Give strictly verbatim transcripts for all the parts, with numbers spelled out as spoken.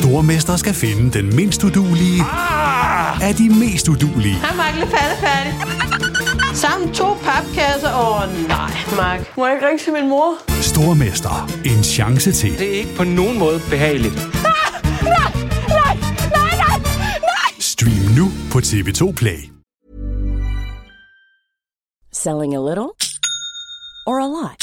Stormester skal finde den mindst uduelige ah! af de mest uduelige. Hej Mark, lidt færdig. Sammen to papkasser. Åh oh, nej, Mark. Må jeg ikke ringe til min mor? Stormester. En chance til. Det er ikke på nogen måde behageligt. Ah! Nej, nej, nej, nej, nej! Stream nu på T V to Play. Selling a little or a lot?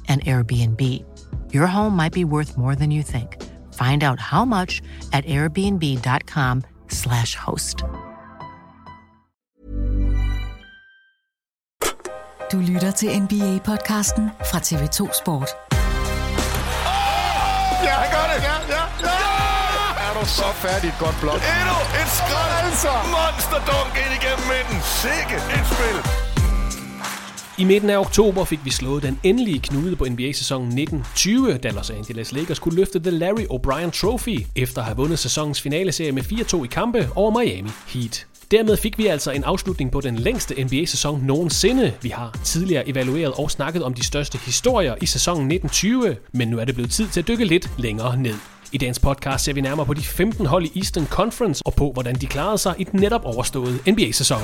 an Airbnb. Your home might be worth more than you think. Find out how much at airbnb.com slash host. Du lytter til N B A-podcasten fra T V to Sport. Åh! Ja, han gør det! Ja, ja, ja! Er du så færdigt godt blok? Endnu et skræt, altså! Monsterdunk ind igennem midten. Sikke et spil! I midten af oktober fik vi slået den endelige knude på N B A-sæsonen nitten tyve, da Los Angeles Lakers kunne løfte The Larry O'Brien Trophy, efter at have vundet sæsonens finaleserie med fire to i kampe over Miami Heat. Dermed fik vi altså en afslutning på den længste N B A-sæson nogensinde. Vi har tidligere evalueret og snakket om de største historier i sæsonen nitten tyve, men nu er det blevet tid til at dykke lidt længere ned. I dagens podcast ser vi nærmere på de femten hold i Eastern Conference og på, hvordan de klarede sig i den netop overståede N B A-sæson.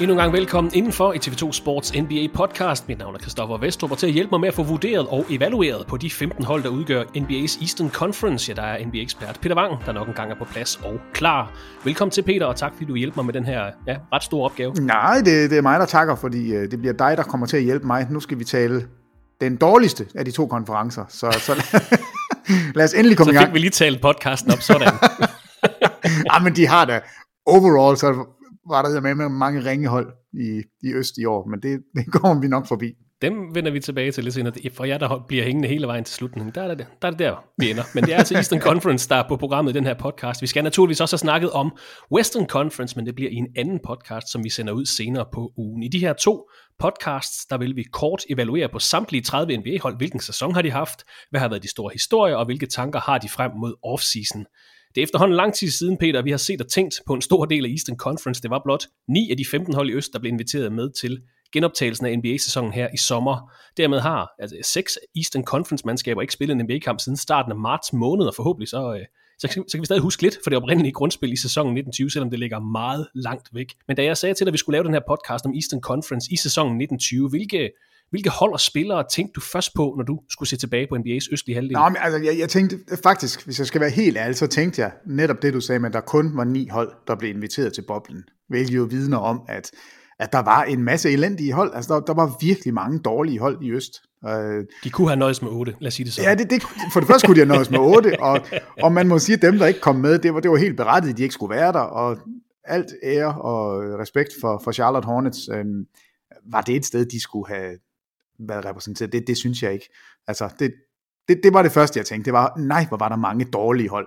Endnu en gang velkommen indenfor i T V to Sports N B A-podcast. Mit navn er Christoffer Vestrup, og til at hjælpe mig med at få vurderet og evalueret på de femten hold, der udgør N B A's Eastern Conference, ja, der er N B A-ekspert Peter Wang, der nok engang er på plads og klar. Velkommen til, Peter, og tak fordi du hjælper mig med den her ja, ret store opgave. Nej, det, det er mig, der takker, fordi det bliver dig, der kommer til at hjælpe mig. Nu skal vi tale den dårligste af de to konferencer, så, så lad os endelig komme i gang. Så fik vi lige talt podcasten op, sådan. Ej, men de har da overall, så var der med, med mange ringehold i, i øst i år, men det, det kommer vi nok forbi. Dem vender vi tilbage til lidt senere, for jeg der bliver hængende hele vejen til slutningen. Der er det der, er det der vi ender. Men det er altså Eastern Conference, der er på programmet i den her podcast. Vi skal naturligvis også have snakket om Western Conference, men det bliver i en anden podcast, som vi sender ud senere på ugen. I de her to podcasts, der vil vi kort evaluere på samtlige tredive N B A-hold, hvilken sæson har de haft, hvad har været de store historier, og hvilke tanker har de frem mod off-season. Det er efterhånden lang tid siden, Peter, vi har set og tænkt på en stor del af Eastern Conference. Det var blot ni af de femten hold i øst, der blev inviteret med til genoptagelsen af N B A-sæsonen her i sommer. Dermed har altså, seks Eastern Conference-mandskaber ikke spillet en N B A-kamp siden starten af marts måned, og forhåbentlig så, øh, så, så kan vi stadig huske lidt for det oprindelige grundspil i sæsonen nitten tyve, selvom det ligger meget langt væk. Men da jeg sagde til dig, at vi skulle lave den her podcast om Eastern Conference i sæsonen nitten tyve, hvilke... Hvilke hold og spillere tænkte du først på, når du skulle se tilbage på N B A's østlige halvdel? Nå, men altså, jeg, jeg tænkte faktisk, hvis jeg skal være helt ærlig, så tænkte jeg netop det, du sagde, men der kun var ni hold, der blev inviteret til boblen. Hvilket jo vidner om, at, at der var en masse elendige hold. Altså, der, der var virkelig mange dårlige hold i øst. De kunne have nøjes med otte, lad os sige det så. Ja, det, det, for det første kunne de have nøjes med otte, og, og man må sige, at dem, der ikke kom med, det var, det var helt berettiget, de ikke skulle være der, og alt ære og respekt for, for Charlotte Hornets. Øh, var det et sted, de skulle have været repræsenteret, det, det synes jeg ikke. Altså, det, det, det var det første, jeg tænkte. Det var, nej, hvor var der mange dårlige hold.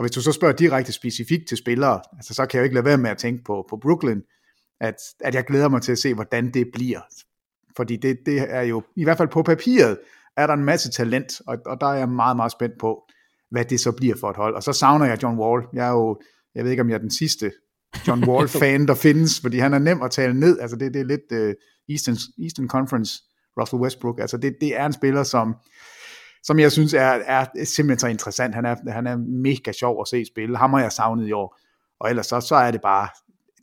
Og hvis du så spørger direkte specifikt til spillere, altså, så kan jeg jo ikke lade være med at tænke på, på Brooklyn, at, at jeg glæder mig til at se, hvordan det bliver. Fordi det, det er jo, i hvert fald på papiret, er der en masse talent, og, og der er jeg meget, meget spændt på, hvad det så bliver for et hold. Og så savner jeg John Wall. Jeg er jo, jeg ved ikke, om jeg er den sidste John Wall-fan, der findes, fordi han er nem at tale ned. Altså det, det er lidt uh, Eastern, Eastern Conference, Russell Westbrook. Altså det, det er en spiller, som, som jeg synes er, er simpelthen så interessant. Han er, han er mega sjov at se spille. Ham har jeg savnet i år. Og ellers så, så er det bare,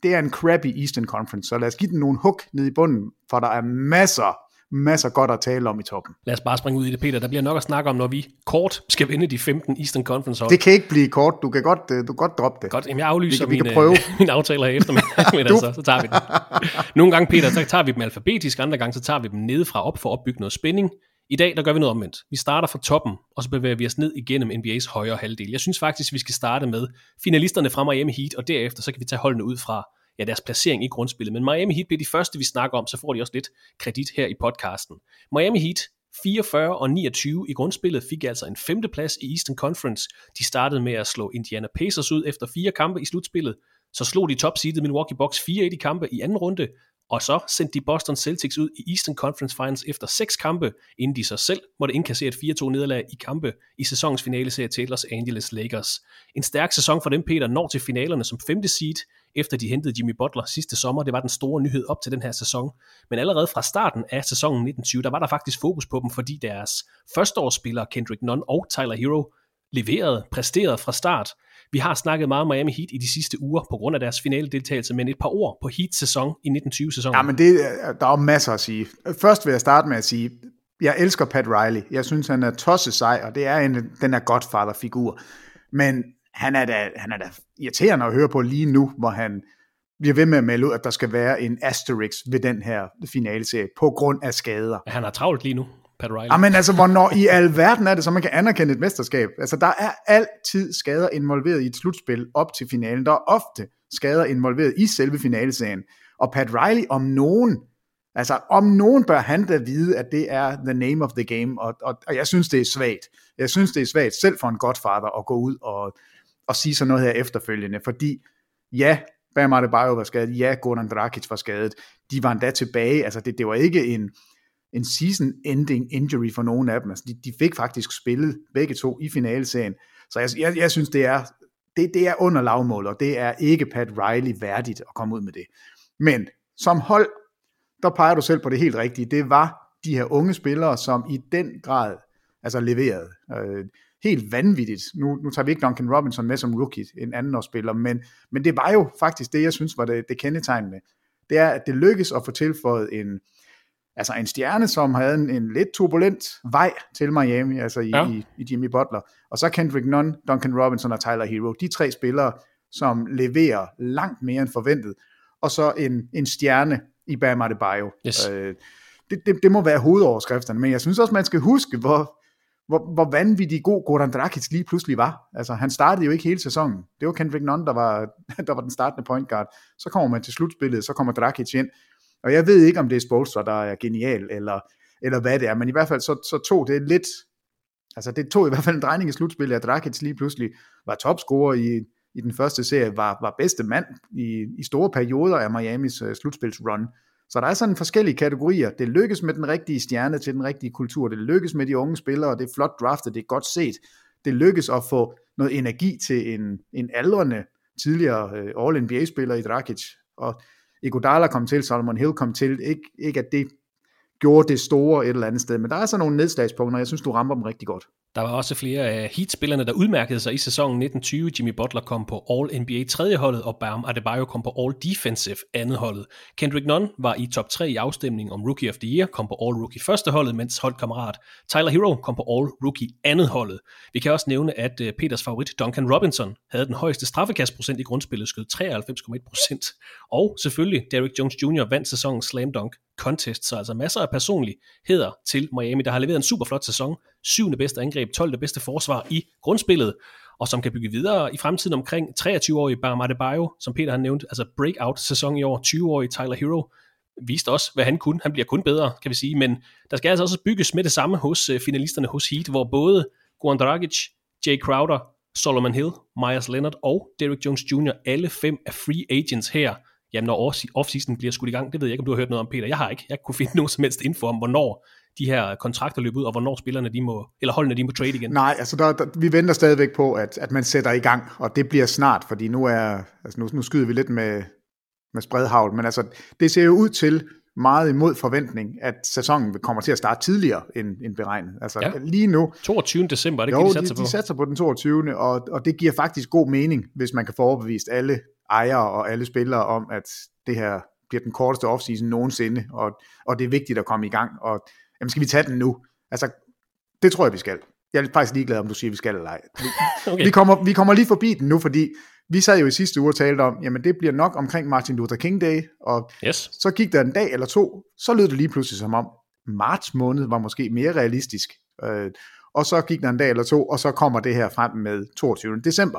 det er en crappy Eastern Conference, så lad os give den nogle hook ned i bunden, for der er masser masser godt at tale om i toppen. Lad os bare springe ud i det, Peter. Der bliver nok at snakke om, når vi kort skal vinde de femten Eastern Conference hold. Det kan ikke blive kort. Du kan godt, du kan godt droppe det. Godt, jamen jeg aflyser vi kan, vi kan mine, mine aftaler her eftermiddag, altså, så tager vi dem. Nogle gange, Peter, så tager vi dem alfabetisk, andre gange, så tager vi dem nedefra op for at opbygge noget spænding. I dag, der gør vi noget omvendt. Vi starter fra toppen, og så bevæger vi os ned igennem N B A's højre halvdel. Jeg synes faktisk, vi skal starte med finalisterne fra Miami Heat, og derefter så kan vi tage holdene ud fra ja, deres placering i grundspillet. Men Miami Heat bliver de første, vi snakker om, så får de også lidt kredit her i podcasten. Miami Heat, fireogfyrre og niogtyve i grundspillet, fik altså en femteplads i Eastern Conference. De startede med at slå Indiana Pacers ud efter fire kampe i slutspillet. Så slog de topseedet Milwaukee Bucks fire et i kampe i anden runde. Og så sendte de Boston Celtics ud i Eastern Conference Finals efter seks kampe, inden de så selv måtte indkassere et fire to nederlag i kampe i sæsonens finaleserie til Los Angeles Lakers. En stærk sæson for dem, Peter, når til finalerne som femte seed, efter de hentede Jimmy Butler sidste sommer. Det var den store nyhed op til den her sæson. Men allerede fra starten af sæsonen nitten tyve, der var der faktisk fokus på dem, fordi deres førsteårsspillere Kendrick Nunn og Tyler Hero leverede, præsterede fra start. Vi har snakket meget om Miami Heat i de sidste uger på grund af deres finale deltagelse, men et par ord på Heats sæson i nitten tyve-sæsonen. Ja, men det, der er masser at sige. Først vil jeg starte med at sige, jeg elsker Pat Riley. Jeg synes, han er tosset sej, og det er en, den er godfather-figur. Men han er, da, han er da irriterende at høre på lige nu, hvor han bliver ved med at melde ud, at der skal være en asterisk ved den her finaleserie på grund af skader. Ja, han har travlt lige nu. Jamen altså, hvornår i alverden er det, så man kan anerkende et mesterskab? Altså, der er altid skader involveret i et slutspil op til finalen. Der er ofte skader involveret i selve finaleserien. Og Pat Riley, om nogen, altså om nogen bør han da vide, at det er the name of the game. Og, og, og jeg synes, det er svagt. Jeg synes, det er svagt selv for en godfather at gå ud og, og sige sådan noget her efterfølgende. Fordi ja, Bam Adebayo var skadet. Ja, Goran Dragić var skadet. De var endda tilbage. Altså, det, det var ikke en... en season-ending injury for nogen af dem. Altså, de, de fik faktisk spillet begge to i finaleserien. Så jeg, jeg, jeg synes, det er, det, det er under lavmål, og det er ikke Pat Riley værdigt at komme ud med det. Men som hold, der peger du selv på det helt rigtige. Det var de her unge spillere, som i den grad altså leverede. Øh, helt vanvittigt. Nu, nu tager vi ikke Duncan Robinson med som rookie, en andenårsspiller, men, men det var jo faktisk det, jeg synes var det, det kendetegnende. Det er, at det lykkedes at få tilføjet en Altså en stjerne, som havde en, en lidt turbulent vej til Miami, altså i, ja. i, i Jimmy Butler. Og så Kendrick Nunn, Duncan Robinson og Tyler Hero. De tre spillere, som leverer langt mere end forventet. Og så en, en stjerne i Bam Adebayo. Yes. Øh, det, det, det må være hovedoverskrifterne. Men jeg synes også, man skal huske, hvor, hvor, hvor vanvittig god Goran Dragić lige pludselig var. Altså han startede jo ikke hele sæsonen. Det var Kendrick Nunn, der var, der var den startende point guard. Så kommer man til slutspillet, så kommer Dragić ind. Og jeg ved ikke, om det er Spoelstra, der er genial, eller, eller hvad det er, men i hvert fald så, så tog det lidt, altså det tog i hvert fald en drejning i slutspillet, at Dragić lige pludselig var topscorer i, i den første serie, var, var bedste mand i, i store perioder af Miamis uh, slutspilsrun. Så der er sådan forskellige kategorier. Det lykkes med den rigtige stjerne til den rigtige kultur, det lykkes med de unge spillere, det er flot draftet, det er godt set, det lykkes at få noget energi til en, en aldrende tidligere uh, All-N B A-spiller i Dragić, og Iguodala kom til, Solomon Hill kom til, ikke, ikke at det gjorde det store et eller andet sted, men der er så nogle nedslagspunkter, og jeg synes, du rammer dem rigtig godt. Der var også flere af Heat-spillerne, der udmærkede sig i sæsonen nitten tyve. Jimmy Butler kom på All-N B A tredje-holdet, og Bam Adebayo kom på All-Defensive andet-holdet. Kendrick Nunn var i top tre i afstemningen om Rookie of the Year, kom på All-Rookie første-holdet, mens holdkammerat Tyler Hero kom på All-Rookie andet-holdet. Vi kan også nævne, at Peters favorit Duncan Robinson havde den højeste straffekastprocent i grundspillet, skød treoghalvfems komma en procent. Og selvfølgelig, Derrick Jones junior vandt sæsonens Slam Dunk Contest, så altså masser af personligheder til Miami, der har leveret en super flot sæson, syvende bedste angreb, tolvte bedste forsvar i grundspillet, og som kan bygge videre i fremtiden omkring treogtyve-årige Bam Adebayo, som Peter har nævnt, altså breakout-sæson i år, tyve-årige Tyler Hero, viste også, hvad han kunne. Han bliver kun bedre, kan vi sige, men der skal altså også bygges med det samme hos finalisterne hos Heat, hvor både Goran Dragić, Jay Crowder, Solomon Hill, Myers Leonard og Derrick Jones junior Alle fem er free agents her. Jamen, når offseason bliver skudt i gang, det ved jeg ikke, om du har hørt noget om, Peter. Jeg har ikke. Jeg kunne finde nogen som helst info om, hvornår de her kontrakter løber ud, og hvornår spillerne de må, eller holdene de må trade igen. Nej, altså der, der, vi venter stadigvæk på, at, at man sætter i gang, og det bliver snart, fordi nu er, altså nu, nu skyder vi lidt med, med spredhavl, men altså det ser jo ud til, meget imod forventning, at sæsonen kommer til at starte tidligere end, end beregnet. Altså ja. Lige nu... toogtyvende december, det jo, kan de satse på. De satser på den toogtyvende Og, og det giver faktisk god mening, hvis man kan få overbevist alle ejere og alle spillere om, at det her bliver den korteste offseason nogensinde, og, og det er vigtigt at komme i gang. Og jamen, skal vi tage den nu? Altså, det tror jeg, vi skal. Jeg er faktisk ligeglad, om du siger, vi skal eller ej. Okay. Vi, kommer, vi kommer lige forbi den nu, fordi vi sad jo i sidste uge og talte om, jamen det bliver nok omkring Martin Luther King Day, og yes. Så gik der en dag eller to, så lød det lige pludselig som om, marts måned var måske mere realistisk, øh, og så gik der en dag eller to, og så kommer det her frem med toogtyvende december.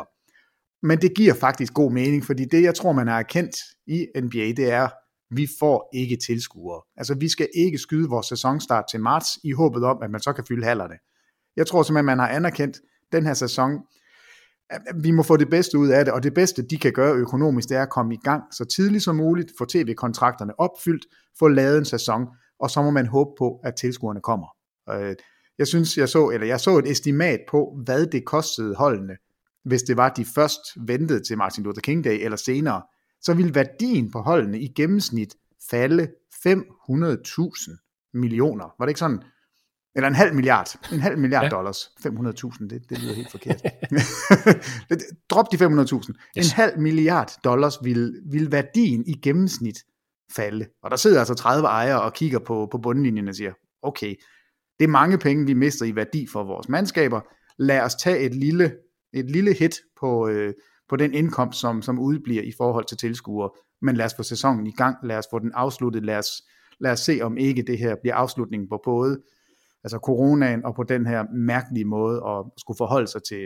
Men det giver faktisk god mening, fordi det jeg tror, man har erkendt i N B A, det er, vi får ikke tilskuere. Altså vi skal ikke skyde vores sæsonstart til marts, i håbet om, at man så kan fylde hallerne. Jeg tror simpelthen, man har anerkendt den her sæson, vi må få det bedste ud af det, og det bedste, de kan gøre økonomisk, det er at komme i gang så tidligt som muligt, få tv-kontrakterne opfyldt, få lavet en sæson, og så må man håbe på, at tilskuerne kommer. Jeg synes, jeg så, eller jeg så et estimat på, hvad det kostede holdene, hvis det var, de først ventede til Martin Luther King Day eller senere, så ville værdien på holdene i gennemsnit falde fem hundrede tusind millioner. Var det ikke sådan? Eller en halv milliard. En halv milliard ja. Dollars. fem hundrede tusind, det, det lyder helt forkert. Drop de fem hundrede tusind. Yes. En halv milliard dollars vil, vil værdien i gennemsnit falde. Og der sidder altså tredive ejere og kigger på, på bundlinjen og siger, okay, det er mange penge, vi mister i værdi for vores mandskaber. Lad os tage et lille, et lille hit på, øh, på den indkomst, som, som udbliver i forhold til tilskuere. Men lad os få sæsonen i gang. Lad os få den afsluttet. Lad os, lad os se, om ikke det her bliver afslutningen på både altså coronaen, og på den her mærkelige måde at skulle forholde sig til,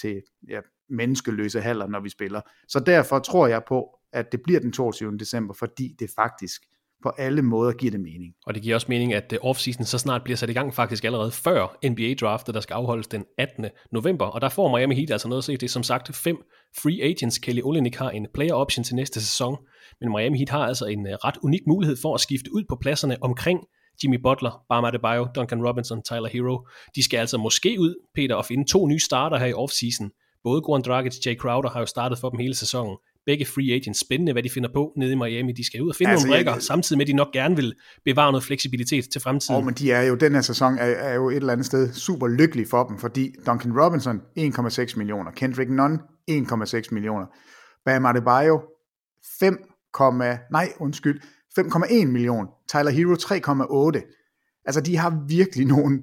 til ja, menneskeløse haller, når vi spiller. Så derfor tror jeg på, at det bliver den toogtyvende december, fordi det faktisk på alle måder giver det mening. Og det giver også mening, at offseason så snart bliver sat i gang faktisk allerede før N B A-draftet, der skal afholdes den attende november. Og der får Miami Heat altså noget at se. Det er som sagt fem free agents. Kelly Olynyk har en player option til næste sæson, men Miami Heat har altså en ret unik mulighed for at skifte ud på pladserne omkring Jimmy Butler, Bam Adebayo, Duncan Robinson, Tyler Hero. De skal altså måske ud, Peter, og finde to nye starter her i offseason. Både Goran Dragić og Jay Crowder har jo startet for dem hele sæsonen. Begge free agents. Spændende, hvad de finder på nede i Miami. De skal ud og finde altså, nogle brækker, jeg... samtidig med, at de nok gerne vil bevare noget fleksibilitet til fremtiden. Åh, men de er jo, den her sæson er, er jo et eller andet sted super lykkelig for dem, fordi Duncan Robinson, en komma seks millioner. Kendrick Nunn, en komma seks millioner. Bam Adebayo, fem, nej, undskyld, fem komma en million. Tyler Hero tre komma otte. Altså de har virkelig nogle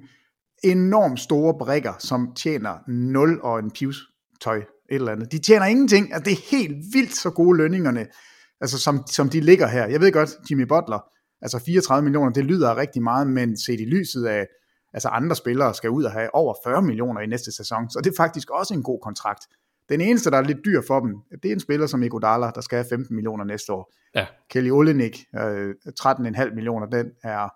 enormt store brikker, som tjener nul og en pivstøj et eller andet. De tjener ingenting. Altså det er helt vildt så gode lønningerne, altså som, som de ligger her. Jeg ved godt, Jimmy Butler, altså fireogtredive millioner, det lyder rigtig meget, men set i lyset af, altså andre spillere skal ud og have over fyrre millioner i næste sæson, så det er faktisk også en god kontrakt. Den eneste, der er lidt dyr for dem, det er en spiller som Iguodala, der skal have femten millioner næste år. Ja. Kelly Olynyk, øh, tretten komma fem millioner, den er,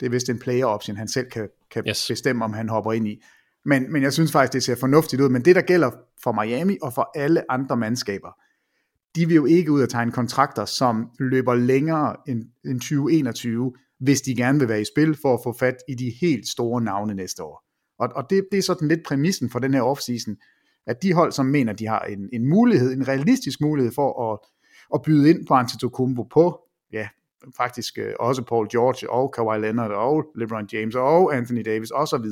det er vist en player option, han selv kan, kan yes. bestemme, om han hopper ind i. Men, men jeg synes faktisk, det ser fornuftigt ud. Men det, der gælder for Miami og for alle andre mandskaber, de vil jo ikke ud og tegne kontrakter, som løber længere end, end tyve enogtyve, hvis de gerne vil være i spil for at få fat i de helt store navne næste år. Og, og det, det er sådan lidt præmissen for den her offseason, at de hold, som mener, de har en, en mulighed, en realistisk mulighed for at, at byde ind på Antetokounmpo på, ja, faktisk også Paul George og Kawhi Leonard og LeBron James og Anthony Davis osv.,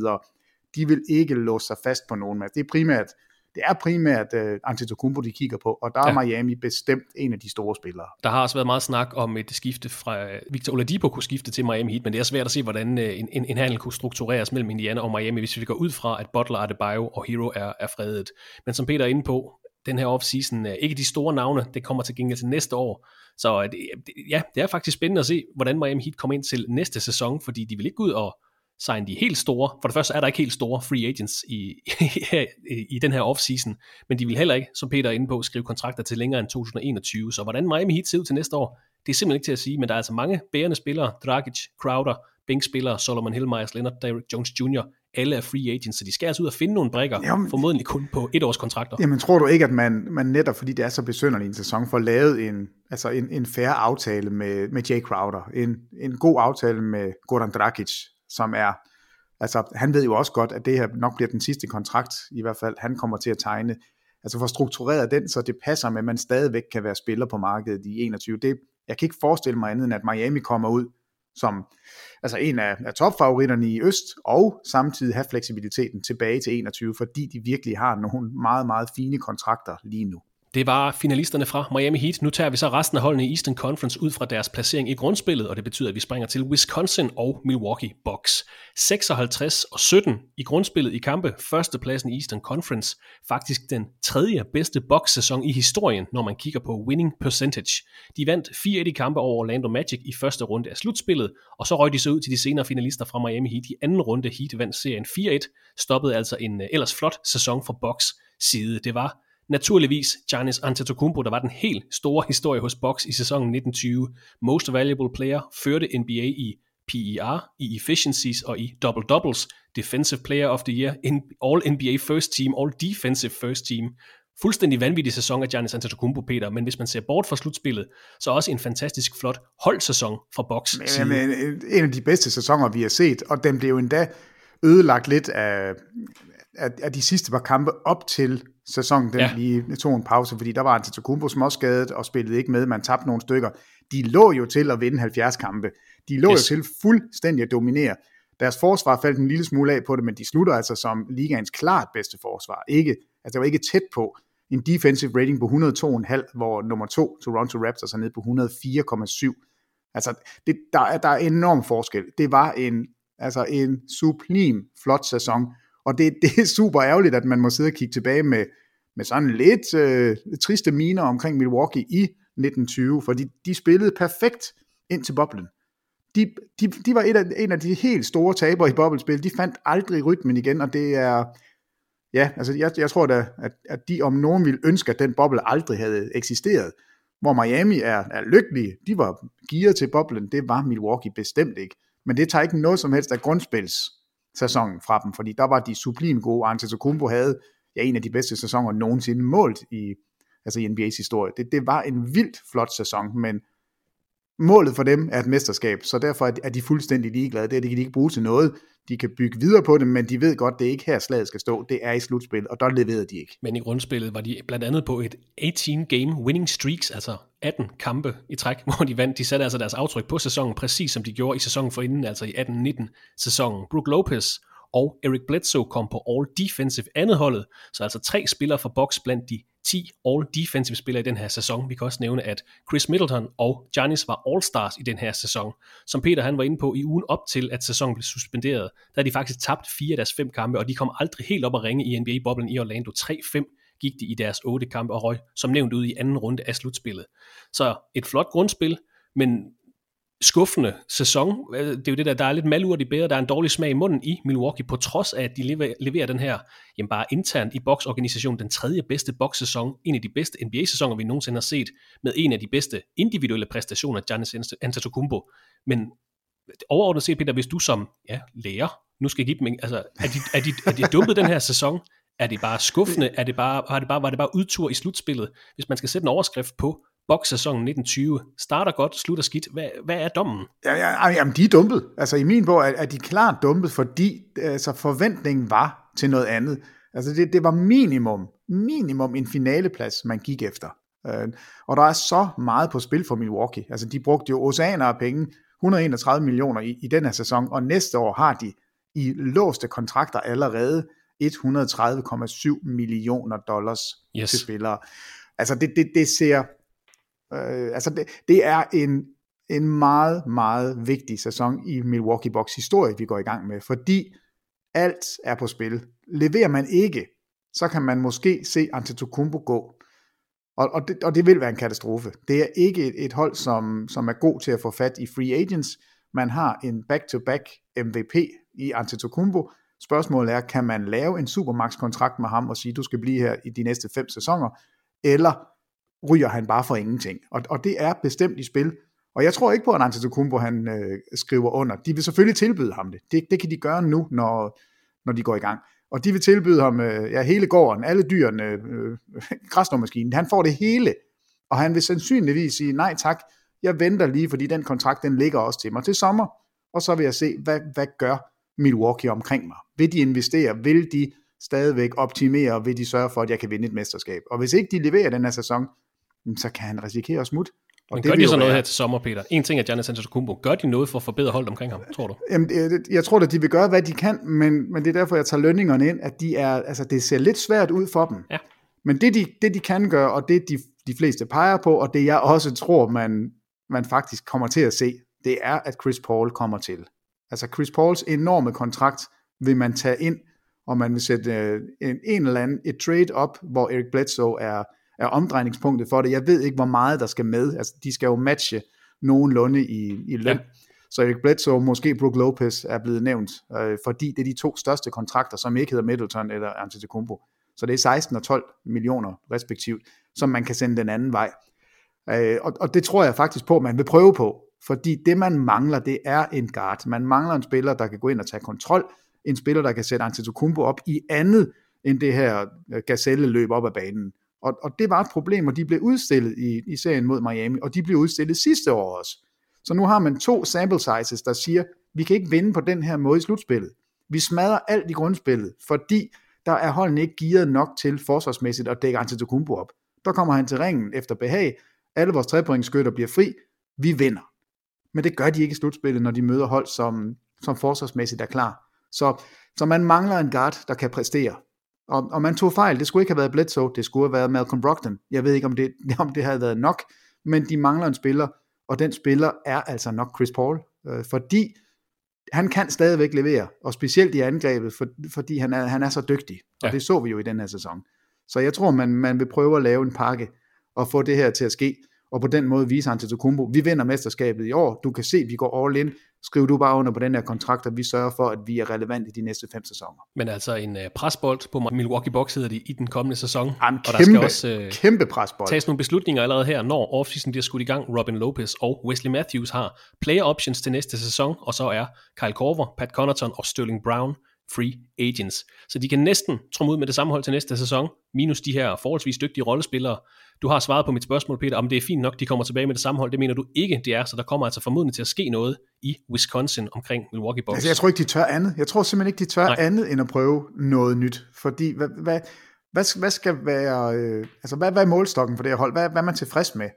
de vil ikke låse sig fast på nogen match. Det er primært, det er primært uh, Antetokounmpo, de kigger på, og der er ja. Miami bestemt en af de store spillere. Der har også været meget snak om et skifte fra, Victor Oladipo kunne skifte til Miami Heat, men det er svært at se, hvordan en, en, en handel kunne struktureres mellem Indiana og Miami, hvis vi går ud fra, at Butler, Adebayo og Hero er, er fredet. Men som Peter er inde på, den her offseason er ikke de store navne, det kommer til gengæld til næste år. Så det, det, ja, det er faktisk spændende at se, hvordan Miami Heat kommer ind til næste sæson, fordi de vil ikke ud og sign de helt store. For det første er der ikke helt store free agents i, i, i den her offseason, men de vil heller ikke, som Peter er inde på, skrive kontrakter til længere end tyve enogtyve. Så hvordan Miami Heat ser ud til næste år, det er simpelthen ikke til at sige, men der er altså mange bærende spillere, Dragic, Crowder, bænkspillere, Solomon Hill, Myers Leonard, Derrick Jones junior Alle er free agents, så de skal altså ud og finde nogle brækker, jamen, formodentlig kun på et års kontrakter. Jamen tror du ikke, at man, man netop fordi det er så besynderlig en sæson, får lavet en, altså en, en fair aftale med, med Jay Crowder, en, en god aftale med Goran Dragić, som er, altså han ved jo også godt, at det her nok bliver den sidste kontrakt, i hvert fald han kommer til at tegne, altså for struktureret den, så det passer med, at man stadigvæk kan være spiller på markedet i enogtyve. Det, jeg kan ikke forestille mig andet, end at Miami kommer ud som altså en af, af topfavoritterne i øst, og samtidig have fleksibiliteten tilbage til enogtyve, fordi de virkelig har nogle meget, meget fine kontrakter lige nu. Det var finalisterne fra Miami Heat. Nu tager vi så resten af holdene i Eastern Conference ud fra deres placering i grundspillet, og det betyder, at vi springer til Wisconsin og Milwaukee Bucks. seksoghalvtreds og sytten i grundspillet i kampe, førstepladsen i Eastern Conference, faktisk den tredje bedste Bucks-sæson i historien, når man kigger på winning percentage. De vandt fire et i kampe over Orlando Magic i første runde af slutspillet, og så røg de så ud til de senere finalister fra Miami Heat i anden runde. Heat vandt serien fire et, stoppede altså en ellers flot sæson fra Bucks side. Det var naturligvis Giannis Antetokounmpo, der var den helt store historie hos Bucks i sæsonen nitten tyve. Most Valuable Player førte N B A i P E R, i Efficiencies og i Double-Doubles. Defensive Player of the Year, All-N B A First Team, All-Defensive First Team. Fuldstændig vanvittig sæson af Giannis Antetokounmpo, Peter, men hvis man ser bort fra slutspillet, så også en fantastisk flot holdsæson fra Bucks side. Men, men, en af de bedste sæsoner, vi har set, og den blev endda ødelagt lidt af, af, af de sidste par kampe op til sæsonen, den ja. lige tog en pause, fordi der var Antetokounmpo småskadet og spillede ikke med, man tabte nogle stykker. De lå jo til at vinde halvfjerds kampe. De lå yes. jo til fuldstændig at dominere. Deres forsvar faldt en lille smule af på det, men de slutter altså som ligaens klart bedste forsvar. Ikke, altså det var ikke tæt på en defensive rating på et hundrede og to komma fem, hvor nummer to, Toronto Raptors, er nede på et hundrede og fire komma syv. Altså det, der, der er enorm forskel. Det var en, altså en sublim flot sæson. Og det, det er super ærgerligt, at man må sidde og kigge tilbage med, med sådan lidt øh, triste miner omkring Milwaukee i nitten tyve, fordi de spillede perfekt ind til boblen. De, de, de var et af, en af de helt store tabere i boblespil. De fandt aldrig rytmen igen, og det er... Ja, altså jeg, jeg tror da, at, at de om nogen ville ønske, at den boble aldrig havde eksisteret. Hvor Miami er, er lykkelige, de var gearet til boblen, det var Milwaukee bestemt ikke. Men det tager ikke noget som helst af grundspils sæsonen fra dem, fordi der var de sublim gode. Antetokounmpo havde ja, en af de bedste sæsoner nogensinde målt i, altså i N B A's historie. Det, det var en vildt flot sæson, men målet for dem er et mesterskab, så derfor er de fuldstændig ligeglade. Det, det kan de ikke bruge til noget. De kan bygge videre på det, men de ved godt, det er ikke her slaget skal stå. Det er i slutspillet, og der leverede de ikke. Men i grundspillet var de blandt andet på et atten-game winning streaks, altså atten kampe i træk, hvor de vandt. De satte altså deres aftryk på sæsonen, præcis som de gjorde i sæsonen forinden, altså i atten nitten. Brook Lopez og Eric Bledsoe kom på All-Defensive andetholdet, så altså tre spillere fra Bucks blandt de ti All-Defensive spillere i den her sæson. Vi kan også nævne, at Chris Middleton og Giannis var All-Stars i den her sæson. Som Peter han var inde på i ugen op til, at sæsonen blev suspenderet, der de faktisk tabt fire af deres fem kampe, og de kom aldrig helt op at ringe i N B A-boblen i Orlando. tre fem gik de i deres otte kampe og røg, som nævnt, ud i anden runde af slutspillet. Så et flot grundspil, men skuffende sæson. Det er jo det der, der er lidt malurt i bægeret, der er en dårlig smag i munden i Milwaukee, på trods af, at de leverer, leverer den her, jamen bare internt i Bucks-organisationen, den tredje bedste Bucks-sæson, en af de bedste N B A-sæsoner, vi nogensinde har set, med en af de bedste individuelle præstationer, Giannis Antetokounmpo. Men overordnet set, Peter, hvis du som ja, lærer, nu skal jeg give dem, altså, er de, er de, er de dumpet den her sæson? Er det bare skuffende? Er det bare, har det bare, var det bare udtur i slutspillet? Hvis man skal sætte en overskrift på Bucks-sæsonen nitten tyve, starter godt, slutter skidt. Hvad, hvad er dommen? Ja, ja, jamen, de er dumpet. Altså i min bog er, er de klart dumpet, fordi altså, forventningen var til noget andet. Altså det, det var minimum, minimum en finaleplads, man gik efter. Øh, og der er så meget på spil for Milwaukee. Altså de brugte jo oceaner af penge, et hundrede og enogtredive millioner i, i den her sæson, og næste år har de i låste kontrakter allerede et hundrede og tredive komma syv millioner dollars yes. til spillere. Altså det, det, det ser... Uh, altså det, det er en, en meget, meget vigtig sæson i Milwaukee Bucks historie, vi går i gang med, fordi alt er på spil. Leverer man ikke, så kan man måske se Antetokounmpo gå, og, og, det, og det vil være en katastrofe. Det er ikke et, et hold, som, som er god til at få fat i free agents. Man har en back-to-back M V P i Antetokounmpo. Spørgsmålet er, kan man lave en supermax-kontrakt med ham og sige, du skal blive her i de næste fem sæsoner, eller ryger han bare for ingenting. Og, og det er bestemt i spil, Og jeg tror ikke på, at Antetokounmpo han øh, skriver under. De vil selvfølgelig tilbyde ham det. det. Det kan de gøre nu, når, når de går i gang. Og de vil tilbyde ham øh, ja, hele gården, alle dyrene, øh, græsnåmaskinen. Han får det hele, og han vil sandsynligvis sige, nej tak, jeg venter lige, fordi den kontrakt, den ligger også til mig til sommer. Og så vil jeg se, hvad, hvad gør Milwaukee omkring mig? Vil de investere? Vil de stadigvæk optimere? Vil de sørge for, at jeg kan vinde et mesterskab? Og hvis ikke de leverer den her sæson, så kan han risikere at smutte. Og men det gør de så noget være... her til sommer, Peter? En ting er Giannis Antetokounmpo. Gør de noget for at forbedre holdet omkring ham, tror du? Jamen, jeg tror at de vil gøre, hvad de kan, men, men det er derfor, jeg tager lønningerne ind, at de er, altså, det ser lidt svært ud for dem. Ja. Men det de, det, de kan gøre, og det de, de fleste peger på, og det jeg også tror, man, man faktisk kommer til at se, det er, at Chris Paul kommer til. Altså Chris Pauls enorme kontrakt vil man tage ind, og man vil sætte øh, en, en eller anden, et trade op, hvor Eric Bledsoe er er omdrejningspunktet for det. Jeg ved ikke, hvor meget der skal med. Altså, de skal jo matche nogenlunde i, i løn. Ja. Så Eric Bledsoe, måske Brook Lopez, er blevet nævnt, øh, fordi det er de to største kontrakter, som ikke hedder Middleton eller Antetokounmpo. Så det er seksten og tolv millioner respektivt, som man kan sende den anden vej. Øh, og, og det tror jeg faktisk på, man vil prøve på, fordi det, man mangler, det er en guard. Man mangler en spiller, der kan gå ind og tage kontrol. En spiller, der kan sætte Antetokounmpo op i andet, end det her gazelleløb op ad banen. Og, og det var et problem, og de blev udstillet i, i serien mod Miami, og de blev udstillet sidste år også. Så nu har man to sample sizes, der siger, vi kan ikke vinde på den her måde i slutspillet. Vi smadrer alt i grundspillet, fordi der er holdene ikke gearet nok til forsvarsmæssigt at dække Antetokounmpo op. Der kommer han til ringen efter behag, alle vores trepointsskytter bliver fri, vi vinder. Men det gør de ikke i slutspillet, når de møder hold, som, som forsvarsmæssigt er klar. Så, så man mangler en guard, der kan præstere. Og, og man tog fejl. Det skulle ikke have været Bledsoe. Det skulle have været Malcolm Brogdon. Jeg ved ikke, om det, om det havde været nok. Men de mangler en spiller. Og den spiller er altså nok Chris Paul. Øh, fordi han kan stadigvæk levere. Og specielt i angrebet, for, fordi han er, han er så dygtig. Og ja. Det så vi jo i den her sæson. Så jeg tror, man, man vil prøve at lave en pakke. Og få det her til at ske. Og på den måde viser Antetokounmpo, vi vinder mesterskabet i år. Du kan se, vi går all in. Skriv du bare under på den her kontrakt, og vi sørger for, at vi er relevant i de næste fem sæsoner. Men altså en øh, presbold på Milwaukee Bucks hedder de i den kommende sæson. Jamen, og kæmpe, der skal også øh, kæmpe presbold. Tages nogle beslutninger allerede her, når offseason bliver skudt i gang. Robin Lopez og Wesley Matthews har player options til næste sæson, og så er Kyle Korver, Pat Connaughton og Sterling Brown free agents. Så de kan næsten trumme ud med det samme hold til næste sæson, minus de her forholdsvis dygtige rollespillere. Du har svaret på mit spørgsmål, Peter, om det er fint nok, de kommer tilbage med det samme hold. Det mener du ikke, det er, så der kommer altså formodentlig til at ske noget i Wisconsin omkring Milwaukee Bucks. Altså, jeg tror ikke, de tør andet. Jeg tror simpelthen ikke, de tør Nej. andet end at prøve noget nyt. Fordi hvad, hvad, hvad, hvad skal være, øh, altså hvad, hvad er målstokken for det her hold? Hvad, hvad er man tilfreds med?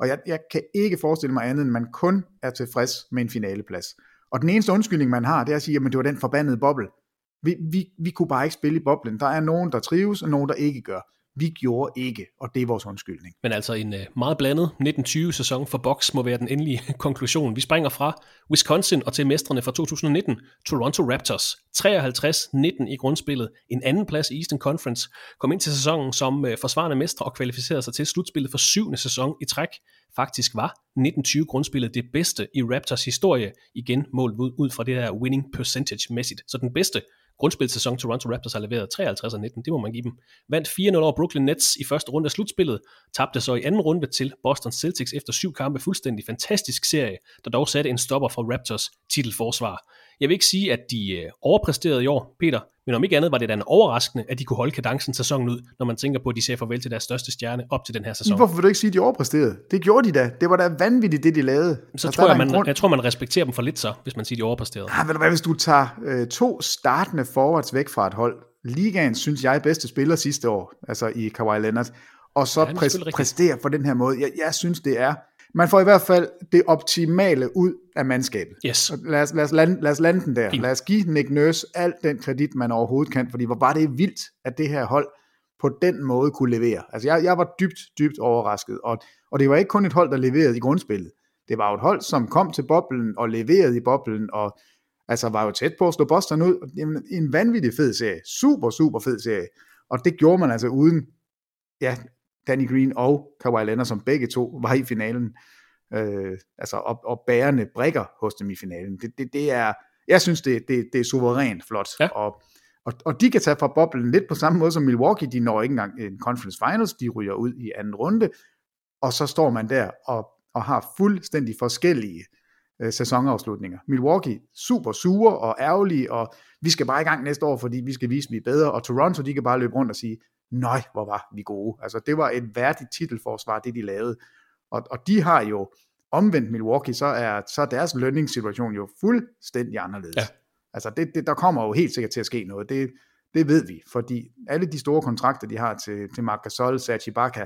Og jeg, jeg kan ikke forestille mig andet, end man kun er tilfreds med en finaleplads. Og den eneste undskyldning, man har, det er at sige, jamen det var den forbandede boble. Vi, vi, vi kunne bare ikke spille i boblen. Der er nogen, der trives, og nogen, der ikke gør. Vi gjorde ikke, og det er vores undskyldning. Men altså en meget blandet nitten tyve sæson for Bucks må være den endelige konklusion. Vi springer fra Wisconsin og til mestrene fra to tusind nitten, Toronto Raptors. treoghalvtreds nitten i grundspillet, en anden plads i Eastern Conference. Kom ind til sæsonen som forsvarende mestre og kvalificerede sig til slutspillet for syvende sæson i træk. Faktisk var nitten tyve grundspillet det bedste i Raptors historie, igen målt ud fra det her winning percentage-mæssigt. Så den bedste grundspilsæson Toronto Raptors har leveret, treoghalvtreds nitten, det må man give dem. Vandt fire nul over Brooklyn Nets i første runde af slutspillet, tabte så i anden runde til Boston Celtics efter syv kampe, fuldstændig fantastisk serie, der dog satte en stopper for Raptors titelforsvar. Jeg vil ikke sige, at de overpræsterede i år, Peter, men om ikke andet var det da en overraskende, at de kunne holde kadencen sæsonen ud, når man tænker på, at de ser farvel til deres største stjerne op til den her sæson. Hvorfor vil du ikke sige, at de overpræsterede? Det gjorde de da. Det var da vanvittigt, det de lavede. Så altså, tror jeg, man, jeg tror, man respekterer dem for lidt så, hvis man siger, at de overpræsterede. Ja, men hvad hvis du tager øh, to startende forwards væk fra et hold? Ligaen, synes jeg, bedste spiller sidste år, altså i Kawhi Leonard, og så ja, præ- præsterer på den her måde. Jeg, jeg synes, det er... Man får i hvert fald det optimale ud af mandskabet. Yes. Lad os, lad os, lande, lad os lande den der. Fint. Lad os give Nick Nurse al den kredit, man overhovedet kan, fordi hvor var det vildt, at det her hold på den måde kunne levere. Altså jeg, jeg var dybt, dybt overrasket, og, og det var ikke kun et hold, der leverede i grundspillet. Det var jo et hold, som kom til boblen og leverede i boblen, og altså var jo tæt på at slå Boston ud. En, en vanvittig fed serie. Super, super fed serie. Og det gjorde man altså uden... Ja, Danny Green og Kawhi Leonard, som begge to var i finalen, øh, altså op, op bærende brikker hos dem i finalen. Det, det, det er, jeg synes, det, det, det er suverænt flot. Ja. Og, og, og de kan tage fra boblen lidt på samme måde som Milwaukee. De når ikke engang en Conference Finals, de ryger ud i anden runde, og så står man der og, og har fuldstændig forskellige øh, sæsonafslutninger. Milwaukee super sure og ærgerlige, og vi skal bare i gang næste år, fordi vi skal vise, at vi er bedre, og Toronto, de kan bare løbe rundt og sige, nej, hvor var vi gode. Altså, det var et værdigt titelforsvar, det de lavede. Og, og de har jo omvendt Milwaukee, så er, så er deres lønningssituation jo fuldstændig anderledes. Ja. Altså, det, det, der kommer jo helt sikkert til at ske noget. Det, det ved vi, fordi alle de store kontrakter, de har til, til Marc Gasol, Serge Ibaka,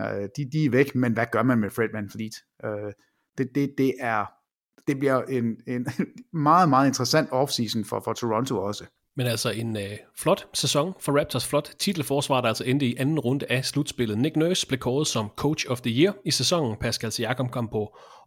øh, de, de er væk, men hvad gør man med Fred VanVleet? Øh, det, det, det, er, det bliver en, en meget, meget interessant offseason for, for Toronto også. Men altså en øh, flot sæson for Raptors, flot titelforsvar, der altså endte i anden runde af slutspillet. Nick Nurse blev kåret som Coach of the Year i sæsonen. Pascal Siakam kom på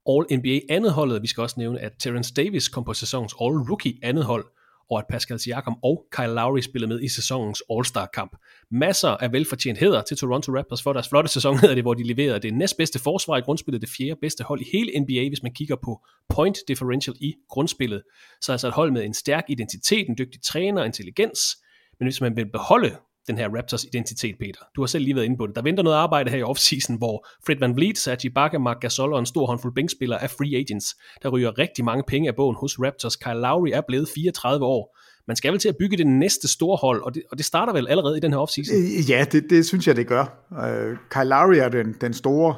All-N B A andet holdet. Vi skal også nævne, at Terrence Davis kom på sæsonens All-Rookie andet hold, og at Pascal Siakam og Kyle Lowry spillede med i sæsonens All-Star-kamp. Masser af velfortjent hæder til Toronto Raptors for deres flotte sæson, hedder det, hvor de leverede det næstbedste forsvar i grundspillet, det fjerde bedste hold i hele N B A, hvis man kigger på point differential i grundspillet. Så altså et hold med en stærk identitet, en dygtig træner, intelligens, men hvis man vil beholde den her Raptors-identitet, Peter, du har selv lige været inde på det, der venter noget arbejde her i offseason, hvor Fred VanVleet, Serge Ibaka, Marc Gasol og en stor håndfuld bænkspillere er free agents. Der ryger rigtig mange penge af bogen hos Raptors. Kyle Lowry er blevet fireogtredive år. Man skal vel til at bygge det næste store hold, og det, og det starter vel allerede i den her offseason? Ja, det, det synes jeg, det gør. Uh, Kyle Lowry er den, den store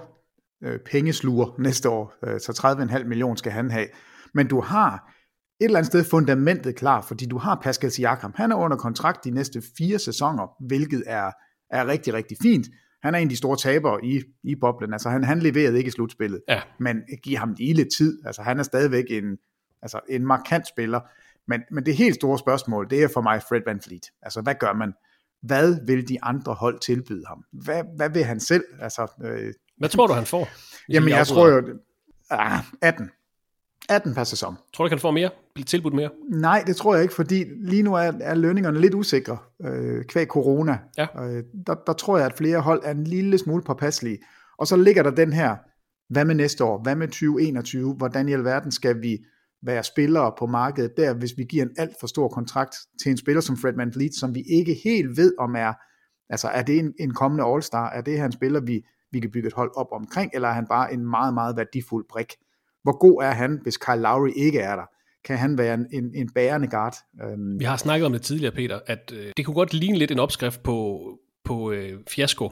uh, pengesluger næste år, uh, så tredive komma fem millioner skal han have. Men du har et eller andet sted fundamentet klar, fordi du har Pascal Siakam. Han er under kontrakt de næste fire sæsoner, hvilket er, er rigtig, rigtig fint. Han er en af de store tabere i, i boblen. Altså, han, han leverede ikke i slutspillet, ja. Men giv ham lige lidt tid. Altså, han er stadigvæk en, altså, en markant spiller. Men, men det helt store spørgsmål, det er for mig Fred VanVleet. Altså, hvad gør man? Hvad vil de andre hold tilbyde ham? Hvad, hvad vil han selv? Altså, øh... Hvad tror du, han får? Jamen, jeg tror jo ah, atten. atten per sæson. Tror du, kan få mere? Bliver tilbudt mere? Nej, det tror jeg ikke, fordi lige nu er, er lønningerne lidt usikre, øh, kvæg corona. Ja. Øh, der, der tror jeg, at flere hold er en lille smule påpasselige. Og så ligger der den her, hvad med næste år? Hvad med tyve enogtyve? Hvordan i alverden skal vi være spillere på markedet der, hvis vi giver en alt for stor kontrakt til en spiller som Fred VanVleet, som vi ikke helt ved om er, altså er det en, en kommende all-star? Er det her en spiller, vi, vi kan bygge et hold op omkring? Eller er han bare en meget, meget værdifuld brik? Hvor god er han, hvis Kyle Lowry ikke er der? Kan han være en, en, en bærende guard? Um... Vi har snakket om det tidligere, Peter, at øh, det kunne godt ligne lidt en opskrift på, på øh, fiasko.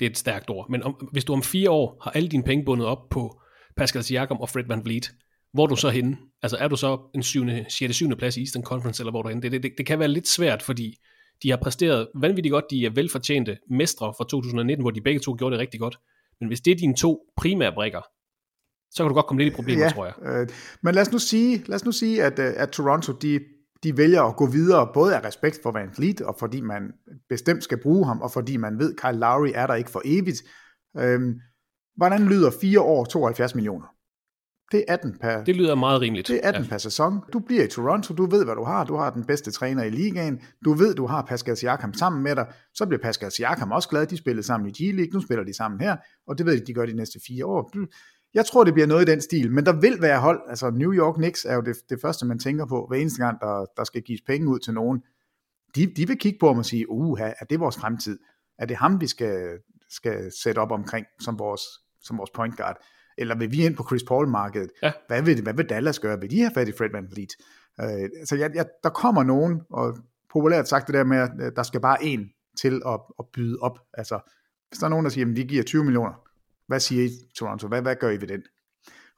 Det er et stærkt ord. Men om, hvis du om fire år har alle dine penge bundet op på Pascal Siakam og Fred VanVleet, hvor er du så henne? Altså er du så en syvende, sjette, syvende plads i Eastern Conference, eller hvor er du henne? Det, det, det kan være lidt svært, fordi de har præsteret vanvittigt godt. De er velfortjente mestre fra to tusind nitten, hvor de begge to gjorde det rigtig godt. Men hvis det er dine to primære brikker, så kan du godt komme lidt i problemer, ja, tror jeg. Øh, men lad os nu sige, lad os nu sige at, at Toronto de, de vælger at gå videre, både af respekt for VanVleet, og fordi man bestemt skal bruge ham, og fordi man ved, Kyle Lowry er der ikke for evigt. Øhm, hvordan lyder fire år tooghalvfjerds millioner? Det er atten per... Det lyder meget rimeligt. Det er atten ja. Per sæson. Du bliver i Toronto, du ved, hvad du har. Du har den bedste træner i ligaen. Du ved, du har Pascal Siakam sammen med dig. Så bliver Pascal Siakam også glad. De spillede sammen i G League. Nu spiller de sammen her, og det ved de, de gør de næste fire år. Jeg tror, det bliver noget i den stil, men der vil være hold, altså New York Knicks er jo det, det første, man tænker på, hver eneste gang, der, der skal gives penge ud til nogen. De, de vil kigge på ham og sige, uha, er det vores fremtid? Er det ham, vi skal, skal sætte op omkring som vores, som vores point guard? Eller vil vi ind på Chris Paul-markedet? Ja. Hvad, vil, hvad vil Dallas gøre? Vil de have fat i Fred VanVleet? Øh, så jeg, jeg, der kommer nogen, og populært sagt det der med, at der skal bare en til at, at byde op. Altså, hvis der er nogen, der siger, at de giver tyve millioner, hvad siger I, Toronto? Hvad, hvad gør I ved den?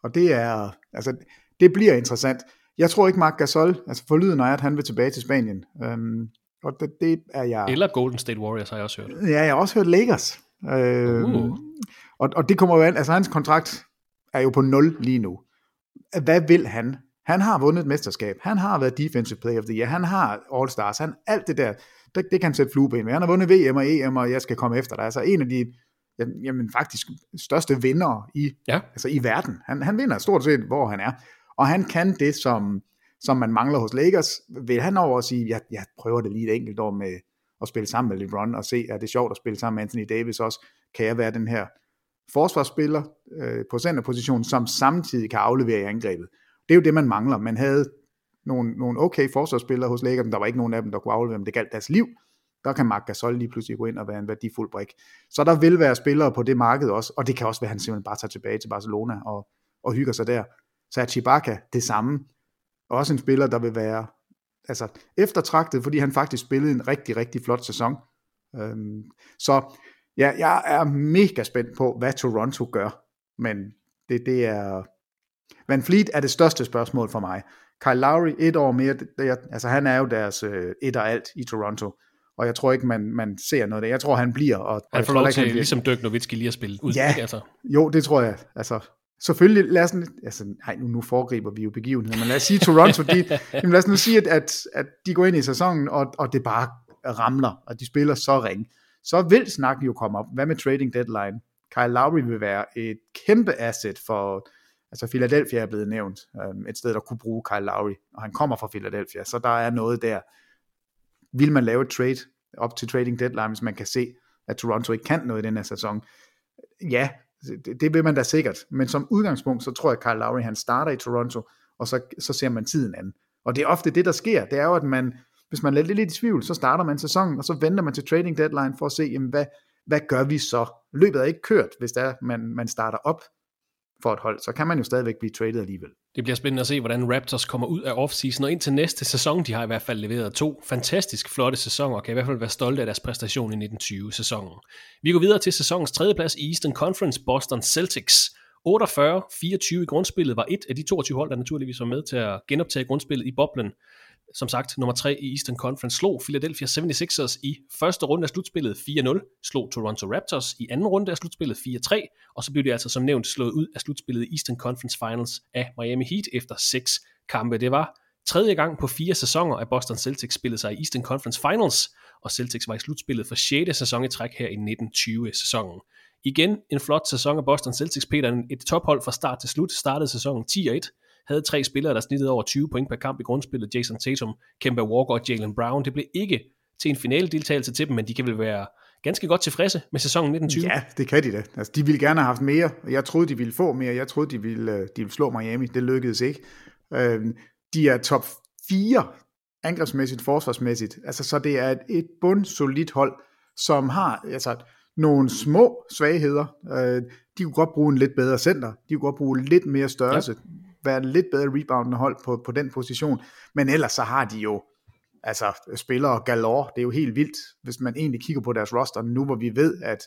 Og det er, altså, det bliver interessant. Jeg tror ikke, Marc Gasol, altså forlyden er, at han vil tilbage til Spanien. Øhm, og det, det er jeg... Eller Golden State Warriors har jeg også hørt. Ja, jeg har også hørt Lakers. Øhm, uh. og, og det kommer jo an, altså hans kontrakt er jo på nul lige nu. Hvad vil han? Han har vundet et mesterskab. Han har været Defensive Player of the Year. Han har All-Stars. Han, alt det der, det, det kan han sætte flueben med. Han har vundet V M og E M, og jeg skal komme efter dig. Altså en af de jamen faktisk største vinder i, ja. altså i verden. Han, han vinder stort set, hvor han er. Og han kan det, som, som man mangler hos Lakers. Vil han over at sige, jeg, jeg prøver det lige et enkelt år med at spille sammen med LeBron, og se, er det sjovt at spille sammen med Anthony Davis også? Kan jeg være den her forsvarsspiller øh, på centerpositionen, som samtidig kan aflevere i angrebet? Det er jo det, man mangler. Man havde nogle, nogle okay forsvarsspillere hos Lakers, men der var ikke nogen af dem, der kunne aflevere, men det galt deres liv. Der kan Marc Gasol lige pludselig gå ind og være en værdifuld brik. Så der vil være spillere på det marked også, og det kan også være, at han simpelthen bare tager tilbage til Barcelona og, og hygger sig der. Så er Chibaka det samme. Og også en spiller, der vil være altså, eftertragtet, fordi han faktisk spillede en rigtig, rigtig flot sæson. Øhm, så ja, jeg er mega spændt på, hvad Toronto gør. Men det, det er... VanVleet er det største spørgsmål for mig. Kyle Lowry, et år mere, det, altså han er jo deres øh, et og alt i Toronto. Og jeg tror ikke, man, man ser noget af det. Jeg tror, han bliver... Og, han og får lov til, han ligesom Dirk Nowitzki, lige at spille ud. Ja, altså. Jo, det tror jeg. Altså, selvfølgelig, lad os... Altså, nej, nu, nu foregriber vi jo begivenheden, men lad os sige Toronto, de, jamen, lad os nu sige, at, at, at de går ind i sæsonen, og, og det bare ramler, og de spiller så ringe. Så vil snakken jo komme op. Hvad med trading deadline? Kyle Lowry vil være et kæmpe asset for... Altså Philadelphia er blevet nævnt. Øhm, et sted, der kunne bruge Kyle Lowry, og han kommer fra Philadelphia, så der er noget der. Vil man lave et trade op til trading deadline, hvis man kan se, at Toronto ikke kan noget i den her sæson? Ja, det, det vil man da sikkert. Men som udgangspunkt, så tror jeg, at Kyle Lowry han starter i Toronto, og så, så ser man tiden an. Og det er ofte det, der sker. Det er jo, at man, hvis man er lidt, lidt i tvivl, så starter man sæsonen, og så venter man til trading deadline for at se, jamen, hvad, hvad gør vi så? Løbet er ikke kørt, hvis der er, man, man starter op for et hold, så kan man jo stadigvæk blive traded alligevel. Det bliver spændende at se, hvordan Raptors kommer ud af offseason, og indtil næste sæson, de har i hvert fald leveret to fantastisk flotte sæsoner, og kan i hvert fald være stolte af deres præstation i nitten tyve-sæsonen. Vi går videre til sæsonens tredje plads i Eastern Conference, Boston Celtics. otteogfyrre fireogtyve i grundspillet var et af de toogtyve hold, der naturligvis var med til at genoptage grundspillet i boblen. Som sagt, nummer tre i Eastern Conference slog Philadelphia seventy-sixers i første runde af slutspillet fire nul, slog Toronto Raptors i anden runde af slutspillet fire tre, og så blev de altså som nævnt slået ud af slutspillet i Eastern Conference Finals af Miami Heat efter seks kampe. Det var tredje gang på fire sæsoner, at Boston Celtics spillede sig i Eastern Conference Finals, og Celtics var i slutspillet for sjette sæson i træk her i nitten tyve-sæsonen. Igen en flot sæson af Boston Celtics. Peter, et tophold fra start til slut, startede sæsonen ti og et. Havde tre spillere, der snittede over tyve point per kamp i grundspillet, Jason Tatum, Kemba Walker og Jaylen Brown. Det blev ikke til en finaledeltagelse til dem, men de kan vel være ganske godt tilfredse med sæsonen nitten tyve? Ja, det kan de da. Altså, de ville gerne have haft mere. Jeg troede, de ville få mere. Jeg troede, de ville, de ville slå Miami. Det lykkedes ikke. De er top fire angrebsmæssigt, forsvarsmæssigt. Altså, så det er et bundsolidt hold, som har altså, nogle små svagheder. De kunne godt bruge en lidt bedre center. De kunne godt bruge lidt mere størrelse. Ja. Være lidt bedre reboundende hold på, på den position, men ellers så har de jo altså spillere galore. Det er jo helt vildt, hvis man egentlig kigger på deres roster nu, hvor vi ved, at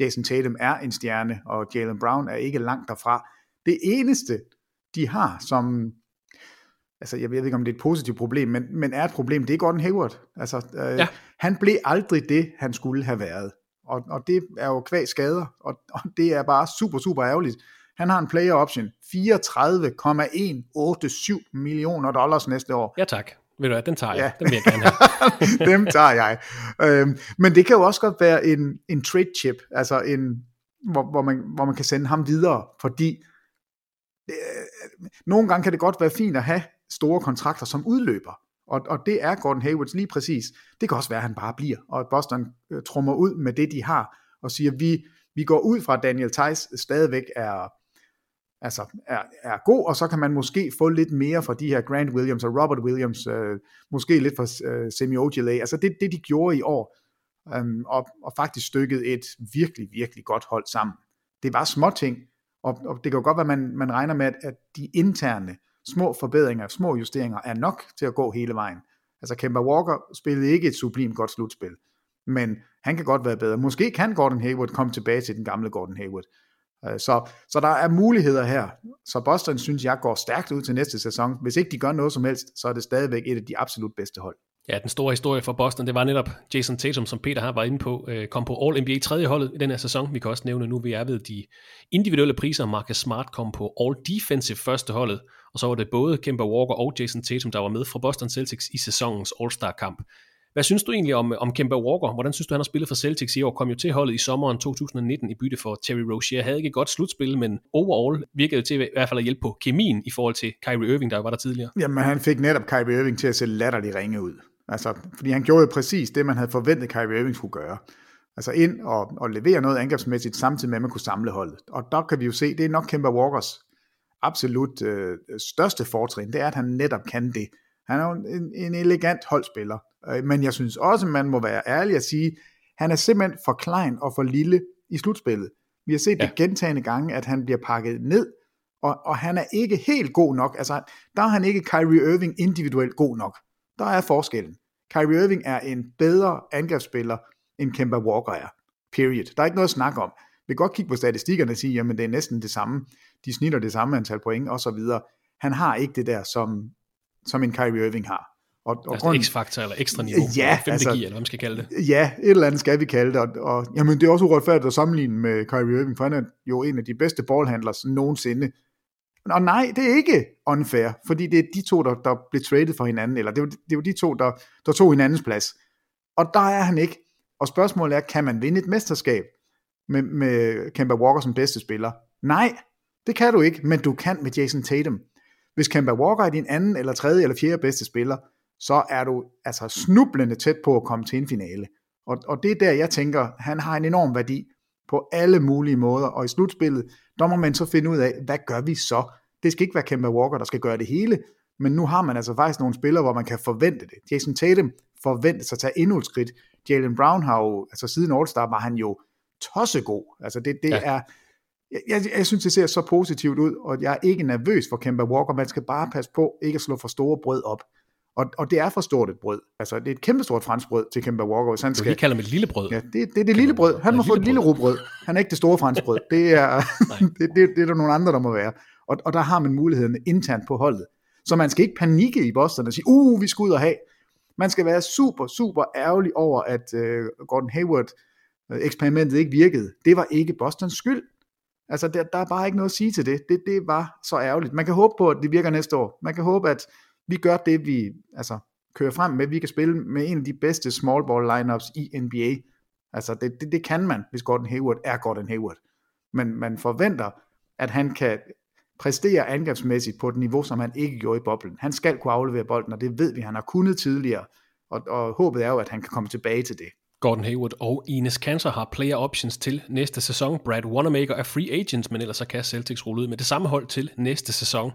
Jason Tatum er en stjerne, og Jaylen Brown er ikke langt derfra. Det eneste, de har, som altså jeg ved ikke, om det er et positivt problem, men, men er et problem, det er Gordon Hayward. Altså, øh, ja. Han blev aldrig det, han skulle have været. Og, og det er jo kvæg skader, og, og det er bare super, super ærgerligt. Han har en player option, fireogtredive komma et otte syv millioner dollars næste år. Ja tak, ved du hvad, den tager jeg, ja. Den vil jeg gerne have. Dem tager jeg. Øhm, men det kan jo også godt være en, en trade chip, altså en, hvor, hvor, man, hvor man kan sende ham videre, fordi øh, nogle gange kan det godt være fint at have store kontrakter som udløber, og, og det er Gordon Haywards lige præcis. Det kan også være, at han bare bliver, og at Boston øh, trummer ud med det, de har, og siger, vi, vi går ud fra, at Daniel Theis stadigvæk er... altså er, er god, og så kan man måske få lidt mere fra de her Grant Williams og Robert Williams, øh, måske lidt fra øh, Semi Ojeleye, altså det det de gjorde i år, øhm, og, og faktisk stykkede et virkelig, virkelig godt hold sammen. Det var små ting, og, og det kan jo godt være, man, man regner med, at, at de interne små forbedringer, små justeringer, er nok til at gå hele vejen. Altså Kemba Walker spillede ikke et sublimt godt slutspil, men han kan godt være bedre. Måske kan Gordon Hayward komme tilbage til den gamle Gordon Hayward. Så, så der er muligheder her. Så Boston, synes jeg, går stærkt ud til næste sæson. Hvis ikke de gør noget som helst, så er det stadigvæk et af de absolut bedste hold. Ja, den store historie for Boston, det var netop Jason Tatum, som Peter her var inde på, kom på All-N B A tredje holdet i den her sæson. Vi kan også nævne nu, vi er ved de individuelle priser. Marcus Smart kom på All-Defensive første holdet, og så var det både Kemba Walker og Jason Tatum, der var med fra Boston Celtics i sæsonens All-Star-kamp. Hvad synes du egentlig om, om Kemba Walker? Hvordan synes du, han har spillet for Celtics i år? Kom jo til holdet i sommeren to tusind nitten i bytte for Terry Rozier. Havde ikke et godt slutspil, men overall virkede til i hvert fald at hjælpe på kemien i forhold til Kyrie Irving, der var der tidligere. Jamen, han fik netop Kyrie Irving til at se latterligt ringe ud. Altså, fordi han gjorde jo præcis det, man havde forventet, Kyrie Irving skulle gøre. Altså ind og, og levere noget angrebsmæssigt, samtidig med, at man kunne samle holdet. Og der kan vi jo se, det er nok Kemba Walkers absolut øh, største fortrin. Det er, at han netop kan det. Han er jo en, en elegant holdspiller. Men jeg synes også, man må være ærlig at sige, han er simpelthen for klein og for lille i slutspillet. Vi har set ja. det gentagne gange, at han bliver pakket ned, og, og han er ikke helt god nok. Altså, der er han ikke Kyrie Irving individuelt god nok. Der er forskellen. Kyrie Irving er en bedre angrebsspiller, end Kemba Walker er. Period. Der er ikke noget at snakke om. Vi kan godt kigge på statistikkerne og sige, jamen det er næsten det samme. De snitter det samme antal point og så videre. Han har ikke det der, som, som en Kyrie Irving har. Og, og altså grund... x-faktor eller ekstra niveau, ja, femte altså, gear, eller hvad man skal kalde det. Ja, et eller andet skal vi kalde det, og, og jamen, det er også uretfærdigt at sammenligne med Kyrie Irving, for han er jo en af de bedste ballhandlers nogensinde. Og nej, det er ikke unfair, fordi det er de to, der, der blev traded for hinanden, eller det er, det er jo de to, der, der tog hinandens plads. Og der er han ikke. Og spørgsmålet er, kan man vinde et mesterskab med, med Kemba Walker som bedste spiller? Nej, det kan du ikke, men du kan med Jason Tatum. Hvis Kemba Walker er din anden, eller tredje, eller fjerde bedste spiller, så er du altså snublende tæt på at komme til en finale. Og, og det er der, jeg tænker, han har en enorm værdi på alle mulige måder, og i slutspillet, der må man så finde ud af, hvad gør vi så? Det skal ikke være Kemba Walker, der skal gøre det hele, men nu har man altså faktisk nogle spillere, hvor man kan forvente det. Jason Tatum forventes at tage endnu et skridt. Jaylen Brown har jo, altså siden All-Star var han jo tossegod. Altså det, det ja. er, jeg, jeg, jeg synes, det ser så positivt ud, og jeg er ikke nervøs for Kemba Walker, man skal bare passe på, ikke at slå for store brød op. Og, og det er for stort et brød. Altså, det er et kæmpe stort fransk brød til Kemba Walker. Hvis han skal... Du lige kalder ham et lille brød. Ja, det, det, det er det lille brød. Han må få et lille rugbrød. Han er ikke det store fransk brød. Det er det, det, det er der nogle andre, der må være. Og, og der har man muligheden internt på holdet. Så man skal ikke panikke i Boston og sige, uh, vi skal ud og have. Man skal være super, super ærgerlig over, at uh, Gordon Hayward-eksperimentet ikke virkede. Det var ikke Bostons skyld. Altså, der, der er bare ikke noget at sige til det. det. Det var så ærgerligt. Man kan håbe på, at det virker næste år. Man kan håbe, at vi gør det, vi altså, kører frem med. Vi kan spille med en af de bedste small ball lineups i N B A. Altså, det, det, det kan man, hvis Gordon Hayward er Gordon Hayward. Men man forventer, at han kan præstere angrebsmæssigt på et niveau, som han ikke gjorde i boblen. Han skal kunne aflevere bolden, og det ved vi, han har kunnet tidligere. Og, og håbet er jo, at han kan komme tilbage til det. Gordon Hayward og Enes Kanter har player options til næste sæson. Brad Wanamaker er free agent, men ellers så kan Celtics rulle ud med det samme hold til næste sæson.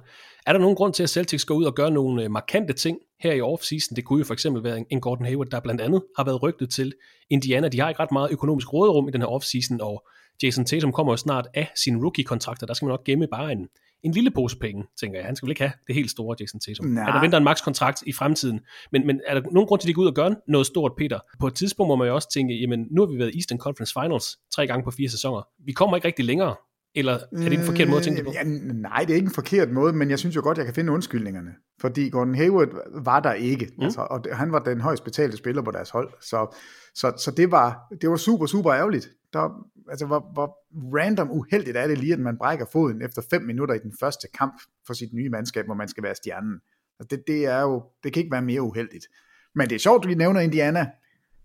Er der nogen grund til, at Celtics går ud og gør nogle markante ting her i offseason? Det kunne jo for eksempel være en Gordon Hayward, der blandt andet har været rygtet til Indiana. De har ikke ret meget økonomisk råderum i den her offseason, og Jason Tatum kommer jo snart af sin rookie-kontrakter. Der skal man nok gemme bare en, en lille pose penge, tænker jeg. Han skal vel ikke have det helt store, Jason Tatum. Nej. Er der venter en max-kontrakt i fremtiden? Men, men er der nogen grund til, at de går ud og gør noget stort, Peter? På et tidspunkt må man jo også tænke, jamen nu har vi været Eastern Conference Finals tre gange på fire sæsoner. Vi kommer ikke rigtig længere. Eller er det en forkert måde at tænke det på? Ja, nej, det er ikke en forkert måde, men jeg synes jo godt, jeg kan finde undskyldningerne. Fordi Gordon Hayward var der ikke. Mm. Altså, og han var den højst betalte spiller på deres hold. Så, så, så det, var, det var super, super ærgerligt. Der, altså, hvor, hvor random uheldigt er det lige, at man brækker foden efter fem minutter i den første kamp for sit nye mandskab, hvor man skal være stjernen. Altså, det, det, er jo, det kan ikke være mere uheldigt. Men det er sjovt, at vi nævner Indiana.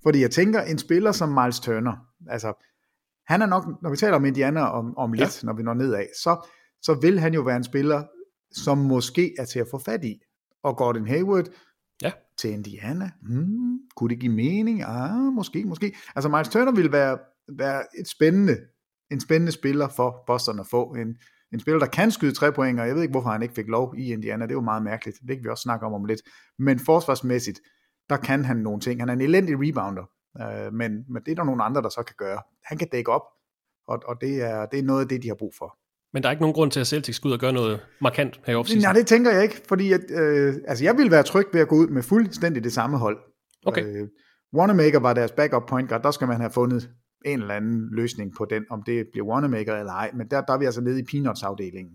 Fordi jeg tænker, en spiller som Miles Turner, altså... Han er nok, når vi taler om Indiana om, om lidt, ja. når vi når nedad, så, så vil han jo være en spiller, som måske er til at få fat i. Og Gordon Hayward ja. til Indiana, hmm, kunne det give mening? Ah, måske, måske. Altså Miles Turner ville være, være et spændende, en spændende spiller for Boston at få. En, en spiller, der kan skyde tre point, og jeg ved ikke, hvorfor han ikke fik lov i Indiana. Det er jo meget mærkeligt. Det kan vi også snakke om om lidt. Men forsvarsmæssigt, der kan han nogle ting. Han er en elendig rebounder. Men, men det er der nogle andre, der så kan gøre. Han kan dække op, og, og det, er, det er noget af det, de har brug for. Men der er ikke nogen grund til, at Celtics skal ud og gøre noget markant her i offseason? Nej, det tænker jeg ikke, fordi at, øh, altså jeg ville være tryg ved at gå ud med fuldstændig det samme hold. Okay. Øh, Wanamaker var deres backup point guard, der skal man have fundet en eller anden løsning på den, om det bliver Wanamaker eller ej, men der, der er vi altså nede i peanuts-afdelingen.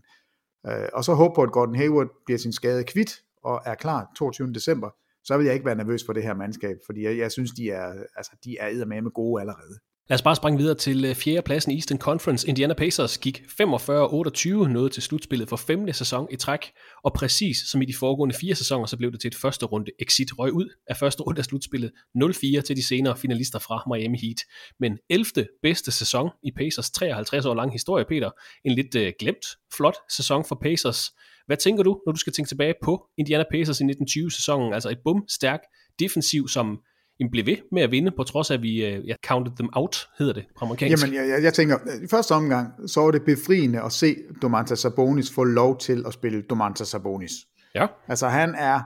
Øh, og så håber på, at Gordon Hayward bliver sin skade kvit og er klar toogtyvende december, så vil jeg ikke være nervøs for det her mandskab, fordi jeg, jeg synes, de er, altså, de er eddermame gode allerede. Lad os bare springe videre til fjerde pladsen i Eastern Conference. Indiana Pacers gik femogfyrre til otteogtyve, nåede til slutspillet for femte sæson i træk, og præcis som i de foregående fire sæsoner, så blev det til et første runde exit, røg ud af første runde af slutspillet nul fire til de senere finalister fra Miami Heat. Men ellevte bedste sæson i Pacers treoghalvtreds år lang historie, Peter. En lidt øh, glemt, flot sæson for Pacers. Hvad tænker du, når du skal tænke tilbage på Indiana Pacers i nitten tyve-sæsonen? Altså et bum, stærk defensiv, som blev ved med at vinde, på trods af, at vi uh, counted them out, hedder det på amerikansk. Jamen, jeg, jeg, jeg tænker, i første omgang, så var det befriende at se Domantas Sabonis få lov til at spille Domantas Sabonis. Ja. Altså, han er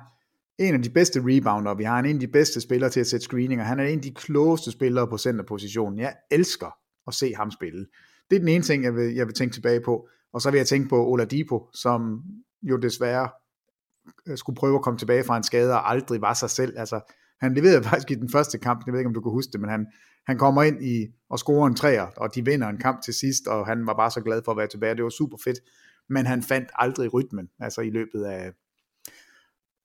en af de bedste rebounder, vi har, en af de bedste spillere til at sætte screeninger, han er en af de klogeste spillere på centerpositionen. Jeg elsker at se ham spille. Det er den ene ting, jeg vil, jeg vil tænke tilbage på, og så vil jeg tænke på Oladipo, som jo desværre skulle prøve at komme tilbage fra en skade, og aldrig var sig selv, altså han leverede faktisk i den første kamp, jeg ved ikke om du kan huske det, men han, han kommer ind i og scorer en treer, og de vinder en kamp til sidst, og han var bare så glad for at være tilbage, det var super fedt, men han fandt aldrig rytmen, altså i løbet af,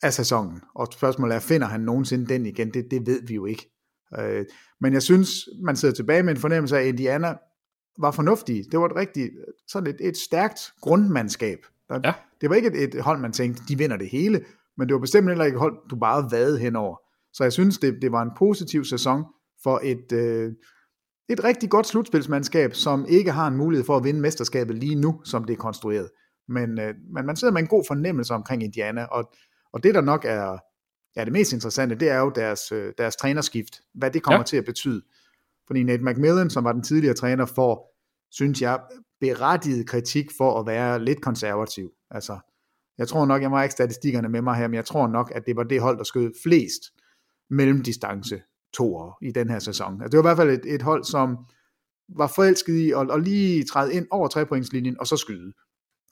af sæsonen, og spørgsmålet er, finder han nogensinde den igen, det, det ved vi jo ikke, øh, men jeg synes, man sidder tilbage med en fornemmelse af, at Indiana var fornuftige, det var et rigtigt, sådan et, et stærkt grundmandskab, der, ja. Det var ikke et, et hold, man tænkte, de vinder det hele, men det var bestemt heller ikke et hold, du bare vadede henover. Så jeg synes, det, det var en positiv sæson for et, øh, et rigtig godt slutspilsmandskab, som ikke har en mulighed for at vinde mesterskabet lige nu, som det er konstrueret. Men, øh, men man sidder med en god fornemmelse omkring Indiana, og, og det der nok er, er det mest interessante, det er jo deres, øh, deres trænerskift, hvad det kommer ja. til at betyde. Fordi Nate McMillan, som var den tidligere træner, får, synes jeg, berettiget kritik for at være lidt konservativ. Altså, jeg tror nok, jeg må ikke statistikkerne med mig her, men jeg tror nok, at det var det hold, der skød flest mellemdistance toer i den her sæson. Altså, det var i hvert fald et, et hold, som var forelsket i at, at lige træde ind over trepointslinjen og så skyde.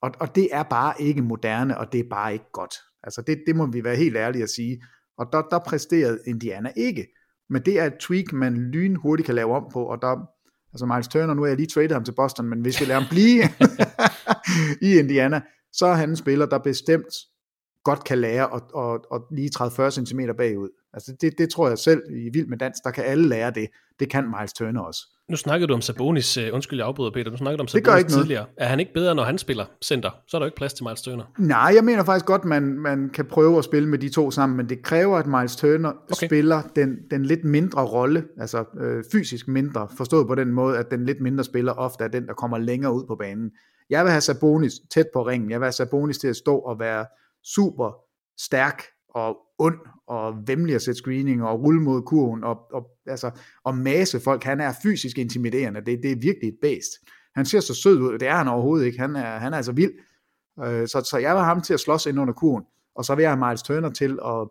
Og, og det er bare ikke moderne, og det er bare ikke godt. Altså, det, det må vi være helt ærlige at sige. Og der, der præsterede Indiana ikke. Men det er et tweak, man lynhurtigt kan lave om på, og der, altså Miles Turner, nu er jeg lige tradet ham til Boston, men hvis vi lader ham blive i Indiana, så er han en spiller, der bestemt godt kan lære at, at, at lige tredive til fyrre centimeter bagud. Altså det, det tror jeg selv, i Vild med Dans, der kan alle lære det. Det kan Miles Turner også. Nu snakkede du om Sabonis, uh, undskyld jeg afbryder Peter, nu snakkede du om Sabonis tidligere. Er han ikke bedre, når han spiller center? Så er der jo ikke plads til Miles Turner. Nej, jeg mener faktisk godt, man, man kan prøve at spille med de to sammen, men det kræver, at Miles Turner okay. spiller den, den lidt mindre rolle, altså øh, fysisk mindre, forstået på den måde, at den lidt mindre spiller ofte er den, der kommer længere ud på banen. Jeg vil have Sabonis tæt på ringen, jeg vil have Sabonis til at stå og være super stærk og ond og vemmelig at sætte screening og rulle mod kurven og, og, altså, og mase folk. Han er fysisk intimiderende. Det, det er virkelig et bæst. Han ser så sød ud. Det er han overhovedet ikke. Han er, han er altså vild. Øh, så, så jeg var ham til at slås ind under kurven. Og så vil jeg have Miles Turner til at,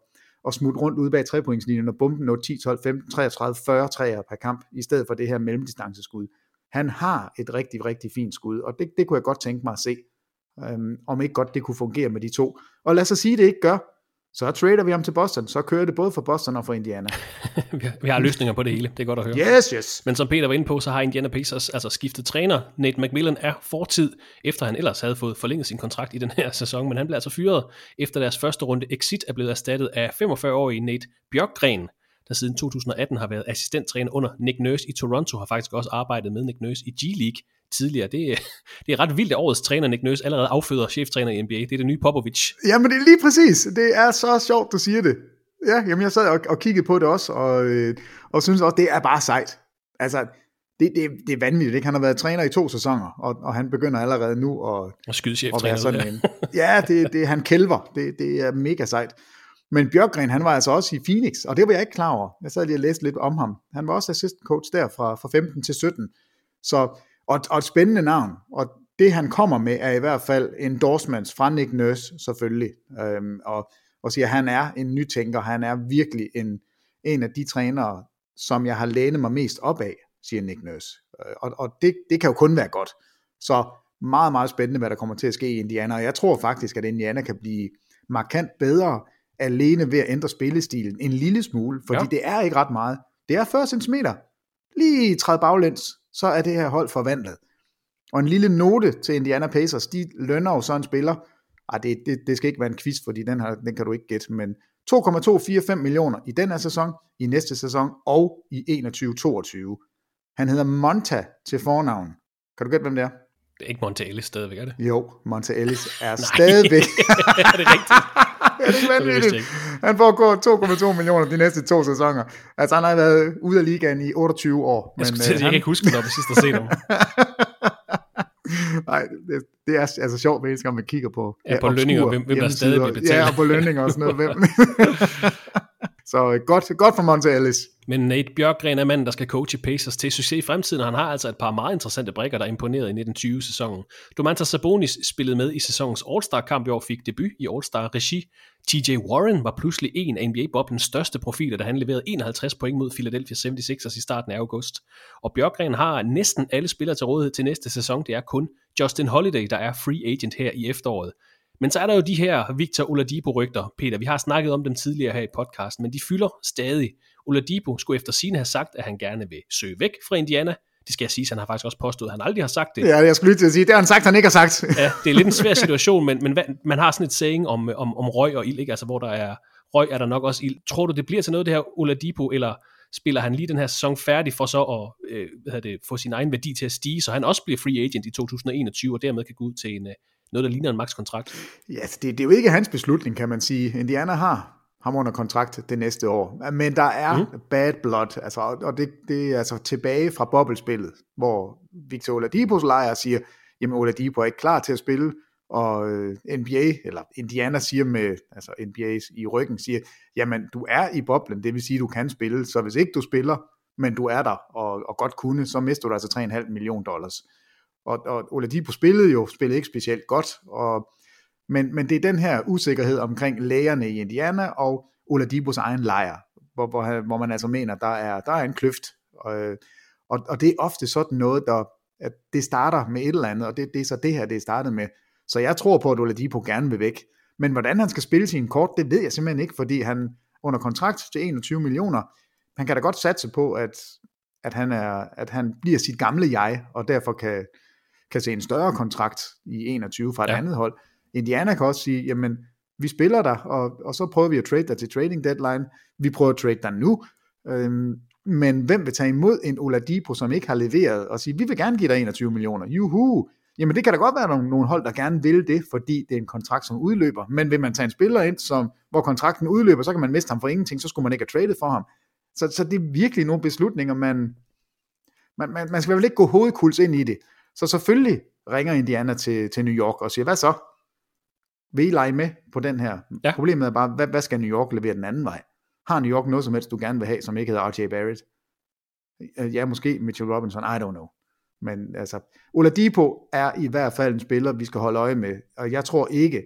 at smutte rundt ude bag trepointslinjen og bombe noget ti, tolv, femten, treogtredive, fyrre træer per kamp i stedet for det her mellemdistanceskud. Han har et rigtig, rigtig fint skud, og det, det kunne jeg godt tænke mig at se. Øhm, om ikke godt det kunne fungere med de to. Og lad os så sige, det ikke gør. Så trader vi ham til Boston, så kører det både for Boston og for Indiana. Vi har løsninger på det hele, det er godt at høre. Yes, yes. Men som Peter var inde på, så har Indiana Pacers altså skiftet træner. Nate McMillan er fortid, efter han ellers havde fået forlænget sin kontrakt i den her sæson, men han blev altså fyret, efter deres første runde exit er blevet erstattet af femogfyrre-årige Nate Björkgren, der siden to tusind atten har været assistenttræner under Nick Nurse i Toronto, har faktisk også arbejdet med Nick Nurse i G-League tidligere. Det, det er ret vildt, at årets træner Nick Nurse allerede afføder cheftræner i N B A. Det er det nye Popovich. Jamen det er lige præcis. Det er så sjovt, du siger det. Ja, jamen jeg sad og, og kiggede på det også, og, og synes også, det er bare sejt. Altså, det, det, det er vanvittigt, ikke? Han har været træner i to sæsoner, og, og han begynder allerede nu at, og skyde cheftræner, at være sådan en... Ja, det, det, han kælver. Det, det er mega sejt. Men Björkgren, han var altså også i Phoenix, og det var jeg ikke klar over. Jeg sad lige og læste lidt om ham. Han var også assistant coach der fra, fra femten til sytten. Så... Og, og et spændende navn, og det han kommer med er i hvert fald endorsements fra Nick Nurse selvfølgelig, øhm, og, og siger, at han er en nytænker, han er virkelig en, en af de trænere, som jeg har lænet mig mest op af, siger Nick Nurse, og, og det, det kan jo kun være godt, så meget, meget spændende, hvad der kommer til at ske i Indiana, og jeg tror faktisk, at Indiana kan blive markant bedre alene ved at ændre spillestilen en lille smule, fordi ja. Det er ikke ret meget, det er fyrre centimeter, lige træde baglæns, så er det her hold forvandlet. Og en lille note til Indiana Pacers, de lønner jo så en spiller, ej, det, det, det skal ikke være en quiz, fordi den, her, den kan du ikke gætte, men to komma to fire fem millioner i den her sæson, i næste sæson, og i enogtyve toogtyve. Han hedder Monta til fornavn. Kan du gætte, hvem det er? Det er ikke Monta Ellis stadigvæk, er det? Jo, Monta Ellis er stadigvæk. Er det rigtigt? Han får gå to komma to millioner de næste to sæsoner. Altså han har været ude af ligaen i otteogtyve år. Jeg, men, til, han... jeg kan ikke huske, når det sidste at se dem. Nej, det, det er altså sjovt, mennesker, man kigger på. Ja, ja på lønninger, hvem, hvem der stadig bliver betalt. Ja, og på lønninger og sådan noget. Så godt, godt for Monte Ellis. Men Nate Bjørkgren er manden, der skal coache Pacers til succes i fremtiden. Han har altså et par meget interessante brikker, der imponerede i nitten tyve-sæsonen. Domantas Sabonis spillede med i sæsonens All-Star-kamp i år, fik debut i All-Star-regi. T J Warren var pludselig en af N B A-boblens største profiler, da han leverede enoghalvtreds point mod Philadelphia seventy-sixers i starten af august. Og Bjørkgren har næsten alle spillere til rådighed til næste sæson. Det er kun Justin Holiday, der er free agent her i efteråret. Men så er der jo de her Victor Oladipo-rygter, Peter. Vi har snakket om dem tidligere her i podcasten, men de fylder stadig. Oladipo skulle efter sigende have sagt, at han gerne vil søge væk fra Indiana. Det skal jeg sige, han har faktisk også påstået, at han aldrig har sagt det. Ja, jeg skulle lige til at sige, det har han sagt, han ikke har sagt. Ja, det er lidt en svær situation, men, men man har sådan et saying om, om, om røg og ild, ikke? Altså hvor der er røg, er der nok også ild. Tror du, det bliver til noget, det her Oladipo, eller spiller han lige den her sæson færdig for så at øh, hvad hedder det, få sin egen værdi til at stige, så han også bliver free agent i to tusind enogtyve, og dermed kan gå ud til en... Øh, noget, der ligner en max-kontrakt. Ja, det, det er jo ikke hans beslutning, kan man sige. Indiana har ham under kontrakt det næste år. Men der er mm. bad blood, altså, og det, det er altså tilbage fra boblespillet, hvor Victor Oladipos lejer siger, jamen Oladipo er ikke klar til at spille, og N B A, eller Indiana siger med, altså N B A i ryggen, siger, jamen du er i boblen, det vil sige, du kan spille, så hvis ikke du spiller, men du er der, og, og godt kunne, så mister du altså tre komma fem millioner dollars. Og, og Oladipo spillede jo, spillede ikke specielt godt, og, men, men det er den her usikkerhed omkring lægerne i Indiana og Oladipos egen lejer, hvor, hvor, hvor man altså mener, der er, der er en kløft, og, og, og det er ofte sådan noget, der, at det starter med et eller andet, og det, det er så det her, det er startet med. Så jeg tror på, at Oladipo gerne vil væk, men hvordan han skal spille sin kort, det ved jeg simpelthen ikke, fordi han under kontrakt til enogtyve millioner, han kan da godt satse på, at, at, han, er, at han bliver sit gamle jeg, og derfor kan kan se en større kontrakt i enogtyve fra et ja. andet hold. Indiana kan også sige, jamen, vi spiller der, og, og så prøver vi at trade dig til trading deadline. Vi prøver at trade dig nu. Øhm, men hvem vil tage imod en Oladipo, som ikke har leveret, og sige, vi vil gerne give dig enogtyve millioner. Juhu! Jamen, det kan da godt være, nogle, nogle hold, der gerne vil det, fordi det er en kontrakt, som udløber. Men vil man tage en spiller ind, som, hvor kontrakten udløber, så kan man miste ham for ingenting, så skulle man ikke have tradet for ham. Så, så det er virkelig nogle beslutninger, man, man, man, man skal i hvert fald ikke gå hovedkuls ind i det. Så selvfølgelig ringer Indiana til, til New York og siger, hvad så? Vil I lege med på den her? Ja. Problemet er bare, hvad, hvad skal New York levere den anden vej? Har New York noget som helst, du gerne vil have, som ikke hedder R J Barrett? Ja, måske Mitchell Robinson, I don't know. Men altså, Oladipo er i hvert fald en spiller, vi skal holde øje med. Og jeg tror ikke,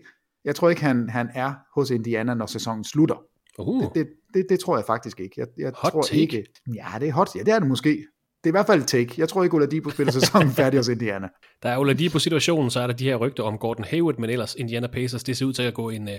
jeg tror ikke han, han er hos Indiana, når sæsonen slutter. Uh. Det, det, det, det tror jeg faktisk ikke. Jeg, jeg hot tror take. Ikke. Ja, det er hot. Ja, det er det måske. Det er i hvert fald et take. Jeg tror ikke, Oladipo spiller sæsonen færdig hos Indiana. Der er Oladipo-situationen, så er der de her rygter om Gordon Hayward, men ellers Indiana Pacers, det ser ud til at gå en uh,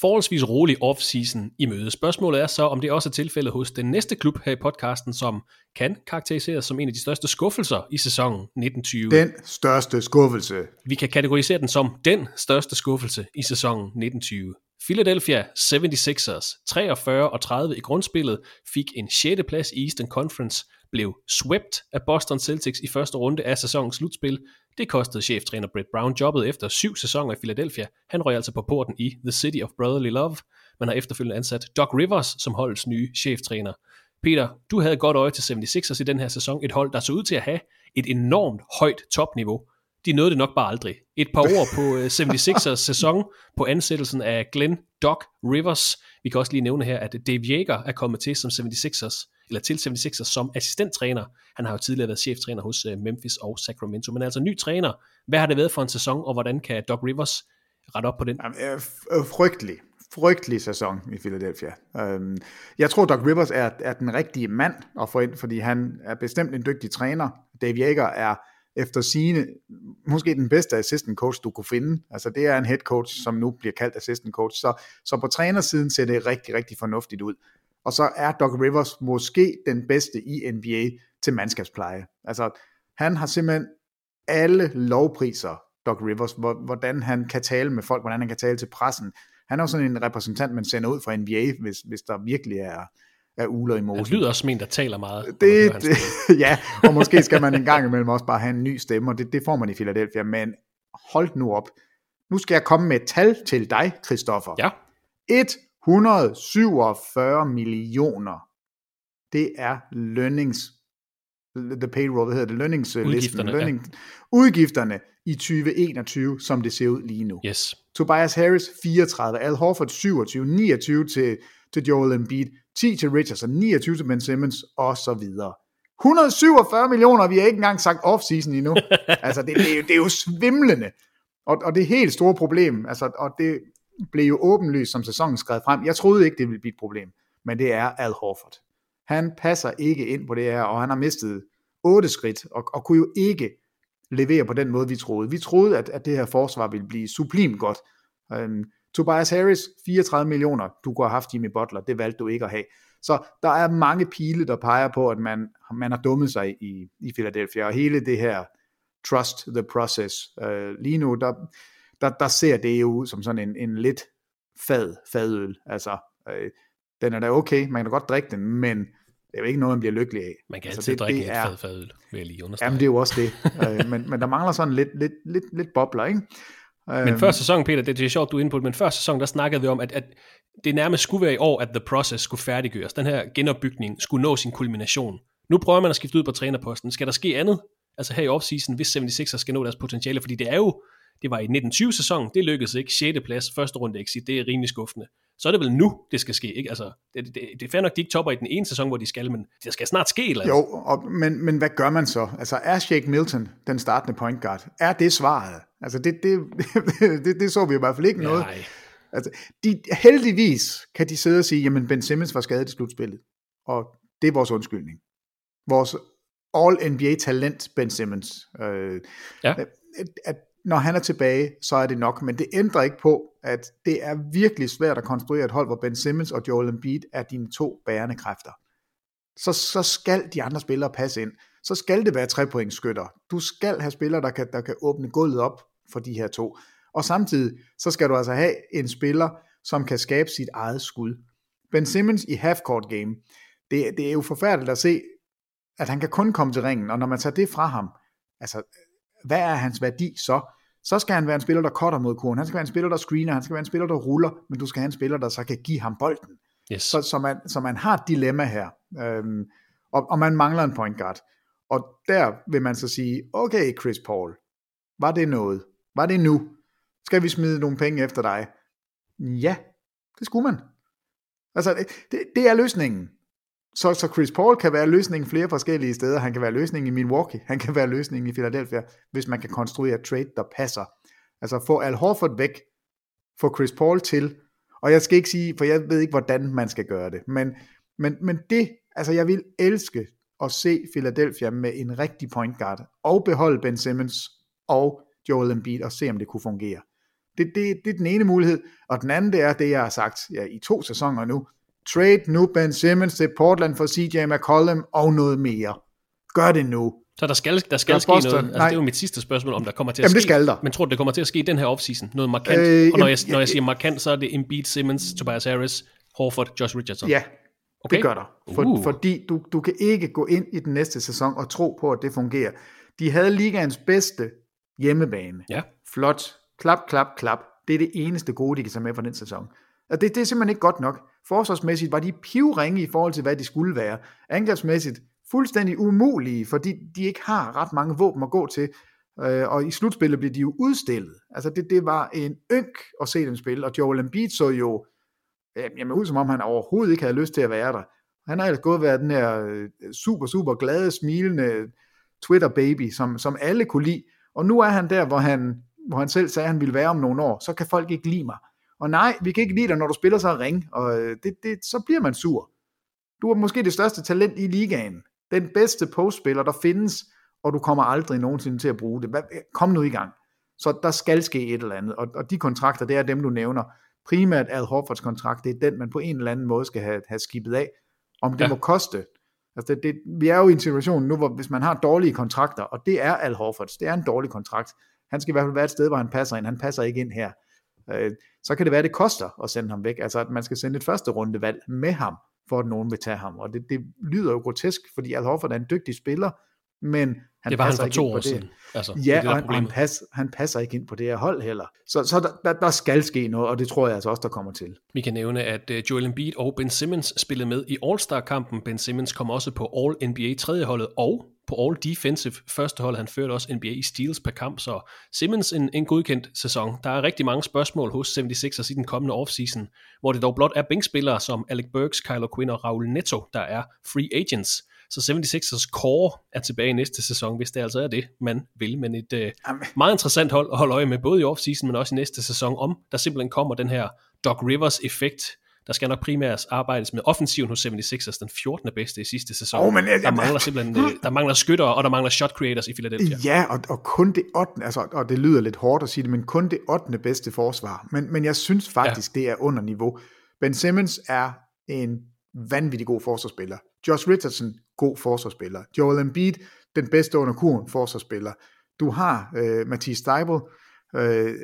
forholdsvis rolig off-season i møde. Spørgsmålet er så, om det også er tilfældet hos den næste klub her i podcasten, som kan karakteriseres som en af de største skuffelser i sæsonen nitten tyve. Den største skuffelse. Vi kan kategorisere den som den største skuffelse i sæsonen nitten tyve. Philadelphia seventy-sixers, treogfyrre og tredive i grundspillet, fik en sjette plads i Eastern Conference, blev swept af Boston Celtics i første runde af sæsonens slutspil. Det kostede cheftræner Brett Brown jobbet efter syv sæsoner i Philadelphia. Han røg altså på porten i The City of Brotherly Love. Man har efterfølgende ansat Doc Rivers som holdets nye cheftræner. Peter, du havde godt øje til seventy-sixers i den her sæson. Et hold, der så ud til at have et enormt højt topniveau. De nåede det nok bare aldrig. Et par ord på seventy-sixers sæson på ansættelsen af Glenn Doc Rivers. Vi kan også lige nævne her, at Dave Jaeger er kommet til som seventy-sixers eller til seventy-sixers som assistenttræner. Han har jo tidligere været cheftræner hos Memphis og Sacramento, men altså ny træner. Hvad har det været for en sæson, og hvordan kan Doc Rivers rette op på den? Jamen, frygtelig, frygtelig sæson i Philadelphia. Jeg tror, Doc Rivers er, er den rigtige mand at få ind, fordi han er bestemt en dygtig træner. Dave Jaeger er efter sigende måske den bedste assistant coach, du kunne finde. Altså det er en head coach, som nu bliver kaldt assistant coach. Så, så på trænersiden ser det rigtig, rigtig fornuftigt ud. Og så er Doc Rivers måske den bedste i N B A til mandskabspleje. Altså, han har simpelthen alle lovpriser, Doc Rivers, hvordan han kan tale med folk, hvordan han kan tale til pressen. Han er jo sådan en repræsentant, man sender ud fra N B A, hvis, hvis der virkelig er, er uler i mosen. Han lyder også som en, der taler meget. Det, det, ja, og måske skal man en gang imellem også bare have en ny stemme, og det, det får man i Philadelphia. Men hold nu op. Nu skal jeg komme med et tal til dig, Christoffer. Ja. Et et hundrede og syvogfyrre millioner. Det er lønnings the payroll, hvad hedder det, lønningslisten, lønning, ja. Udgifterne i tyve enogtyve, som det ser ud lige nu. Yes. Tobias Harris fireogtredive, Al Horford syvogtyve, niogtyve til til Joel Embiid, ti til Richardson, niogtyve til Ben Simmons, og så videre. et hundrede og syvogfyrre millioner, vi har ikke engang sagt off-season endnu. Altså, det, det, er, jo, det er jo svimlende. Og, og det er helt store problem. Altså, og det blev jo åbenlyst, som sæsonen skred frem. Jeg troede ikke, det ville blive et problem. Men det er Al Horford. Han passer ikke ind på det her, og han har mistet otte skridt, og, og kunne jo ikke levere på den måde, vi troede. Vi troede, at, at det her forsvar ville blive sublimt godt. Øhm, Tobias Harris, fireogtredive millioner. Du kunne have haft Jimmy Butler. Det valgte du ikke at have. Så der er mange pile, der peger på, at man, man har dummet sig i, i Philadelphia, og hele det her trust the process. Øh, lige nu, der, der, der ser det jo ud som sådan en, en lidt fad, fadøl. Altså, øh, den er da okay, man kan godt drikke den, men det er jo ikke noget, man bliver lykkelig af. Man kan altså, altid det, drikke det er, et fad, fadøl, vil jeg lige understrege. Jamen, det er jo også det. øh, men, men der mangler sådan lidt, lidt, lidt, lidt bobler, ikke? Men før sæson, Peter, det er sjovt, du er inde på det, men før sæson, der snakkede vi om, at, at det nærmest skulle være i år, at the process skulle færdiggøres. Den her genopbygning skulle nå sin kulmination. Nu prøver man at skifte ud på trænerposten. Skal der ske andet? Altså her i offseason, hvis seventy-sixers skal nå deres potentiale, fordi det er jo, det var i nitten tyve, det lykkedes ikke. sjette plads, første runde exit, det er rimelig skuffende. Så er det vel nu, det skal ske, ikke? Altså, det, det, det er fair nok, de ikke topper i den ene sæson, hvor de skal, men det skal snart ske eller andet. Jo, og, men, men hvad gør man så? Altså, er Shake Milton den startende point guard? Er det svaret? Altså, det, det, det, det, det så vi i hvert fald ikke noget. Nej. Altså, de, heldigvis kan de sidde og sige, jamen, Ben Simmons var skadet i slutspillet, og det er vores undskyldning. Vores all-N B A-talent, Ben Simmons. Øh, ja. at, at Når han er tilbage, så er det nok, men det ændrer ikke på, at det er virkelig svært at konstruere et hold, hvor Ben Simmons og Joel Embiid er dine to bærende kræfter. Så, så skal de andre spillere passe ind. Så skal det være trepointsskytter. Du skal have spillere, der kan, der kan åbne gulvet op for de her to. Og samtidig, så skal du altså have en spiller, som kan skabe sit eget skud. Ben Simmons i half-court game, det, det er jo forfærdeligt at se, at han kan kun komme til ringen, og når man tager det fra ham, altså, hvad er hans værdi så? Så skal han være en spiller, der cutter mod kurven. Han skal være en spiller, der screener. Han skal være en spiller, der ruller. Men du skal have en spiller, der så kan give ham bolden. Yes. Så, så, man, så man har et dilemma her. Øhm, og, og man mangler en point guard. Og der vil man så sige, okay Chris Paul, var det noget? Var det nu? Skal vi smide nogle penge efter dig? Ja, det skulle man. Altså, det, det er løsningen. Så, så Chris Paul kan være løsningen flere forskellige steder. Han kan være løsningen i Milwaukee. Han kan være løsningen i Philadelphia, hvis man kan konstruere et trade, der passer. Altså få Al Horford væk, få Chris Paul til. Og jeg skal ikke sige, for jeg ved ikke, hvordan man skal gøre det. Men, men, men det, altså jeg vil elske at se Philadelphia med en rigtig point guard, og beholde Ben Simmons og Joel Embiid, og se om det kunne fungere. Det, det, det er den ene mulighed. Og den anden, det er det, jeg har sagt ja, i to sæsoner nu. Trade nu Ben Simmons til Portland for C J McCollum og noget mere. Gør det nu. Så der skal, der skal ske Boston, noget. Altså, det er jo mit sidste spørgsmål, om der kommer til at Jamen, ske. Jamen det skal der. Men tror du, det kommer til at ske i den her offseason? Noget markant? Øh, og når jeg, når jeg siger markant, så er det Embiid, Simmons, Tobias Harris, Horford, Josh Richardson. Ja, okay? Det gør der. For, uh. Fordi du, du kan ikke gå ind i den næste sæson og tro på, at det fungerer. De havde ligaens bedste hjemmebane. Ja. Flot. Klap, klap, klap. Det er det eneste gode, de kan tage med fra den sæson. Og det, det er simpelthen ikke godt nok. Forsvarsmæssigt var de pivringe i forhold til, hvad de skulle være. Angrebsmæssigt fuldstændig umulige, fordi de ikke har ret mange våben at gå til. Øh, og i slutspillet blev de jo udstillet. Altså det, det var en ynk at se dem spille. Og Joel Embiid så jo øh, jamen, ud som om, han overhovedet ikke havde lyst til at være der. Han har altså gået været den her øh, super, super glade, smilende Twitter-baby, som, som alle kunne lide. Og nu er han der, hvor han, hvor han selv sagde, at han ville være om nogle år. Så kan folk ikke lide mig. Og nej, vi kan ikke lide dig, når du spiller så ring, og det, det, så bliver man sur. Du er måske det største talent i ligaen, den bedste postspiller, der findes, og du kommer aldrig nogensinde til at bruge det. Kom nu i gang. Så der skal ske et eller andet, og, og de kontrakter, det er dem, du nævner. Primært Al Horfords kontrakt, det er den, man på en eller anden måde skal have, have skibet af, om det ja. må koste. Altså det, det, vi er jo i en situation nu, hvor hvis man har dårlige kontrakter, og det er Al Horfords, det er en dårlig kontrakt. Han skal i hvert fald være et sted, hvor han passer ind. Han passer ikke ind her. Så kan det være, at det koster at sende ham væk. Altså, at man skal sende et første rundevalg med ham, for at nogen vil tage ham. Og det, det lyder jo grotesk, fordi Al Horford er en dygtig spiller, men han det var passer han for ikke ind på siden. det. Altså, ja, det, det og han, han, passer, han passer ikke ind på det her hold heller. Så, så der, der, der skal ske noget, og det tror jeg altså også, der kommer til. Vi kan nævne, at Joel Embiid og Ben Simmons spillede med i All-Star-kampen. Ben Simmons kom også på All-N B A tredjeholdet og på all defensive førstehold. Han førte også N B A i steals per kamp, så Simmons en, en godkendt sæson. Der er rigtig mange spørgsmål hos seventy-sixers i den kommende offseason, hvor det dog blot er bænkspillere som Alec Burks, Kyler Quinn og Raul Neto, der er free agents. Så seventy-sixers core er tilbage i næste sæson, hvis det altså er det, man vil. Men et øh, meget interessant hold at holde øje med, både i offseason, men også i næste sæson, om der simpelthen kommer den her Doc Rivers-effekt. Der skal nok primært arbejdes med offensiven hos seventy-sixers, den fjortende bedste i sidste sæson. Oh, men, jeg, jeg, der mangler simpelthen der mangler skytter, og der mangler shot creators i Philadelphia. Ja, og, og kun det ottende, altså, og det lyder lidt hårdt at sige det, men kun det ottende bedste forsvar. Men, men jeg synes faktisk, ja. Det er under niveau. Ben Simmons er en vanvittig god forsvarsspiller. Josh Richardson, god forsvarsspiller. Joel Embiid, den bedste under kurven forsvarsspiller. Du har øh, Matisse Thybulle, øh,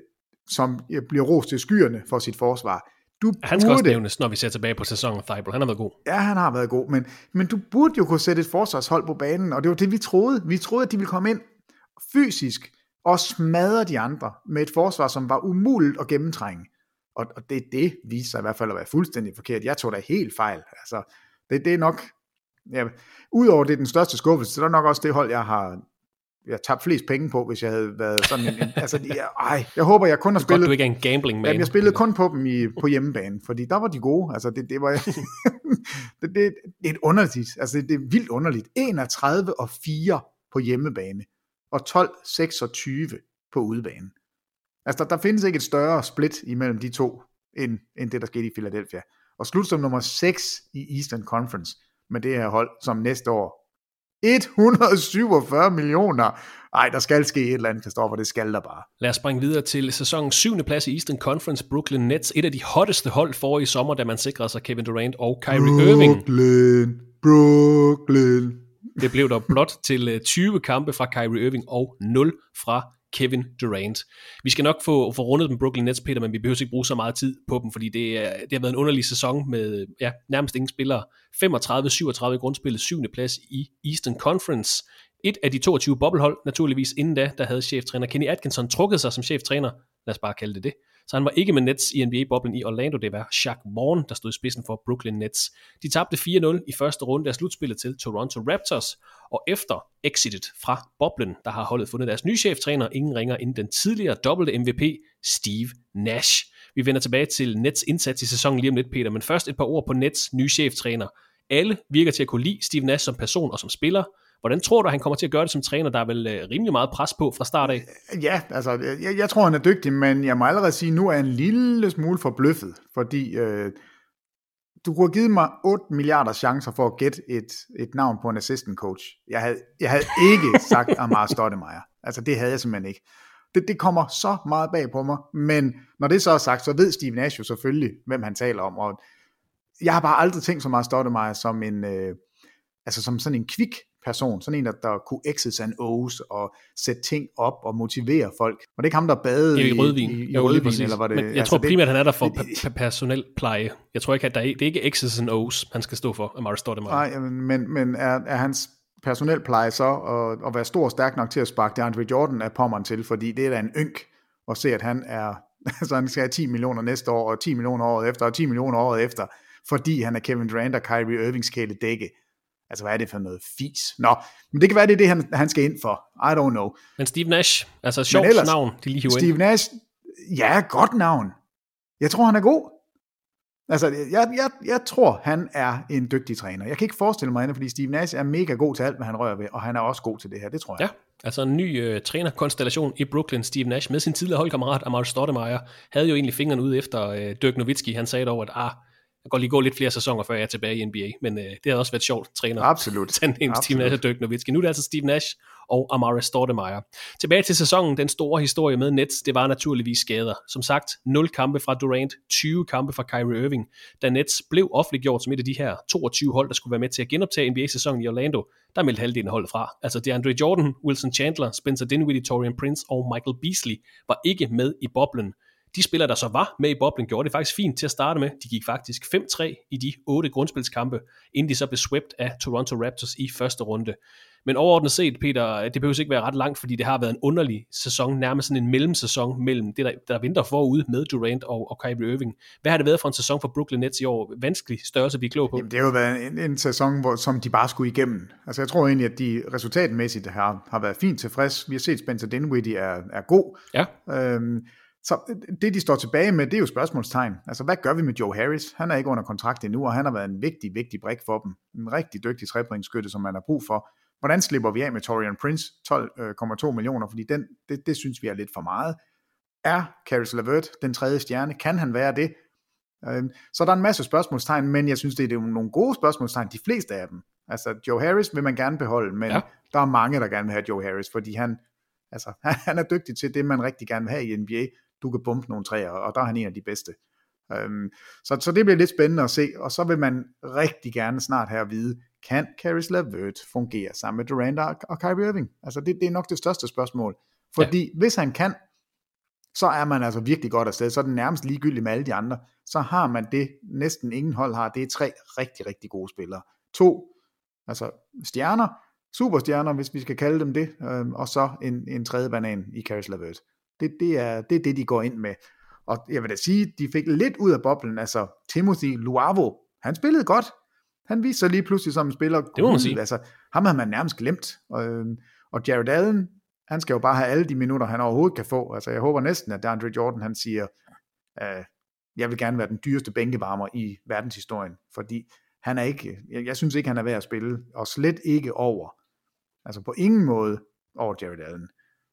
som bliver rost til skyerne for sit forsvar. Du han skal burde... også nævnes, når vi ser tilbage på sæsonen af Thybulle. Han har været god. Ja, han har været god, men, men du burde jo kunne sætte et forsvarshold på banen, og det var det, vi troede. Vi troede, at de ville komme ind fysisk og smadre de andre med et forsvar, som var umuligt at gennemtrænge. Og, og det er det, viste sig i hvert fald at være fuldstændig forkert. Jeg tog da helt fejl. Altså, det, det er nok... Ja, udover det er den største skuffelse, så er det nok også det hold, jeg har... jeg tabte flest penge på, hvis jeg havde været sådan en... altså, jeg, ej, jeg håber, jeg kun har spillet... Godt, du ikke er en gambling man. Jamen, jeg spillede kun på dem i, på hjemmebane, fordi der var de gode. Altså, det, det var... det, det, det er et underligt. Altså, det, det er vildt underligt. enogtredive og fire på hjemmebane, og tolv seksogtyve på udebane. Altså, der, der findes ikke et større split imellem de to, end, end det, der skete i Philadelphia. Og slut som nummer seks i Eastern Conference, med det her hold, som næste år et hundrede og syvogfyrre millioner. Ej, der skal ske et eller andet, Kristoffer, det skal der bare. Lad os springe videre til sæsonens syvende plads i Eastern Conference, Brooklyn Nets. Et af de hotteste hold for i sommer, da man sikrede sig Kevin Durant og Kyrie Brooklyn, Irving. Brooklyn, Brooklyn. Det blev der blot til tyve kampe fra Kyrie Irving og nul fra Kevin Durant. Vi skal nok få, få rundet dem Brooklyn Nets, Peter, men vi behøver ikke bruge så meget tid på dem, fordi det, er, det har været en underlig sæson med ja, nærmest ingen spillere. femogtredive syvogtredive grundspillet, syvende plads i Eastern Conference. Et af de toogtyve boblehold, naturligvis inden da, der havde cheftræner Kenny Atkinson trukket sig som cheftræner, lad os bare kalde det det. Så han var ikke med Nets i N B A-boblen i Orlando, det var Jacques Vaughn, der stod i spidsen for Brooklyn Nets. De tabte fire nul i første runde af slutspillet til Toronto Raptors, og efter exitet fra boblen, der har holdet fundet deres nye cheftræner, ingen ringer end den tidligere dobbelte M V P, Steve Nash. Vi vender tilbage til Nets indsats i sæsonen lige om lidt, Peter, men først et par ord på Nets nye cheftræner. Alle virker til at kunne lide Steve Nash som person og som spiller. Hvordan tror du, han kommer til at gøre det som træner? Der er vel øh, rimelig meget pres på fra start af? Ja, altså, jeg, jeg tror, han er dygtig, men jeg må allerede sige, at nu er en lille smule forbløffet, fordi øh, du kunne have givet mig otte milliarder chancer for at gætte et, et navn på en assistant coach. Jeg havde, jeg havde ikke sagt Amar Stoudemire. Altså, det havde jeg simpelthen ikke. Det, det kommer så meget bag på mig, men når det så er sagt, så ved Steve Nash jo selvfølgelig, hvem han taler om, og jeg har bare aldrig tænkt så meget Stoudemire som en, øh, altså som sådan en kvik person, sådan en, der, der kunne X's and O's og sætte ting op og motivere folk. Var det ikke ham, der badede i, i rødvin? I, i jo, rødvin eller var det, men jeg altså tror det, primært, han er der for p- p- personel pleje. Jeg tror ikke, at der er, det er ikke X's and O's, han skal stå for, Amar Stoudemire. Nej, men, men er, er hans personel pleje så at, at være stor og stærk nok til at sparke DeAndre Jordan af pommeren til, fordi det er da en ynk at se, at han er, altså han skal have ti millioner næste år, og ti millioner året efter, og ti millioner året efter, fordi han er Kevin Durant og Kyrie Irvings kæledække. Altså, hvad er det for noget fis? Nå, men det kan være, det er det, han, han skal ind for. I don't know. Men Steve Nash, altså sjovt ellers, navn, de lige hiver Steve ind. Nash, ja, godt navn. Jeg tror, han er god. Altså, jeg, jeg, jeg tror, han er en dygtig træner. Jeg kan ikke forestille mig andet, fordi Steve Nash er mega god til alt, hvad han rører ved, og han er også god til det her, det tror jeg. Ja, altså en ny øh, trænerkonstellation i Brooklyn, Steve Nash, med sin tidligere holdkammerat, Amar Stoudemire, havde jo egentlig fingrene ude efter øh, Dirk Nowitzki. Han sagde dog, at ah, jeg kan lige gå lidt flere sæsoner, før jeg er tilbage i N B A, men øh, det havde også været sjovt, træner. Absolut. Tandem Steve Nash og Dirk Nowitzki. Nu er det altså Steve Nash og Amar Stoudemire. Tilbage til sæsonen, den store historie med Nets, det var naturligvis skader. Som sagt, nul kampe fra Durant, tyve kampe fra Kyrie Irving, da Nets blev offentliggjort som et af de her toogtyve hold, der skulle være med til at genoptage N B A-sæsonen i Orlando. Der meldte halvdelen hold fra. Altså DeAndre Jordan, Wilson Chandler, Spencer Dinwiddie, Taurean Prince og Michael Beasley var ikke med i boblen. De spillere, der så var med i boblen, gjorde det faktisk fint til at starte med. De gik faktisk fem tre i de otte grundspilskampe, inden de så blev swept af Toronto Raptors i første runde. Men overordnet set, Peter, det behøver ikke være ret langt, fordi det har været en underlig sæson, nærmest sådan en mellemsæson mellem det, der, der venter forude med Durant og, og Kyrie Irving. Hvad har det været for en sæson for Brooklyn Nets i år? Vanskelig størrelse at blive klog på. Jamen, det har jo været en, en sæson, hvor, som de bare skulle igennem. Altså jeg tror egentlig, at de resultatmæssigt har, har været fint tilfreds. Vi har set Spencer Dinwiddie er, er god. Ja. Øhm, Så det, de står tilbage med, det er jo spørgsmålstegn. Altså, hvad gør vi med Joe Harris? Han er ikke under kontrakt endnu, og han har været en vigtig, vigtig brik for dem. En rigtig dygtig trepointsskytte, som man har brug for. Hvordan slipper vi af med Taurean Prince? tolv komma to millioner, fordi den, det, det synes vi er lidt for meget. Er Caris LeVert den tredje stjerne? Kan han være det? Så der er en masse spørgsmålstegn, men jeg synes, det er nogle gode spørgsmålstegn, de fleste af dem. Altså, Joe Harris vil man gerne beholde, men ja. Der er mange, der gerne vil have Joe Harris, fordi han, altså, han er dygtig til det, man rigtig gerne vil have i N B A. Du kan bumpe nogle træer, og der er han en af de bedste. Øhm, så, så det bliver lidt spændende at se, og så vil man rigtig gerne snart have at vide, kan Caris LeVert fungere sammen med Durant og, og Kyrie Irving? Altså det, det er nok det største spørgsmål, fordi ja. Hvis han kan, så er man altså virkelig godt afsted, så er den nærmest ligegyldig med alle de andre, så har man det, næsten ingen hold har, det er tre rigtig, rigtig gode spillere. To, altså stjerner, superstjerner, hvis vi skal kalde dem det, øhm, og så en, en tredje banan i Caris LeVert. Det, det, er, det er det, de går ind med. Og jeg vil da sige, de fik lidt ud af boblen. Altså, Timothy Luavo, han spillede godt. Han viste sig lige pludselig som en spiller. Det må man sige. Altså, ham havde man nærmest glemt. Og, og Jared Allen, han skal jo bare have alle de minutter, han overhovedet kan få. Altså, jeg håber næsten, at DeAndre Jordan, han siger, øh, jeg vil gerne være den dyreste bænkevarmer i verdenshistorien. Fordi han er ikke, jeg, jeg synes ikke, han er værd at spille. Og slet ikke over. Altså, på ingen måde over Jared Allen.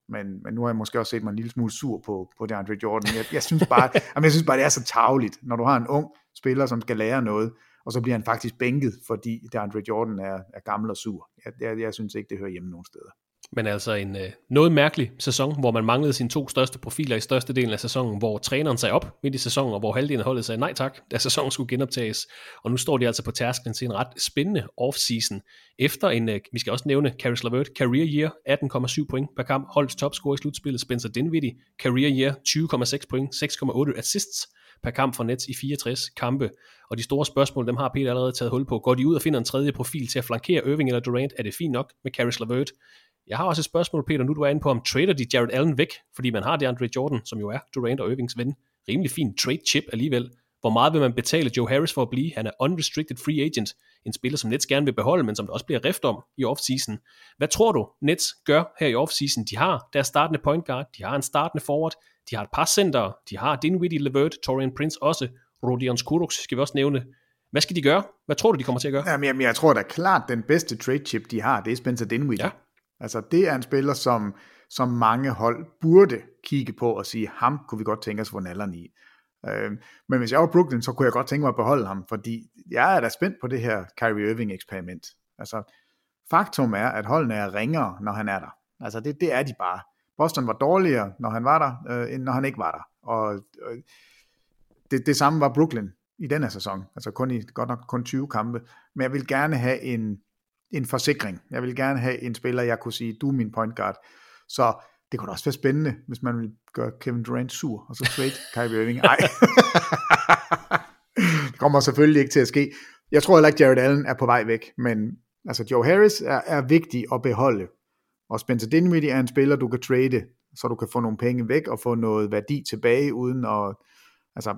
Men, men nu har jeg måske også set mig en lille smule sur på, på DeAndre Jordan. Jeg, jeg, synes bare, jeg synes bare, det er så tarveligt, når du har en ung spiller, som skal lære noget, og så bliver han faktisk bænket, fordi DeAndre Jordan er, er gammel og sur. Jeg, jeg, jeg synes ikke, det hører hjemme nogen steder. Men altså en øh, noget mærkelig sæson, hvor man manglede sine to største profiler i største delen af sæsonen, hvor træneren sagde op midt i sæsonen, og hvor halvdelen af holdet sagde nej tak, da sæsonen skulle genoptages. Og nu står de altså på tærsklen til en ret spændende offseason. Efter en, øh, vi skal også nævne Caris LeVert, career year, atten komma syv point per kamp, holdets topscorer i slutspillet, Spencer Dinwiddie, career year, tyve komma seks point, seks komma otte assists per kamp for Nets i fireogtres kampe. Og de store spørgsmål, dem har Peter allerede taget hul på. Går de ud og finder en tredje profil til at flankere Irving eller Durant? Er det fint nok med Caris LeVert? Jeg har også et spørgsmål, Peter, nu du er inde på, om trader de Jared Allen væk, fordi man har DeAndre Jordan, som jo er Durant og Irvings ven. Rimelig fin trade-chip alligevel. Hvor meget vil man betale Joe Harris for at blive? Han er unrestricted free agent, en spiller, som Nets gerne vil beholde, men som der også bliver rift om i offseason. Hvad tror du, Nets gør her i offseason? De har deres startende point guard, de har en startende forward, de har et par centere, de har Dinwiddie, LeVert, Taurean Prince også, Rodions Kurucs skal vi også nævne. Hvad skal de gøre? Hvad tror du, de kommer til at gøre? Jamen, jamen jeg tror da klart, den bedste trade-chip, de har, det er Spencer Dinwiddie. Ja. Altså det er en spiller, som, som mange hold burde kigge på og sige, ham kunne vi godt tænke os at få nalleren i. Øh, men hvis jeg var Brooklyn, så kunne jeg godt tænke mig at beholde ham, fordi jeg er da spændt på det her Kyrie Irving eksperiment. Altså faktum er, at holdene er ringere, når han er der. Altså det, det er de bare. Boston var dårligere, når han var der, øh, end når han ikke var der. Og øh, det, det samme var Brooklyn i den her sæson. Altså kun i, godt nok kun tyve kampe. Men jeg vil gerne have en... en forsikring. Jeg vil gerne have en spiller, jeg kunne sige, du er min point guard. Så det kunne da også være spændende, hvis man ville gøre Kevin Durant sur, og så trade Kyrie Irving. Nej. Det kommer selvfølgelig ikke til at ske. Jeg tror heller ikke, Jared Allen er på vej væk, men altså Joe Harris er, er vigtig at beholde, og Spencer Dinwiddie er en spiller, du kan trade, så du kan få nogle penge væk, og få noget værdi tilbage, uden at, altså,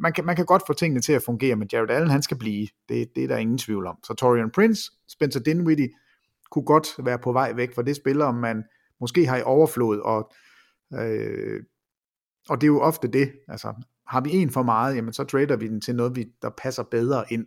man kan, man kan godt få tingene til at fungere, men Jared Allen, han skal blive. Det, det er der ingen tvivl om. Så Taurean Prince, Spencer Dinwiddie, kunne godt være på vej væk fra det spillere, man måske har i overflod, og, øh, og det er jo ofte det. Altså, har vi en for meget, jamen så trader vi den til noget, vi, der passer bedre ind.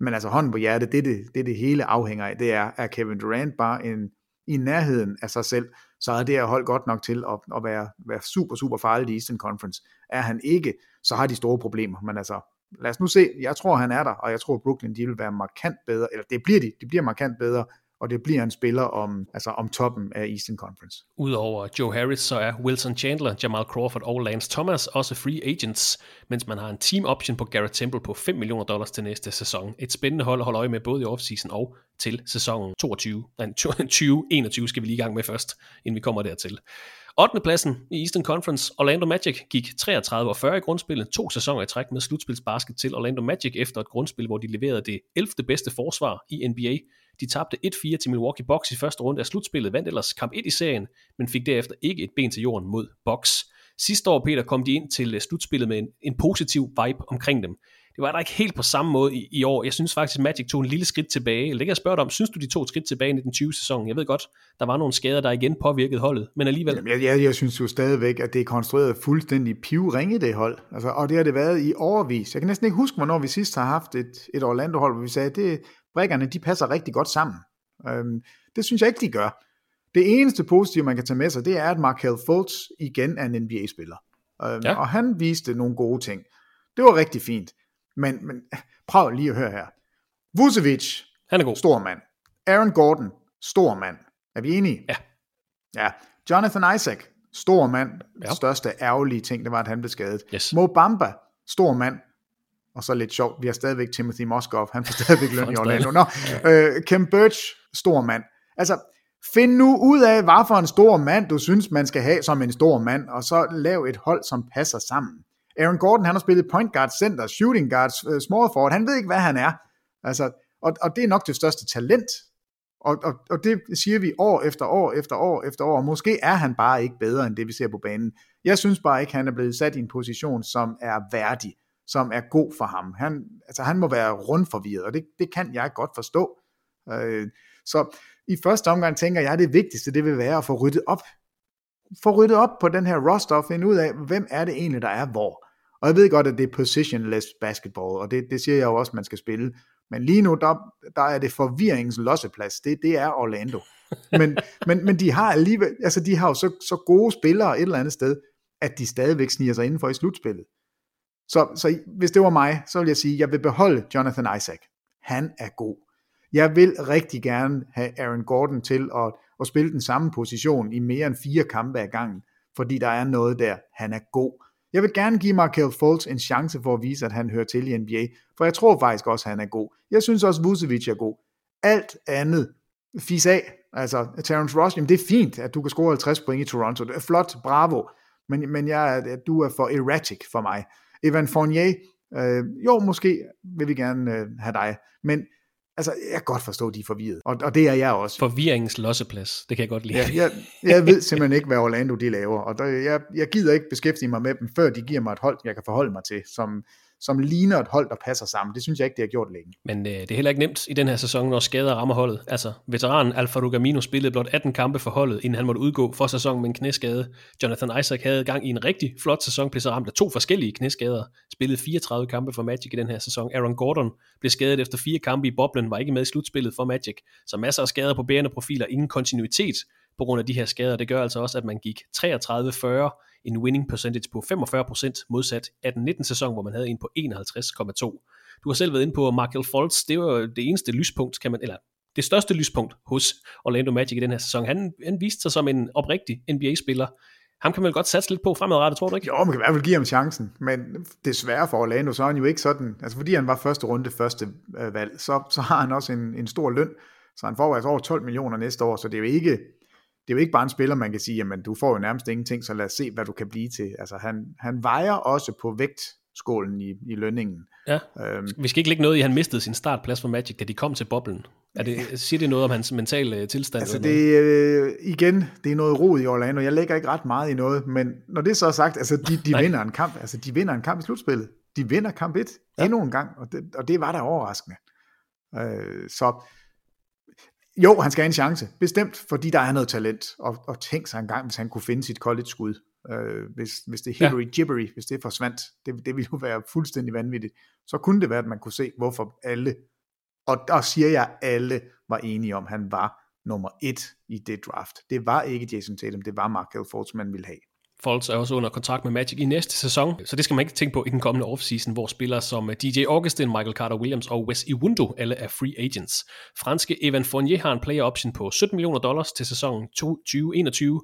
Men altså, hånden på hjertet, det det, det, det hele afhænger af, det er, er Kevin Durant bare en, i nærheden af sig selv, så er det her hold godt nok til at, at være, være super, super farligt i Eastern Conference. Er han ikke, så har de store problemer. Men altså, lad os nu se. Jeg tror, han er der, og jeg tror, Brooklyn, de vil være markant bedre, eller det bliver de, de bliver markant bedre, og det bliver en spiller om, altså om toppen af Eastern Conference. Udover Joe Harris, så er Wilson Chandler, Jamal Crawford og Lance Thomas også free agents, mens man har en team option på Garrett Temple på fem millioner dollars til næste sæson. Et spændende hold at holde øje med både i offseason og til sæsonen toogtyve, nej, tyve enogtyve skal vi lige i gang med først, inden vi kommer dertil. ottende pladsen i Eastern Conference, Orlando Magic, gik treogtredive og fyrre i grundspillet. To sæsoner i træk med slutspilsbasket til Orlando Magic efter et grundspil, hvor de leverede det ellevte bedste forsvar i N B A. De tabte et fire til Milwaukee Bucks i første runde af slutspillet, vandt ellers kamp et i serien, men fik derefter ikke et ben til jorden mod Bucks. Sidste år, Peter, kom de ind til slutspillet med en, en positiv vibe omkring dem. Det var der ikke helt på samme måde i, i år. Jeg synes faktisk, Magic tog en lille skridt tilbage. Eller det kan jeg spørge dig om. Synes du, de tog et skridt tilbage i den tyve-sæsonen? Jeg ved godt, der var nogle skader, der igen påvirkede holdet, men alligevel... Jamen, jeg, jeg, jeg synes jo stadigvæk, at det er konstrueret fuldstændig pivringe, det hold. Altså, og det har det været i årevis. Jeg kan næsten ikke huske, hvornår vi sidst har haft et, et Orlando-hold, hvor vi sagde, at det, brikkerne de passer rigtig godt sammen. Øhm, det synes jeg ikke, de gør. Det eneste positive, man kan tage med sig, det er, at Markelle Fultz igen er en N B A-spiller. Øhm, ja. Og han viste nogle gode ting. Det var rigtig fint. Men, men prøv lige at høre her. Vucevic, han er god. Stor mand. Aaron Gordon, stor mand. Er vi enige? Ja. Ja. Jonathan Isaac, stor mand. Ja. Største ærgerlige ting, det var, at han blev skadet. Yes. Mo Bamba, stor mand. Og så lidt sjovt, vi har stadigvæk Timothy Moskov. Han får stadigvæk løn i Orlando. Nå. Øh, Kem Birch, stor mand. Altså, find nu ud af, hvad for en stor mand, du synes, man skal have som en stor mand. Og så lav et hold, som passer sammen. Aaron Gordon, han har spillet point guard, center, shooting guard, uh, small forward. Han ved ikke, hvad han er. Altså, og, og det er nok det største talent. Og, og, og det siger vi år efter år efter år efter år. Måske er han bare ikke bedre, end det vi ser på banen. Jeg synes bare ikke, han er blevet sat i en position, som er værdig, som er god for ham. Han, altså, han må være rundforvirret, og det, det kan jeg godt forstå. Øh, så i første omgang tænker jeg, at det vigtigste, det vil være at få ryddet op. Få ryddet op på den her roster og finde ud af, hvem er det egentlig, der er hvor. Og jeg ved godt, at det er positionless basketball, og det, det siger jeg jo også, man skal spille. Men lige nu, der, der er det forvirringens losseplads. Det, det er Orlando. Men, men, men de har alligevel, altså de har jo så, så gode spillere et eller andet sted, at de stadigvæk sniger sig indenfor i slutspillet. Så, så hvis det var mig, så vil jeg sige, at jeg vil beholde Jonathan Isaac. Han er god. Jeg vil rigtig gerne have Aaron Gordon til at, at spille den samme position i mere end fire kampe ad gangen, fordi der er noget der. Han er god. Jeg vil gerne give Markelle Fultz en chance for at vise, at han hører til i N B A, for jeg tror faktisk også, at han er god. Jeg synes også, Vucevic er god. Alt andet fis af. Altså, Terrence Ross, jamen det er fint, at du kan score halvtreds point i Toronto. Det er flot, bravo. Men, men jeg, du er for erratic for mig. Evan Fournier, øh, jo, måske vil vi gerne øh, have dig. Men altså, jeg kan godt forstå, at de er forvirret. Og, og det er jeg også. Forvirringens losseplads, det kan jeg godt lide. Ja, jeg, jeg ved simpelthen ikke, hvad Orlando de laver. Og der, jeg, jeg gider ikke beskæftige mig med dem, før de giver mig et hold, jeg kan forholde mig til, som, som ligner et hold, der passer sammen. Det synes jeg ikke, det har gjort længe. Men øh, det er heller ikke nemt i den her sæson, når skader rammer holdet. Altså, veteranen Alvaro Camino spillede blot atten kampe for holdet, inden han måtte udgå for sæsonen med en knæskade. Jonathan Isaac havde gang i en rigtig flot sæson, blev så ramt af to forskellige knæskader, spillede fireogtredive kampe for Magic i den her sæson. Aaron Gordon blev skadet efter fire kampe i boblen, var ikke med i slutspillet for Magic. Så masser af skader på bærende profiler, ingen kontinuitet på grund af de her skader. Det gør altså også, at man gik treogtredive fyrre, en winning percentage på femogfyrre procent modsat atten nitten sæson, hvor man havde en på enoghalvtreds komma to. Du har selv været inde på Markelle Fultz, det var det eneste lyspunkt, kan man, eller det største lyspunkt hos Orlando Magic i den her sæson. Han, han viste sig som en oprigtig N B A-spiller. Ham kan man godt satse lidt på fremadrettet, tror du ikke? Jo, man kan i hvert fald give ham chancen, men desværre for Orlando, så er han jo ikke sådan, altså fordi han var første runde, første øh, valg, så, så har han også en, en stor løn, så han får altså over tolv millioner næste år, så det er jo ikke... Det er jo ikke bare en spiller, man kan sige, jamen du får jo nærmest ingenting, så lad os se, hvad du kan blive til. Altså han, han vejer også på vægtskålen i, i lønningen. Ja. Øhm. Vi skal ikke lægge noget i, han mistede sin startplads for Magic, da de kom til boblen. Er det, siger det noget om hans mentale tilstand? Altså det, øh, igen, det er noget rod i Orlando. Jeg lægger ikke ret meget i noget, men når det så er sagt, altså de, de vinder en kamp. Altså de vinder en kamp i slutspillet. De vinder kamp et, ja, endnu en gang, og det, og det var da overraskende. Øh, så... Jo, han skal have en chance, bestemt, fordi der er noget talent, og, og tænk sig engang, hvis han kunne finde sit college-skud, øh, hvis, hvis det er hickory jibbery, hvis det forsvandt, det, det ville jo være fuldstændig vanvittigt, så kunne det være, at man kunne se, hvorfor alle, og der siger jeg, alle var enige om, han var nummer et i det draft. Det var ikke Jason Tatum, det var Markelle Fultz, man ville have. Fultz er også under kontrakt med Magic i næste sæson, så det skal man ikke tænke på i den kommende offseason, hvor spillere som D J Augustin, Michael Carter-Williams og Wes Iwundo alle er free agents. Franske Evan Fournier har en player option på sytten millioner dollars til sæsonen tyve enogtyve.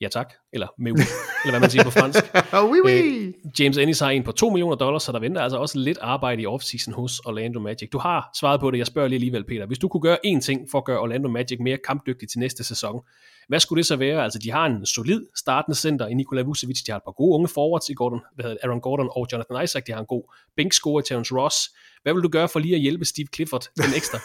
ja tak, eller med u, eller hvad man siger på fransk. oui, oui. James Ennis har en på to millioner dollars, så der venter altså også lidt arbejde i offseason hos Orlando Magic. Du har svaret på det, jeg spørger lige alligevel, Peter. Hvis du kunne gøre én ting for at gøre Orlando Magic mere kampdygtig til næste sæson, hvad skulle det så være? Altså, de har en solid startende center i Nikola Vucevic, de har et par gode unge forwards i Gordon, hvad hedder Aaron Gordon og Jonathan Isaac, de har en god bænkscorer i Terrence Ross. Hvad vil du gøre for lige at hjælpe Steve Clifford den ekstra?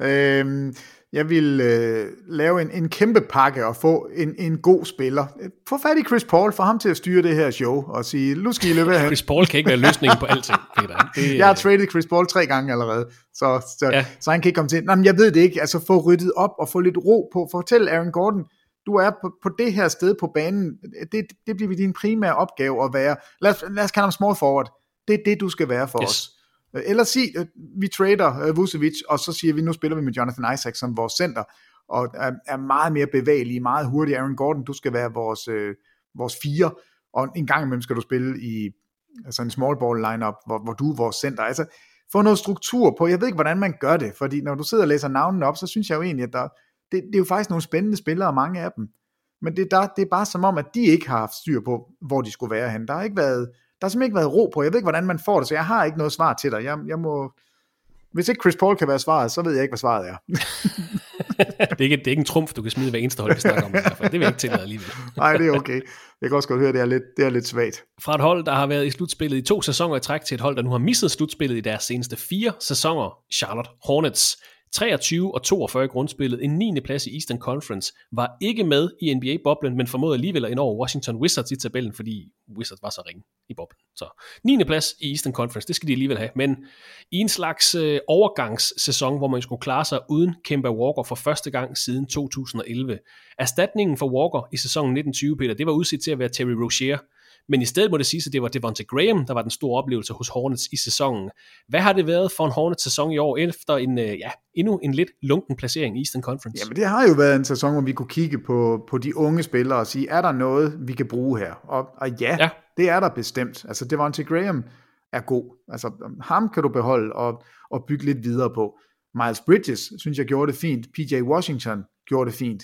øhm, jeg vil øh, lave en, en kæmpe pakke og få en, en god spiller. Få fat i Chris Paul, få ham til at styre det her show og sige, nu skal I løbe af. Chris Paul kan ikke være løsningen på alting, Peter. Det, jeg har traded Chris Paul tre gange allerede, så, så, ja. så han kan ikke komme til. Nå, men jeg ved det ikke. Altså, få ryddet op og få lidt ro på. Fortæl Aaron Gordon, du er på, på det her sted på banen. Det, det bliver din primære opgave at være. Lad os, lad os kalde ham small forward. Det er det, du skal være for yes. os. Eller sig, vi trader Vucevic, og så siger vi, nu spiller vi med Jonathan Isaac som vores center, og er meget mere bevægelig, meget hurtig. Aaron Gordon, du skal være vores, øh, vores fire, og en gang imellem skal du spille i altså en small ball lineup, hvor, hvor du er vores center. Altså, få noget struktur på. Jeg ved ikke, hvordan man gør det, fordi når du sidder og læser navnene op, så synes jeg jo egentlig, at der, det, det er jo faktisk nogle spændende spillere, mange af dem. Men det, der, det er bare som om, at de ikke har haft styr på, hvor de skulle være hen. Der har ikke været... Der har simpelthen ikke været ro på. Jeg ved ikke, hvordan man får det, så jeg har ikke noget svar til dig. Jeg, jeg må... Hvis ikke Chris Paul kan være svaret, så ved jeg ikke, hvad svaret er. det, er ikke, det er ikke en trumf, du kan smide hver eneste hold, vi snakker om. Derfor. Det vil jeg ikke tillade alligevel. Nej, det er okay. Jeg kan også godt høre, det er lidt, det er lidt svagt. Fra et hold, der har været i slutspillet i to sæsoner i træk, til et hold, der nu har misset slutspillet i deres seneste fire sæsoner, Charlotte Hornets. treogtyve og toogfyrre i grundspillet, en niende plads i Eastern Conference, var ikke med i N B A-boblen, men formåede alligevel at ind over Washington Wizards i tabellen, fordi Wizards var så ringe i boblen. Så niende plads i Eastern Conference, det skal de alligevel have, men i en slags øh, overgangssæson, hvor man skulle klare sig uden Kemba Walker for første gang siden to tusind og elleve. Erstatningen for Walker i sæsonen nitten tyve, Peter, det var udset til at være Terry Rozier, men i stedet må det siges, at det var Devonte Graham, der var den store oplevelse hos Hornets i sæsonen. Hvad har det været for en Hornets-sæson i år, efter en, ja, endnu en lidt lunken placering i Eastern Conference? Jamen, det har jo været en sæson, hvor vi kunne kigge på, på de unge spillere og sige, er der noget, vi kan bruge her? Og, og ja, ja, det er der bestemt. Altså, Devonte Graham er god. Altså, ham kan du beholde og, og bygge lidt videre på. Miles Bridges, synes jeg, gjorde det fint. P J Washington gjorde det fint.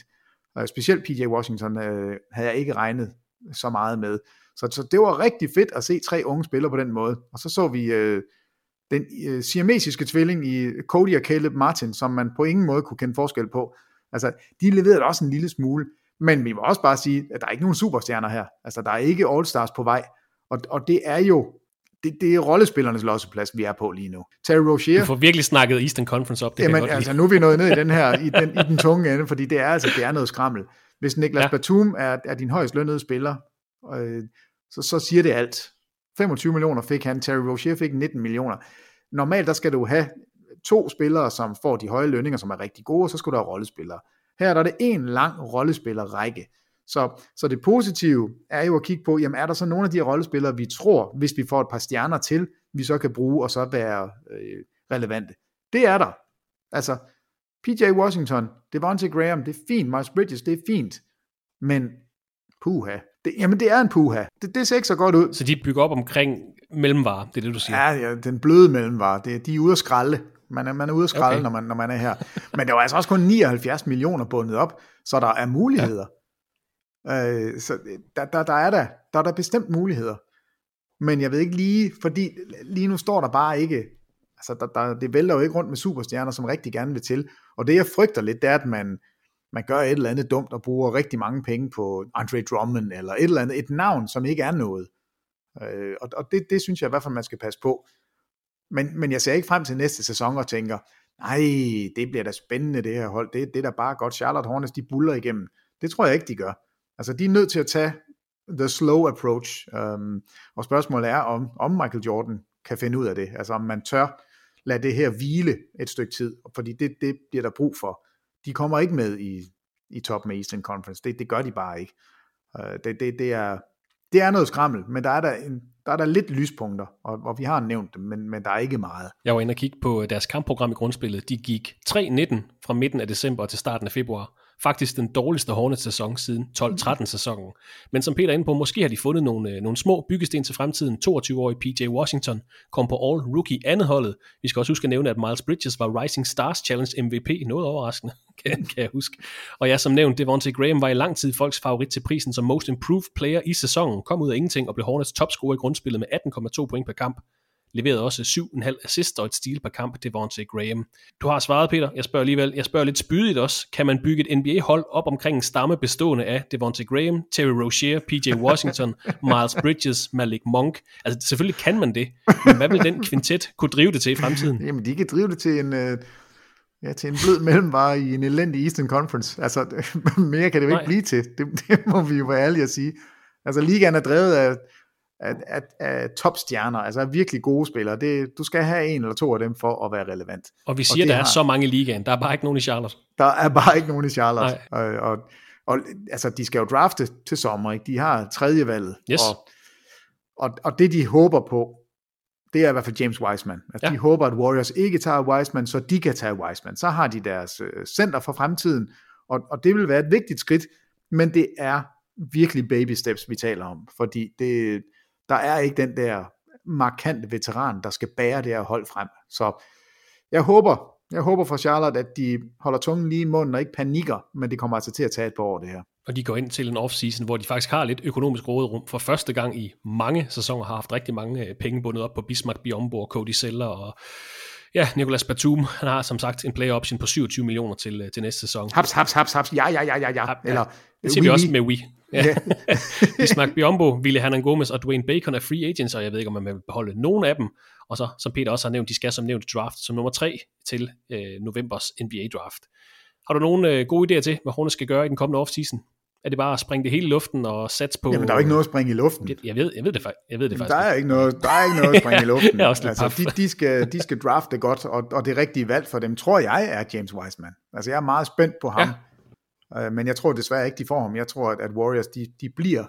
Og specielt P J Washington øh, havde jeg ikke regnet så meget med. Så, så det var rigtig fedt at se tre unge spillere på den måde. Og så så vi øh, den øh, siamesiske tvilling i Cody og Caleb Martin, som man på ingen måde kunne kende forskel på. Altså, de leverede også en lille smule, men vi må også bare sige, at der er ikke nogen superstjerner her. Altså, der er ikke all-stars på vej. Og, og det er jo, det, det er rollespillernes losseplads, vi er på lige nu. Terry Rozier. Du får virkelig snakket Eastern Conference op. Det jamen, altså, nu er vi nået ned i den her, i den, i den tunge ende, fordi det er altså, det er noget skrammel. Hvis Niklas ja. Batum er, er din højst lønnede spiller, Så, så siger det alt. femogtyve millioner fik han, Terry Rozier fik nitten millioner. Normalt der skal du have to spillere, som får de høje lønninger, som er rigtig gode, og så skal du have rollespillere. Her er der det en lang rollespillerrække. Så, så det positive er jo at kigge på, jamen er der så nogle af de rollespillere, vi tror, hvis vi får et par stjerner til, vi så kan bruge og så være øh, relevante. Det er der. Altså, P J Washington, Devonte Graham, det er fint, Miles Bridges, det er fint, men puha. Det, jamen, det er en puha. Det, det ser ikke så godt ud. Så de bygger op omkring mellemvarer, det er det, du siger? Ja, ja, den bløde mellemvare. Det, de er ude at skralde. Man er, man er ude at skralde, okay, når, man, når man er her. Men der var altså også kun nioghalvfjerds millioner bundet op, så der er muligheder. Ja. Øh, så der, der, der er der. Der er der bestemt muligheder. Men jeg ved ikke lige, fordi lige nu står der bare ikke... Altså, der, der, det vælter jo ikke rundt med superstjerner, som rigtig gerne vil til. Og det, jeg frygter lidt, det er, at man... man gør et eller andet dumt og bruger rigtig mange penge på Andre Drummond, eller et eller andet, et navn, som ikke er noget. Øh, og og det, det synes jeg i hvert fald, man skal passe på. Men, men jeg ser ikke frem til næste sæson og tænker, nej, det bliver da spændende det her hold, det, det er da bare godt, Charlotte Hornets, de buller igennem. Det tror jeg ikke, de gør. Altså, de er nødt til at tage the slow approach, øhm, og spørgsmålet er, om, om Michael Jordan kan finde ud af det, altså om man tør lade det her hvile et stykke tid, fordi det, det bliver der brug for. De kommer ikke med i, i toppen af Eastern Conference. Det, det gør de bare ikke. Det, det, det, er, det er noget skrammel, men der er der, en, der, er der lidt lyspunkter, og, og vi har nævnt dem, men, men der er ikke meget. Jeg var inde og kigge på deres kampprogram i grundspillet. De gik tre nitten fra midten af december til starten af februar. faktisk den dårligste Hornets-sæson siden tolv tretten sæsonen. Men som Peter er inde på, måske har de fundet nogle, nogle små byggesten til fremtiden. toogtyve-årige P J Washington kom på All-Rookie andenholdet. Vi skal også huske at nævne, at Miles Bridges var Rising Stars Challenge M V P. Noget overraskende, kan, kan jeg huske. Og jeg som nævnt, Devontae Graham var i lang tid folks favorit til prisen som Most Improved Player i sæsonen. Kom ud af ingenting og blev Hornets topscorer i grundspillet med atten komma to point per kamp. Leverede også syv komma fem assist og et steal per kamp, Devontae Graham. Du har svaret, Peter. Jeg spørger alligevel. Jeg spørger lidt spydigt også. Kan man bygge et N B A-hold op omkring en stamme bestående af Devontae Graham, Terry Rozier, P J Washington, Miles Bridges, Malik Monk? Altså selvfølgelig kan man det, men hvad vil den kvintet kunne drive det til i fremtiden? Jamen de kan drive det til en, ja, til en blød mellemvare i en elendig Eastern Conference. Altså mere kan det jo ikke Nej. blive til. Det, det må vi jo være ærlige at sige. Altså ligaen er drevet af Af, af, af topstjerner, altså af virkelig gode spillere. Det, du skal have en eller to af dem for at være relevant. Og vi siger, og der har, er så mange i ligaen. Der er bare ikke nogen i Charlotte. Der er bare ikke nogen i Charlotte. Og, og, og altså, de skal jo drafte til sommer, ikke? De har tredje valget. Yes. Og, og, og det, de håber på, det er i hvert fald James Wiseman. Altså, ja. De håber, at Warriors ikke tager Wiseman, så de kan tage Wiseman. Så har de deres øh, center for fremtiden, og, og det vil være et vigtigt skridt, men det er virkelig baby steps, vi taler om, fordi det der er ikke den der markante veteran, der skal bære det her hold frem. Så jeg håber, jeg håber for Charlotte, at de holder tungen lige i munden og ikke panikker, men det kommer altså til at tage et par år, det her. Og de går ind til en off-season, hvor de faktisk har lidt økonomisk råderum. For første gang i mange sæsoner har haft rigtig mange penge bundet op på Bismack Biyombo, Cody Zeller og ja, Nicolas Batum. Han har som sagt en player option på syvogtyve millioner til, til næste sæson. Haps, haps, haps, haps. Ja, ja, ja, ja, ja. Eller, det siger vi også med Wii. Ja. Bismack Biyombo, Ville Hernan Gomez og Dwayne Bacon er free agents, og jeg ved ikke, om man vil beholde nogen af dem. Og så, som Peter også har nævnt, de skal som nævnt draft som nummer tre til øh, novembers N B A-draft. Har du nogle øh, gode idéer til, hvad Hornets skal gøre i den kommende offseason? Er det bare at springe det hele i luften og satse på... Jamen, der er jo ikke noget at springe i luften. Jeg ved, jeg ved det, jeg ved det faktisk. Der er ikke noget, der er ikke noget at springe i luften. Altså, de, de, skal, de skal drafte godt, og, og det rigtige valg for dem, tror jeg, er James Wiseman. Altså, jeg er meget spændt på ham. Ja. Men jeg tror desværre ikke, de får ham. Jeg tror, at Warriors, de, de bliver,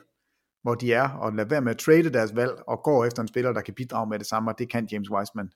hvor de er, og lader være med at trade deres valg, og går efter en spiller, der kan bidrage med det samme, og det kan James Wiseman.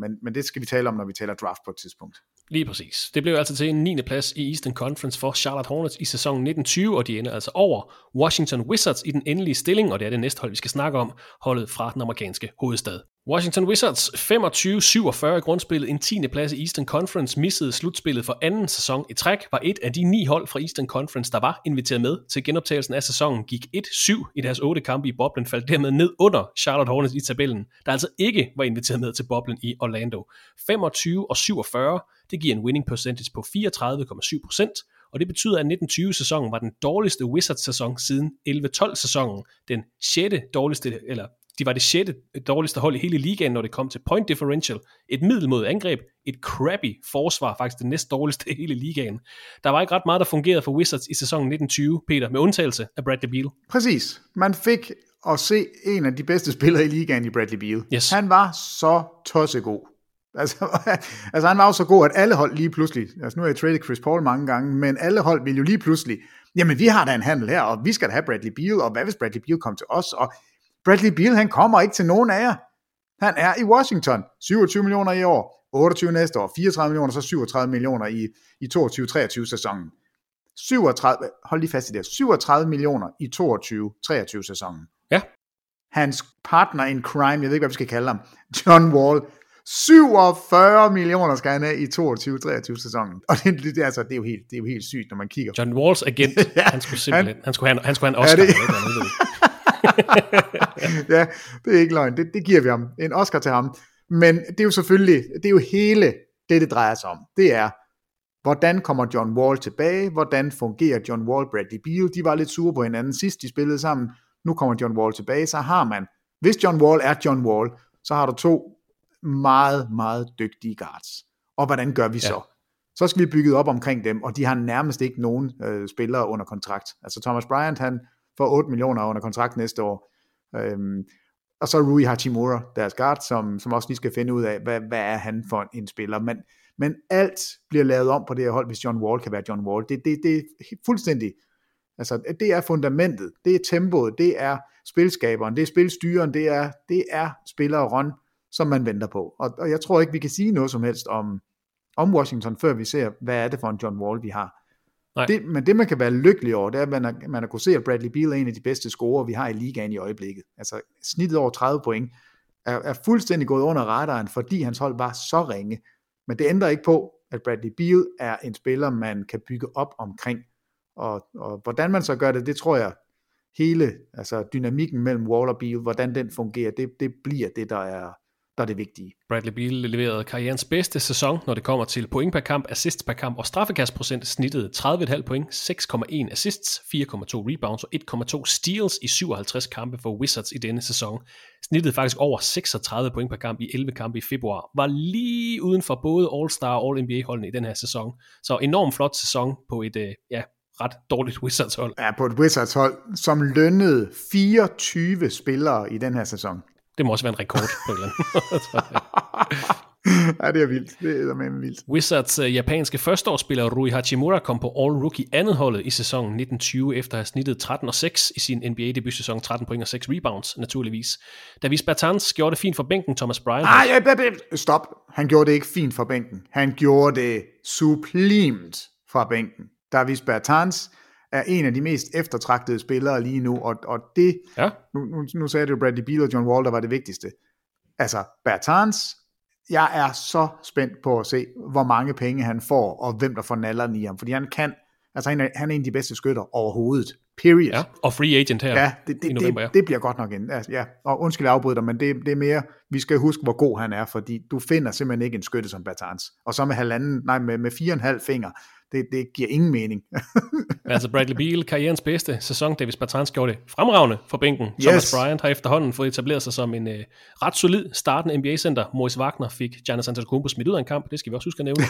Men, men det skal vi tale om, når vi taler draft på et tidspunkt. Lige præcis. Det blev altså til en niende plads i Eastern Conference for Charlotte Hornets i sæsonen nitten tyve, og de ender altså over Washington Wizards i den endelige stilling, og det er det næste hold, vi skal snakke om, holdet fra den amerikanske hovedstad. Washington Wizards femogtyve syvogfyrre i grundspillet, en tiende plads i Eastern Conference, missede slutspillet for anden sæson i træk, var et af de ni hold fra Eastern Conference, der var inviteret med til genoptagelsen af sæsonen, gik en syv i deres otte kampe i boblen, faldt dermed ned under Charlotte Hornets i tabellen, der altså ikke var inviteret med til boblen i Orlando. femogtyve og syvogfyrre, det giver en winning percentage på fireogtredive komma syv procent, og det betyder, at nitten tyve-sæsonen var den dårligste Wizards-sæson siden elleve tolv sæsonen, den sjette dårligste, eller de var det sjette dårligste hold i hele ligaen, når det kom til point differential. Et middelmådigt angreb, et crappy forsvar, faktisk det næst dårligste i hele ligaen. Der var ikke ret meget, der fungerede for Wizards i sæsonen nitten tyve, Peter, med undtagelse af Bradley Beal. Præcis. Man fik at se en af de bedste spillere i ligaen i Bradley Beal. Yes. Han var så tossegod. Altså, altså han var jo så god, at alle hold lige pludselig, altså nu har jeg tradet Chris Paul mange gange, men alle hold ville jo lige pludselig, jamen vi har da en handel her, og vi skal da have Bradley Beal, og hvad hvis Bradley Beal kom til os, og Bradley Beal, han kommer ikke til nogen af jer. Han er i Washington. syvogtyve millioner i år, otteogtyve næste år, fireogtredive millioner, så syvogtredive millioner i, i toogtyve treogtyve sæsonen. syvogtredive, hold lige fast i det, syvogtredive millioner i toogtyve treogtyve sæsonen. Ja. Hans partner in crime, jeg ved ikke, hvad vi skal kalde ham, John Wall, syvogfyrre millioner skal han have i toogtyve treogtyve sæsonen. Og det, det, altså, det, er jo helt, det er jo helt sygt, når man kigger. John Walls agent, ja, han skulle simpelthen, han, han skulle have, han skulle have en Oscar. Ja, det, eller noget, ja, det er ikke løgn, det, det giver vi ham, en Oscar til ham, men det er jo selvfølgelig, det er jo hele det, det drejer sig om, det er, hvordan kommer John Wall tilbage, hvordan fungerer John Wall, Bradley Beal, de var lidt sure på hinanden sidst, de spillede sammen, nu kommer John Wall tilbage, så har man, hvis John Wall er John Wall, så har du to meget, meget dygtige guards, og hvordan gør vi så? Ja. Så skal vi bygge op omkring dem, og de har nærmest ikke nogen øh, spillere under kontrakt, altså Thomas Bryant, han for otte millioner under kontrakt næste år. Øhm, og så Rui Hachimura, deres guard, som, som også lige skal finde ud af, hvad, hvad er han for en spiller. Men, men alt bliver lavet om på det her hold, hvis John Wall kan være John Wall. Det, det, det er fuldstændig, altså det er fundamentet, det er tempoet, det er spilskaberen, det er spilstyren, det er, det er spilleren, som man venter på. Og, og jeg tror ikke, vi kan sige noget som helst om, om Washington, før vi ser, hvad er det for en John Wall, vi har. Det, men det, man kan være lykkelig over, det er, at man har, man har kunnet se, at Bradley Beal er en af de bedste scorer, vi har i ligaen i øjeblikket. Altså snittet over tredive point er, er fuldstændig gået under radaren, fordi hans hold var så ringe. Men det ændrer ikke på, at Bradley Beal er en spiller, man kan bygge op omkring. Og, og hvordan man så gør det, det tror jeg, hele altså dynamikken mellem Wall og Beal, hvordan den fungerer, det, det bliver det, der er, der er det vigtige. Bradley Beal leverede karrierens bedste sæson, når det kommer til point per kamp, assists per kamp og straffekastprocent, snittede tredive komma fem point, seks komma en assists, fire komma to rebounds og en komma to steals i syvoghalvtreds kampe for Wizards i denne sæson. Snittede faktisk over seksogtredive point per kamp i elleve kampe i februar. Var lige uden for både All-Star og All-N B A-holdene i den her sæson. Så enormt flot sæson på et, ja, ret dårligt Wizards hold. Ja, på et Wizards hold, som lønnede fireogtyve spillere i den her sæson. Det må også være en rekord på et eller andet. Ja, det er vildt. Det er med vildt. Wizards uh, japanske førsteårsspiller Rui Hachimura kom på All-Rookie andet holdet i sæsonen nitten tyve, efter at have snittet tretten og seks i sin N B A-debutsæson, tretten point og seks rebounds, naturligvis. Davis Bertans gjorde det fint for bænken, Thomas Bryant. Nej, ja, stop. Han gjorde det ikke fint for bænken. Han gjorde det sublimt fra bænken. Davis Bertans er en af de mest eftertragtede spillere lige nu, og, og det, ja. nu, nu, nu sagde det jo Bradley Beal og John Wall, der var det vigtigste. Altså, Bertans, jeg er så spændt på at se, hvor mange penge han får, og hvem der får nalleren i ham, fordi han kan, altså han er, han er en af de bedste skytter overhovedet, period. Ja, og free agent her ja, det, det, i november. Ja, det, det bliver godt nok en, altså, ja, og undskyld jeg afbryder dig, men det, det er mere, vi skal huske, hvor god han er, fordi du finder simpelthen ikke en skytte som Bertans, og så med halvanden, nej, med, med fire og en halv finger. Det, det giver ingen mening. Altså Bradley Beal, karrierens bedste sæson. Davis Bertans gjorde det fremragende for bænken. Yes. Thomas Bryant har efterhånden fået etableret sig som en øh, ret solid startende N B A-center. Morris Wagner fik Giannis Antetokounmpo smidt ud af en kamp. Det skal vi også huske at nævne.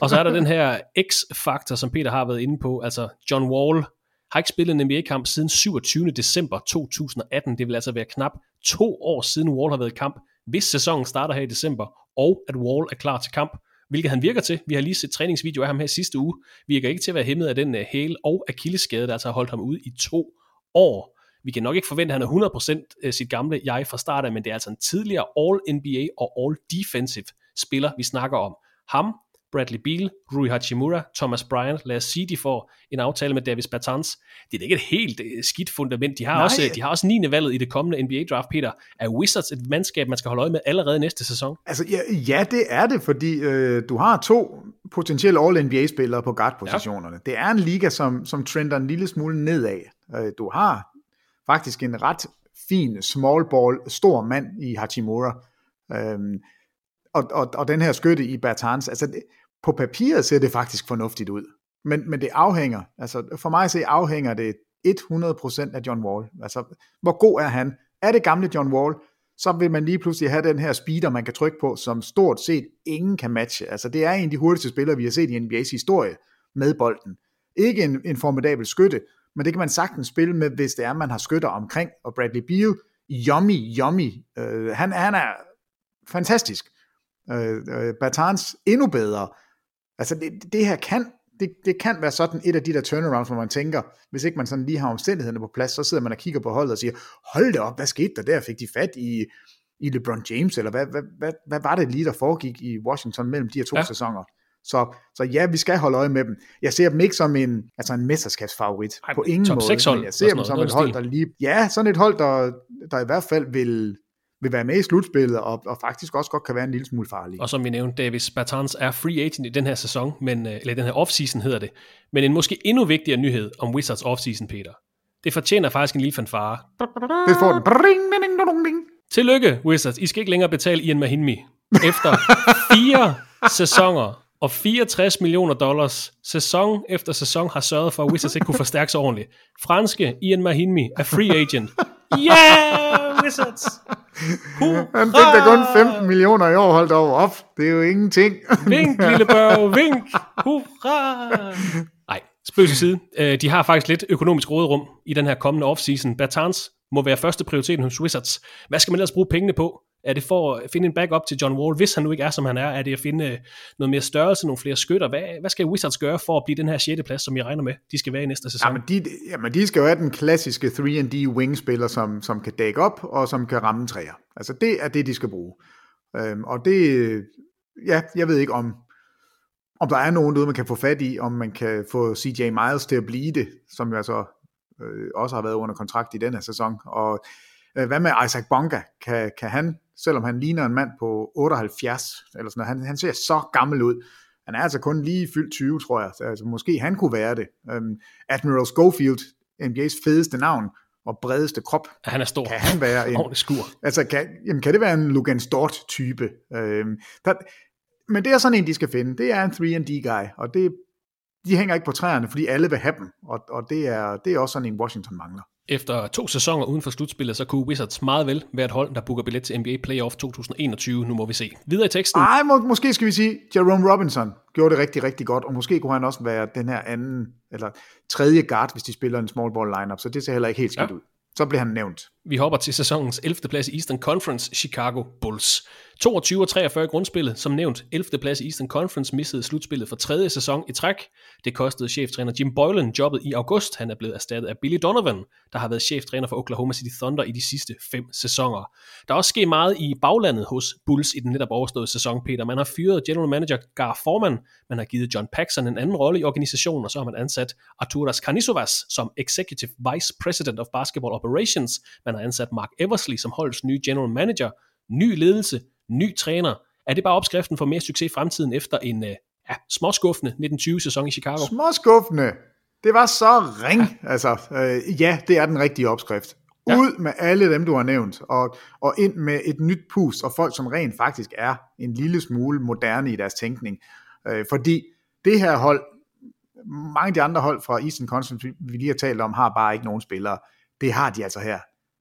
Og så er der den her X-faktor, som Peter har været inde på. Altså John Wall har ikke spillet en N B A-kamp siden syvogtyvende december to tusind atten. Det vil altså være knap to år siden Wall har været i kamp, hvis sæsonen starter her i december, og at Wall er klar til kamp. Hvilket han virker til. Vi har lige set træningsvideo af ham her sidste uge. Virker ikke til at være hæmmet af den hæl og akilleskade, der altså har holdt ham ude i to år. Vi kan nok ikke forvente, at han er hundrede procent sit gamle jeg fra start af, men det er altså en tidligere All-N B A og All-Defensive spiller, vi snakker om. Ham, Bradley Beal, Rui Hachimura, Thomas Bryant, lad os sige, de får en aftale med Davis Bertans. Det er ikke et helt skidt fundament. De har, også, de har også niende valget i det kommende N B A-draft, Peter. Er Wizards et mandskab, man skal holde øje med allerede næste sæson? Altså, ja, ja det er det, fordi øh, du har to potentielle All-N B A-spillere på guard-positionerne. Ja. Det er en liga, som, som trender en lille smule nedad. Øh, du har faktisk en ret fin small ball, stor mand i Hachimura. Øh, og, og, og den her skytte i Bertans, altså... Det, på papiret ser det faktisk fornuftigt ud, men, men det afhænger, altså for mig at se afhænger det hundrede procent af John Wall, altså hvor god er han? Er det gamle John Wall, så vil man lige pludselig have den her speeder, man kan trykke på, som stort set ingen kan matche, altså det er en af de hurtigste spillere, vi har set i N B A's historie med bolden. Ikke en, en formidabel skytte, men det kan man sagtens spille med, hvis det er, man har skytter omkring, og Bradley Beal, yummy, yummy, øh, han, han er fantastisk, øh, øh, Bertans endnu bedre. Altså det, det her kan, det, det kan være sådan et af de der turnarounds, hvor man tænker, hvis ikke man sådan lige har omstændighederne på plads, så sidder man og kigger på holdet og siger, hold da op, hvad skete der der? Fik de fat i, i LeBron James? Eller hvad, hvad, hvad, hvad var det lige, der foregik i Washington mellem de her to ja. sæsoner? Så, så ja, vi skal holde øje med dem. Jeg ser dem ikke som en, altså en mesterskabsfavorit. Ej, på ingen måde. Hold, jeg ser dem noget, som noget et hold, der lige... Ja, sådan et hold, der, der i hvert fald vil... vil være med i slutspillet, og, og faktisk også godt kan være en lille smule farlig. Og som vi nævnte, Davis Bertans er free agent i den her sæson, men, eller den her offseason hedder det, men en måske endnu vigtigere nyhed om Wizards offseason, Peter. Det fortjener faktisk en lille fanfare. Det får den. Tillykke, Wizards. I skal ikke længere betale Ian Mahinmi. Efter fire sæsoner og fireogtres millioner dollars sæson efter sæson har sørget for, at Wizards ikke kunne forstærke sig ordentligt. Franske Ian Mahinmi er free agent. Yeah, Wizards! Hurra! Han fik da kun femten millioner i år, holdt over op. Det er jo ingenting. Vink, lille børge, vink! Hurra! Nej, spøg til side. De har faktisk lidt økonomisk råderum i den her kommende offseason. Bertans må være første prioritet hos Wizards. Hvad skal man ellers bruge pengene på? Er det for at finde en backup til John Wall, hvis han nu ikke er, som han er? Er det at finde noget mere størrelse, nogle flere skytter? Hvad, hvad skal Wizards gøre for at blive den her sjette plads, som I regner med, de skal være i næste sæson? Jamen, de, jamen, de skal jo have den klassiske tre and D wing-spiller, som, som kan dække op, og som kan ramme træer. Altså, det er det, de skal bruge. Øhm, og det, ja, jeg ved ikke om, om der er nogen derude, man kan få fat i, om man kan få C J Miles til at blive det, som jo så øh, også har været under kontrakt i den her sæson. Og øh, hvad med Isaac Bonga? Kan, kan han, selvom han ligner en mand på otteoghalvfjerds, eller sådan noget, han, han ser så gammel ud. Han er altså kun lige fyldt tyve, tror jeg. Så, altså, måske han kunne være det. Øhm, Admiral Schofield, N B A's fedeste navn og bredeste krop. Han er stor. Kan han være en ordentlig skur? Altså, kan, jamen, kan det være en Lugan Stort-type? Øhm, der, men det er sådan en, de skal finde. Det er en three and D guy, og det, de hænger ikke på træerne, fordi alle vil have dem, og, og det, er, det er også sådan en, Washington mangler. Efter to sæsoner uden for slutspillet, så kunne Wizards meget vel være et hold, der booker billet til N B A Playoff to tusind enogtyve. Nu må vi se. Videre i teksten. Ej, må, måske skal vi sige, Jerome Robinson gjorde det rigtig, rigtig godt, og måske kunne han også være den her anden, eller tredje guard, hvis de spiller en small ball lineup, så det ser heller ikke helt skidt ja. ud. Så blev han nævnt. Vi hopper til sæsonens ellevte plads i Eastern Conference, Chicago Bulls. toogtyve og treogfyrre i grundspillet, som nævnt ellevte plads i Eastern Conference, missede slutspillet for tredje sæson i træk. Det kostede cheftræner Jim Boylan jobbet i august. Han er blevet erstattet af Billy Donovan, der har været cheftræner for Oklahoma City Thunder i de sidste fem sæsoner. Der er også sket meget i baglandet hos Bulls i den netop overståede sæson, Peter. Man har fyret general manager Gar Forman, man har givet John Paxson en anden rolle i organisationen, og så har man ansat Arturas Karnisovas som Executive Vice President of Basketball Operations. Man har ansat Mark Eversley som holdets nye general manager. Ny ledelse, ny træner. Er det bare opskriften for mere succes i fremtiden efter en ja, småskuffende nitten tyve sæson i Chicago? Småskuffende? Det var så ring. Ja. Altså, øh, ja, det er den rigtige opskrift. Ja. Ud med alle dem, du har nævnt, og, og ind med et nyt pus, og folk, som rent faktisk er en lille smule moderne i deres tænkning. Øh, fordi det her hold, mange af de andre hold fra Eastern Conference, vi lige har talt om, har bare ikke nogen spillere. Det har de altså her.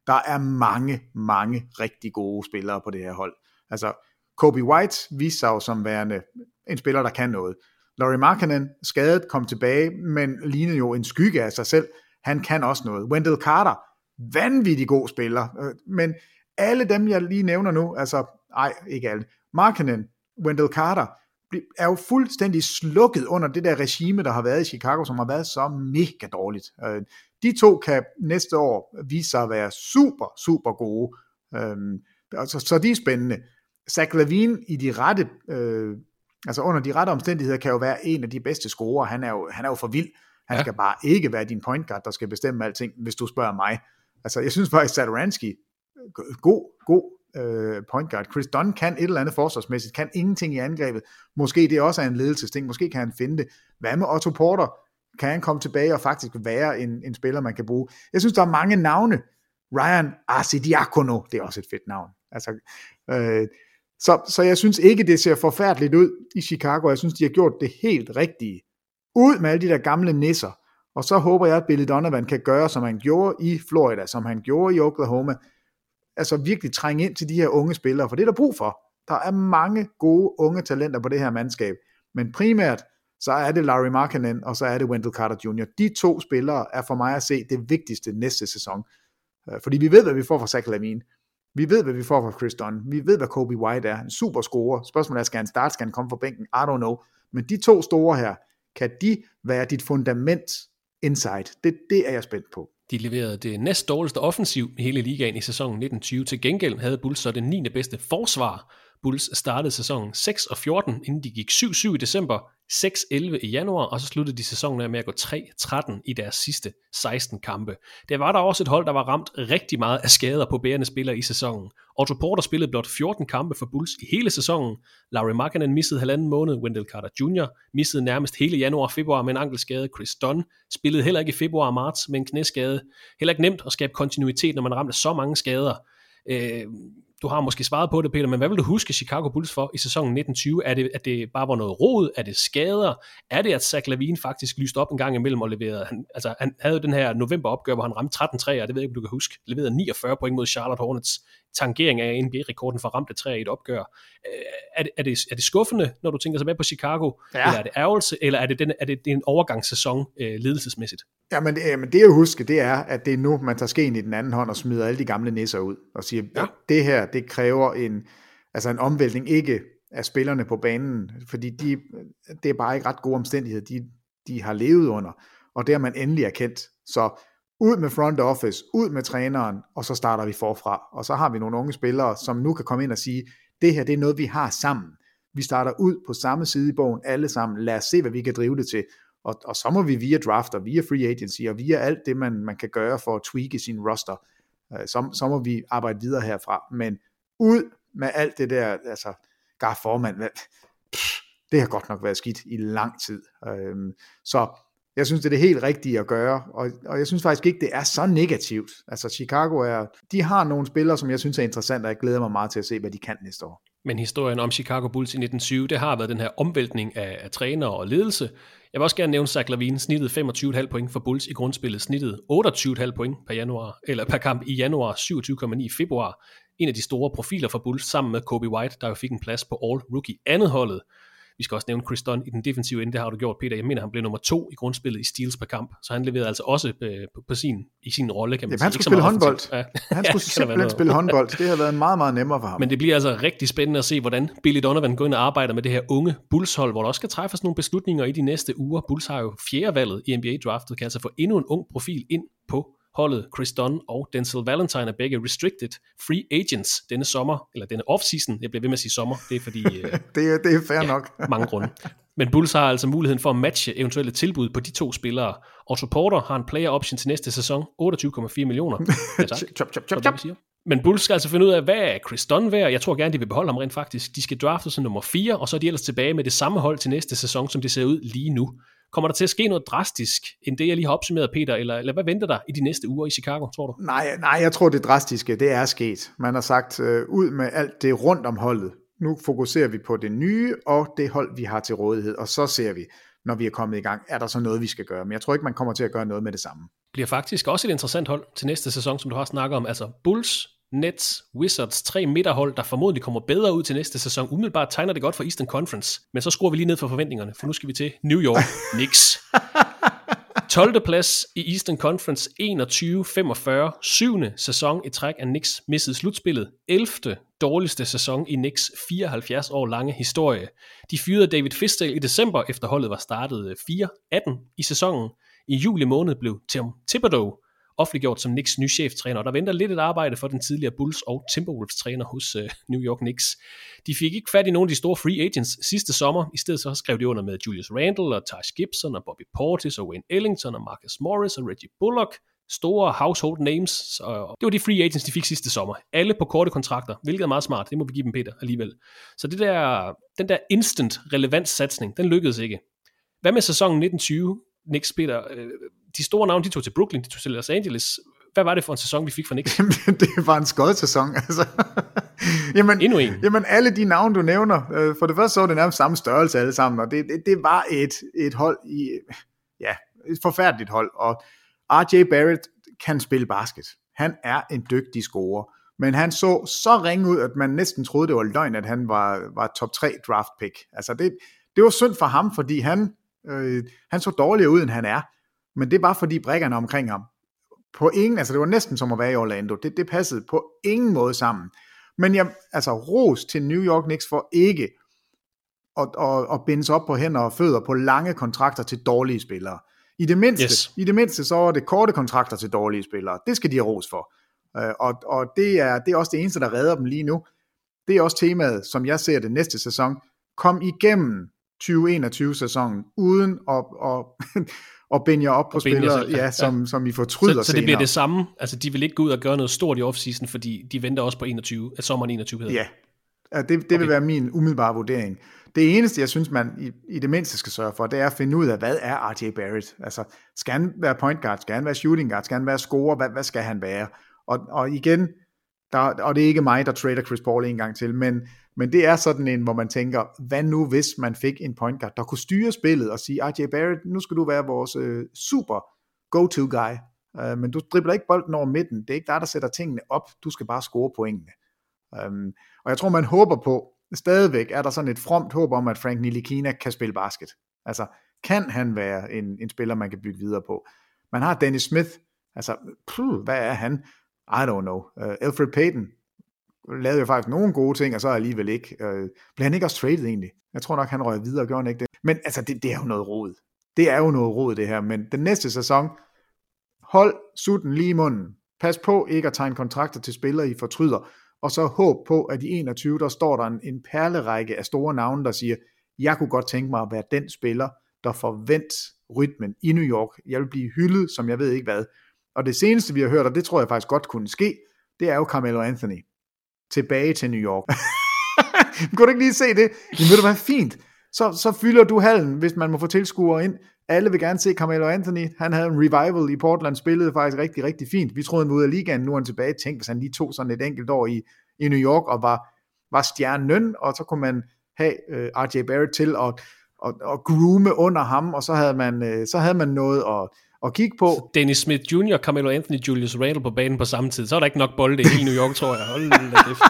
Der er mange, mange rigtig gode spillere på det her hold. Altså, Kobe White viste sig jo som værende en spiller, der kan noget. Lauri Markkanen, skadet, kom tilbage, men lignede jo en skygge af sig selv. Han kan også noget. Wendell Carter, vanvittig god spiller. Men alle dem, jeg lige nævner nu, altså, ej, ikke alle. Markkanen, Wendell Carter, er jo fuldstændig slukket under det der regime, der har været i Chicago, som har været så mega dårligt. De to kan næste år vise sig at være super, super gode. Så de er spændende. Zach LaVine i de rette, øh, altså under de rette omstændigheder, kan jo være en af de bedste scorer. Han er jo, han er jo for vild. Han ja. skal bare ikke være din point guard, der skal bestemme alting, hvis du spørger mig. Altså, jeg synes faktisk, Satoransky, god, god øh, point guard. Chris Dunn kan et eller andet forsvarsmæssigt, kan ingenting i angrebet. Måske det også er en ledelsesting. Måske kan han finde det. Hvad med Otto Porter? Kan han komme tilbage og faktisk være en, en spiller, man kan bruge? Jeg synes, der er mange navne. Ryan Arcidiacono, det er også et fedt navn. Altså, øh, så, så jeg synes ikke, det ser forfærdeligt ud i Chicago. Jeg synes, de har gjort det helt rigtige. Ud med alle de der gamle nisser. Og så håber jeg, at Billy Donovan kan gøre, som han gjorde i Florida, som han gjorde i Oklahoma. Altså virkelig trænge ind til de her unge spillere, for det er der brug for. Der er mange gode unge talenter på det her mandskab. Men primært, så er det Lauri Markkanen, og så er det Wendell Carter junior De to spillere er for mig at se det vigtigste næste sæson. Fordi vi ved, hvad vi får fra Zach LaVine. Vi ved, hvad vi får fra Chris Dunn. Vi ved, hvad Kobe White er. En super scorer. Spørgsmålet er, skal han starte? Skal han komme fra bænken? I don't know. Men de to store her, kan de være dit fundament inside? Det, det er jeg spændt på. De leverede det næst dårligste offensiv i hele ligaen i sæsonen nitten tyve. Til gengæld havde Bulls så det niende bedste forsvar. Bulls startede sæsonen seks og fjorten, inden de gik syv syv i december, seks elleve i januar, og så sluttede de sæsonen af med at gå tre tretten i deres sidste seksten kampe. Der var der også et hold, der var ramt rigtig meget af skader på bærende spillere i sæsonen. Otto Porter spillede blot fjorten kampe for Bulls i hele sæsonen. Lauri Markkanen missede halvanden måned, Wendell Carter junior missede nærmest hele januar og februar med en ankelskade. Chris Dunn spillede heller ikke i februar og marts med en knæskade. Heller ikke nemt at skabe kontinuitet, når man ramte så mange skader. Øh... Du har måske svaret på det, Peter, men hvad vil du huske Chicago Bulls for i sæsonen nitten tyve? Er det, at det bare var noget rod? Er det skader? Er det, at Zach LaVine faktisk lyste op en gang imellem og leverede? Han, altså, han havde jo den her novemberopgør, hvor han ramte tretten træer, det ved jeg ikke, om du kan huske. Leverede niogfyrre point mod Charlotte Hornets. Tangering af N B A-rekorden for ramte træer i et opgør. Er det, er det, er det skuffende, når du tænker tilbage på Chicago? Ja. Eller er det ærgelse? Eller er det, den, er det, det er en overgangssæson øh, ledelsesmæssigt? Jamen det, jamen det jeg husker, det er, at det er nu, man tager skeen i den anden hånd og smider alle de gamle nisser ud og siger, ja. det her, det kræver en, altså en omvæltning ikke af spillerne på banen, fordi de, det er bare ikke ret gode omstændigheder, de, de har levet under, og det har man endelig erkendt. Så ud med front office, ud med træneren, og så starter vi forfra, og så har vi nogle unge spillere, som nu kan komme ind og sige, det her, det er noget, vi har sammen. Vi starter ud på samme side i bogen alle sammen. Lad os se, hvad vi kan drive det til. Og, og så må vi via draft og via free agency og via alt det, man, man kan gøre for at tweake sin roster, så, så må vi arbejde videre herfra. Men ud med alt det der, altså, gar formand, pff, det har godt nok været skidt i lang tid. Så jeg synes, det er det helt rigtige at gøre, og, og jeg synes faktisk ikke, det er så negativt. Altså Chicago er, de har nogle spillere, som jeg synes er interessante, og jeg glæder mig meget til at se, hvad de kan næste år. Men historien om Chicago Bulls i nitten tyve, det har været den her omvæltning af, af træner og ledelse. Jeg vil også gerne nævne Zach LaVine, snittede femogtyve komma fem point for Bulls i grundspillet, snittede otteogtyve komma fem point per, januar, eller per kamp i januar, syvogtyve komma ni i februar. En af de store profiler for Bulls sammen med Kobe White, der jo fik en plads på All-Rookie andet holdet. Vi skal også nævne Chris Dunn i den defensive ende, det har du gjort, Peter. Jeg mener, han blev nummer to i grundspillet i steals per kamp, så han leverede altså også på, på sin, i sin rolle, kan man sige. Han skulle spille håndbold. Ja. Han skulle ja, simpelthen spille håndbold. Det har været meget, meget nemmere for ham. Men det bliver altså rigtig spændende at se, hvordan Billy Donovan går ind og arbejder med det her unge Bulls-hold, hvor der også skal træffes nogle beslutninger i de næste uger. Bulls har jo fjerde valget i N B A-draftet, kan altså få endnu en ung profil ind på holdet. Chris Dunn og Denzel Valentine er begge restricted free agents denne sommer, eller denne off-season. Jeg bliver ved med at sige sommer, det er fordi... Øh, det, er, det er fair ja, nok. mange grunde. Men Bulls har altså muligheden for at matche eventuelle tilbud på de to spillere. Otto Porter har en player option til næste sæson, otteogtyve komma fire millioner. Ja, tak. chop, chop, chop, chop. Men Bulls skal altså finde ud af, hvad er Chris Dunn værd? Jeg tror gerne, de vil beholde ham rent faktisk. De skal draftes som nummer fire, og så er de ellers tilbage med det samme hold til næste sæson, som det ser ud lige nu. Kommer der til at ske noget drastisk, end det jeg lige har opsummeret, Peter, eller, eller hvad venter der i de næste uger i Chicago, tror du? Nej, nej, jeg tror det drastiske, det er sket. Man har sagt, øh, ud med alt det rundt om holdet. Nu fokuserer vi på det nye, og det hold, vi har til rådighed, og så ser vi, når vi er kommet i gang, er der så noget, vi skal gøre. Men jeg tror ikke, man kommer til at gøre noget med det samme. Det bliver faktisk også et interessant hold til næste sæson, som du har snakket om, altså Bulls, Nets, Wizards, tre midterhold, der formodentlig kommer bedre ud til næste sæson. Umiddelbart tegner det godt for Eastern Conference, men så skruer vi lige ned for forventningerne, for nu skal vi til New York Knicks. tolvte plads i Eastern Conference, enogtyve komma femogfyrre, syvende sæson i træk af Knicks missede slutspillet, ellevte dårligste sæson i Knicks fireoghalvfjerds år lange historie. De fyrede David Fisdale i december, efter holdet var startet fire atten i sæsonen. I juli måned blev Tom Thibodeau offentliggjort som Knicks nye cheftræner, og der venter lidt et arbejde for den tidligere Bulls og Timberwolves-træner hos øh, New York Knicks. De fik ikke fat i nogen af de store free agents sidste sommer. I stedet så skrev de under med Julius Randle og Taj Gibson og Bobby Portis og Wayne Ellington og Marcus Morris og Reggie Bullock. Store household names. Og det var de free agents, de fik sidste sommer. Alle på korte kontrakter, hvilket er meget smart. Det må vi give dem, Peter, alligevel. Så det der, den der instant relevanssatsning, den lykkedes ikke. Hvad med sæsonen nitten tyve? Knicks, Peter... Øh, De store navne, de tog til Brooklyn, de tog til Los Angeles. Hvad var det for en sæson, vi fik fra Knicks? Jamen, det var en skodsæson, altså. Jamen, endnu en. Jamen, alle de navne, du nævner, øh, for det første så var det nærmest samme størrelse alle sammen, og det, det, det var et, et hold i, ja, et forfærdeligt hold, og R J Barrett kan spille basket. Han er en dygtig scorer, men han så så ringe ud, at man næsten troede, det var løgn, at han var, var top tre draft pick. Altså, det, det var synd for ham, fordi han, øh, han så dårligere ud, end han er. Men det var fordi brækkerne omkring ham, på ingen, altså det var næsten som at være i Orlando, det, det passede på ingen måde sammen. Men jeg, altså ros til New York Knicks for ikke at, at, at binde sig op på hænder og fødder på lange kontrakter til dårlige spillere. I det mindste, yes. I det mindste så var det korte kontrakter til dårlige spillere, det skal de have ros for. Og, og det, er, det er også det eneste, der redder dem lige nu. Det er også temaet, som jeg ser det næste sæson, kom igennem tyve enogtyve sæsonen, uden at... at og binde jer op på spillere, ja, som, ja. som I fortryder senere. Så, så det senere. Bliver det samme? Altså, de vil ikke gå ud og gøre noget stort i offseason, fordi de venter også på enogtyve, at sommeren enogtyve hedder. Ja, det, det okay. vil være min umiddelbare vurdering. Det eneste, jeg synes, man i, i det mindste skal sørge for, det er at finde ud af, hvad er R J Barrett? Altså, skal han være point guard? Skal han være shooting guard? Skal han være scorer? Hvad, hvad skal han være? Og, og igen, der, og det er ikke mig, der trader Chris Paul en gang til, men, men det er sådan en, hvor man tænker, hvad nu hvis man fik en point guard, der kunne styre spillet og sige, R J Barrett, nu skal du være vores øh, super go-to guy, øh, men du dribler ikke bolden over midten, det er ikke dig, der sætter tingene op, du skal bare score pointene. Um, og jeg tror, man håber på, stadigvæk er der sådan et fromt håb om, at Frank Ntilikina kan spille basket. Altså, kan han være en, en spiller, man kan bygge videre på? Man har Dennis Smith, altså, pff, hvad er han? I don't know. Uh, Alfred Payton lavede jo faktisk nogle gode ting, og så alligevel ikke. Uh, blev han ikke også traded egentlig? Jeg tror nok, han røg videre og gjorde han ikke det. Men altså, det, det er jo noget rod. Det er jo noget rod, det her. Men den næste sæson, hold sutten lige i munden. Pas på ikke at tegne kontrakter til spillere, I fortryder. og så håb på, at i enogtyve, der står der en, en perlerække af store navne, der siger, jeg kunne godt tænke mig at være den spiller, der forvent rytmen i New York. Jeg vil blive hyldet, som jeg ved ikke hvad. Og det seneste, vi har hørt, og det tror jeg faktisk godt kunne ske, det er jo Carmelo Anthony. Tilbage til New York. Kunne du ikke lige se det? Men ved du hvad, fint. Så, så fylder du hallen, hvis man må få tilskuere ind. Alle vil gerne se Carmelo Anthony. Han havde en revival i Portland, spillede faktisk rigtig, rigtig fint. Vi troede, han var ude af ligaen, nu er han tilbage. Tænk, hvis han lige tog sådan et enkelt år i, i New York, og var, var stjernen, og så kunne man have øh, R J Barrett til at og, og groome under ham, og så havde man, øh, så havde man noget at, at kigge på. Dennis Smith junior, Carmelo Anthony, Julius Randle på banen på samme tid. Så er der ikke nok bolde i New York, tror jeg. Hold da kæft.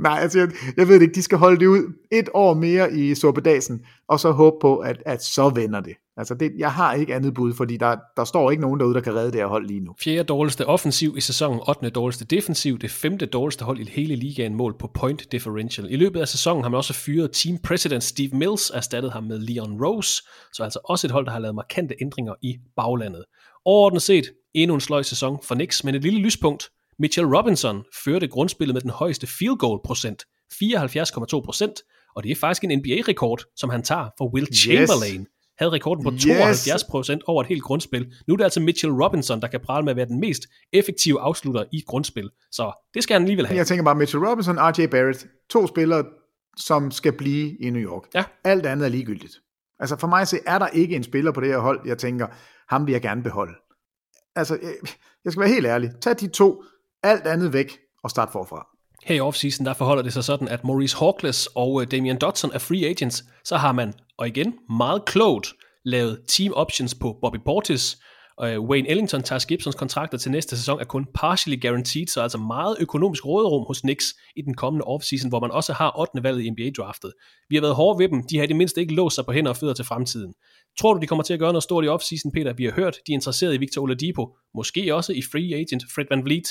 Nej, altså jeg, jeg ved det ikke, de skal holde det ud et år mere i Sorbedasen, og så håbe på, at, at så vender det. Altså det, jeg har ikke andet bud, fordi der, der står ikke nogen derude, der kan redde det her hold lige nu. Fjerde dårligste offensiv i sæsonen, ottende dårligste defensiv, det femte dårligste hold i hele ligaen mål på point differential. I løbet af sæsonen har man også fyret team president Steve Mills, erstattet ham med Leon Rose, så altså også et hold, der har lavet markante ændringer i baglandet. Overordnet set, endnu en sløj sæson for Knicks, men et lille lyspunkt. Mitchell Robinson førte grundspillet med den højeste field goal procent, fireoghalvfjerds komma to procent, og det er faktisk en N B A-rekord, som han tager for Will Chamberlain. Yes. Havde rekorden på tooghalvfjerds procent yes. over et helt grundspil. Nu er det altså Mitchell Robinson, der kan prale med at være den mest effektive afslutter i grundspil, så det skal han alligevel have. Jeg tænker bare Mitchell Robinson, R J Barrett, to spillere, som skal blive i New York. Ja. Alt andet er ligegyldigt. Altså for mig at se, er der ikke en spiller på det her hold, jeg tænker, ham vil jeg gerne beholde. Altså, jeg skal være helt ærlig. Tag de to, alt andet væk og start forfra. Her i offseason, der forholder det sig sådan, at Maurice Harkless og Damian Dotson er free agents. Så har man, og igen, meget klogt lavet team options på Bobby Portis. Wayne Ellington tager Gibsons kontrakter til næste sæson er kun partially guaranteed, så altså meget økonomisk råderum hos Knicks i den kommende offseason, hvor man også har ottende valget i N B A-draftet. Vi har været hårde ved dem, de har i det mindste ikke låst sig på hænder og fødder til fremtiden. Tror du, de kommer til at gøre noget stort i offseason, Peter? Vi har hørt, de er interesseret i Victor Oladipo, måske også i free agent Fred VanVleet.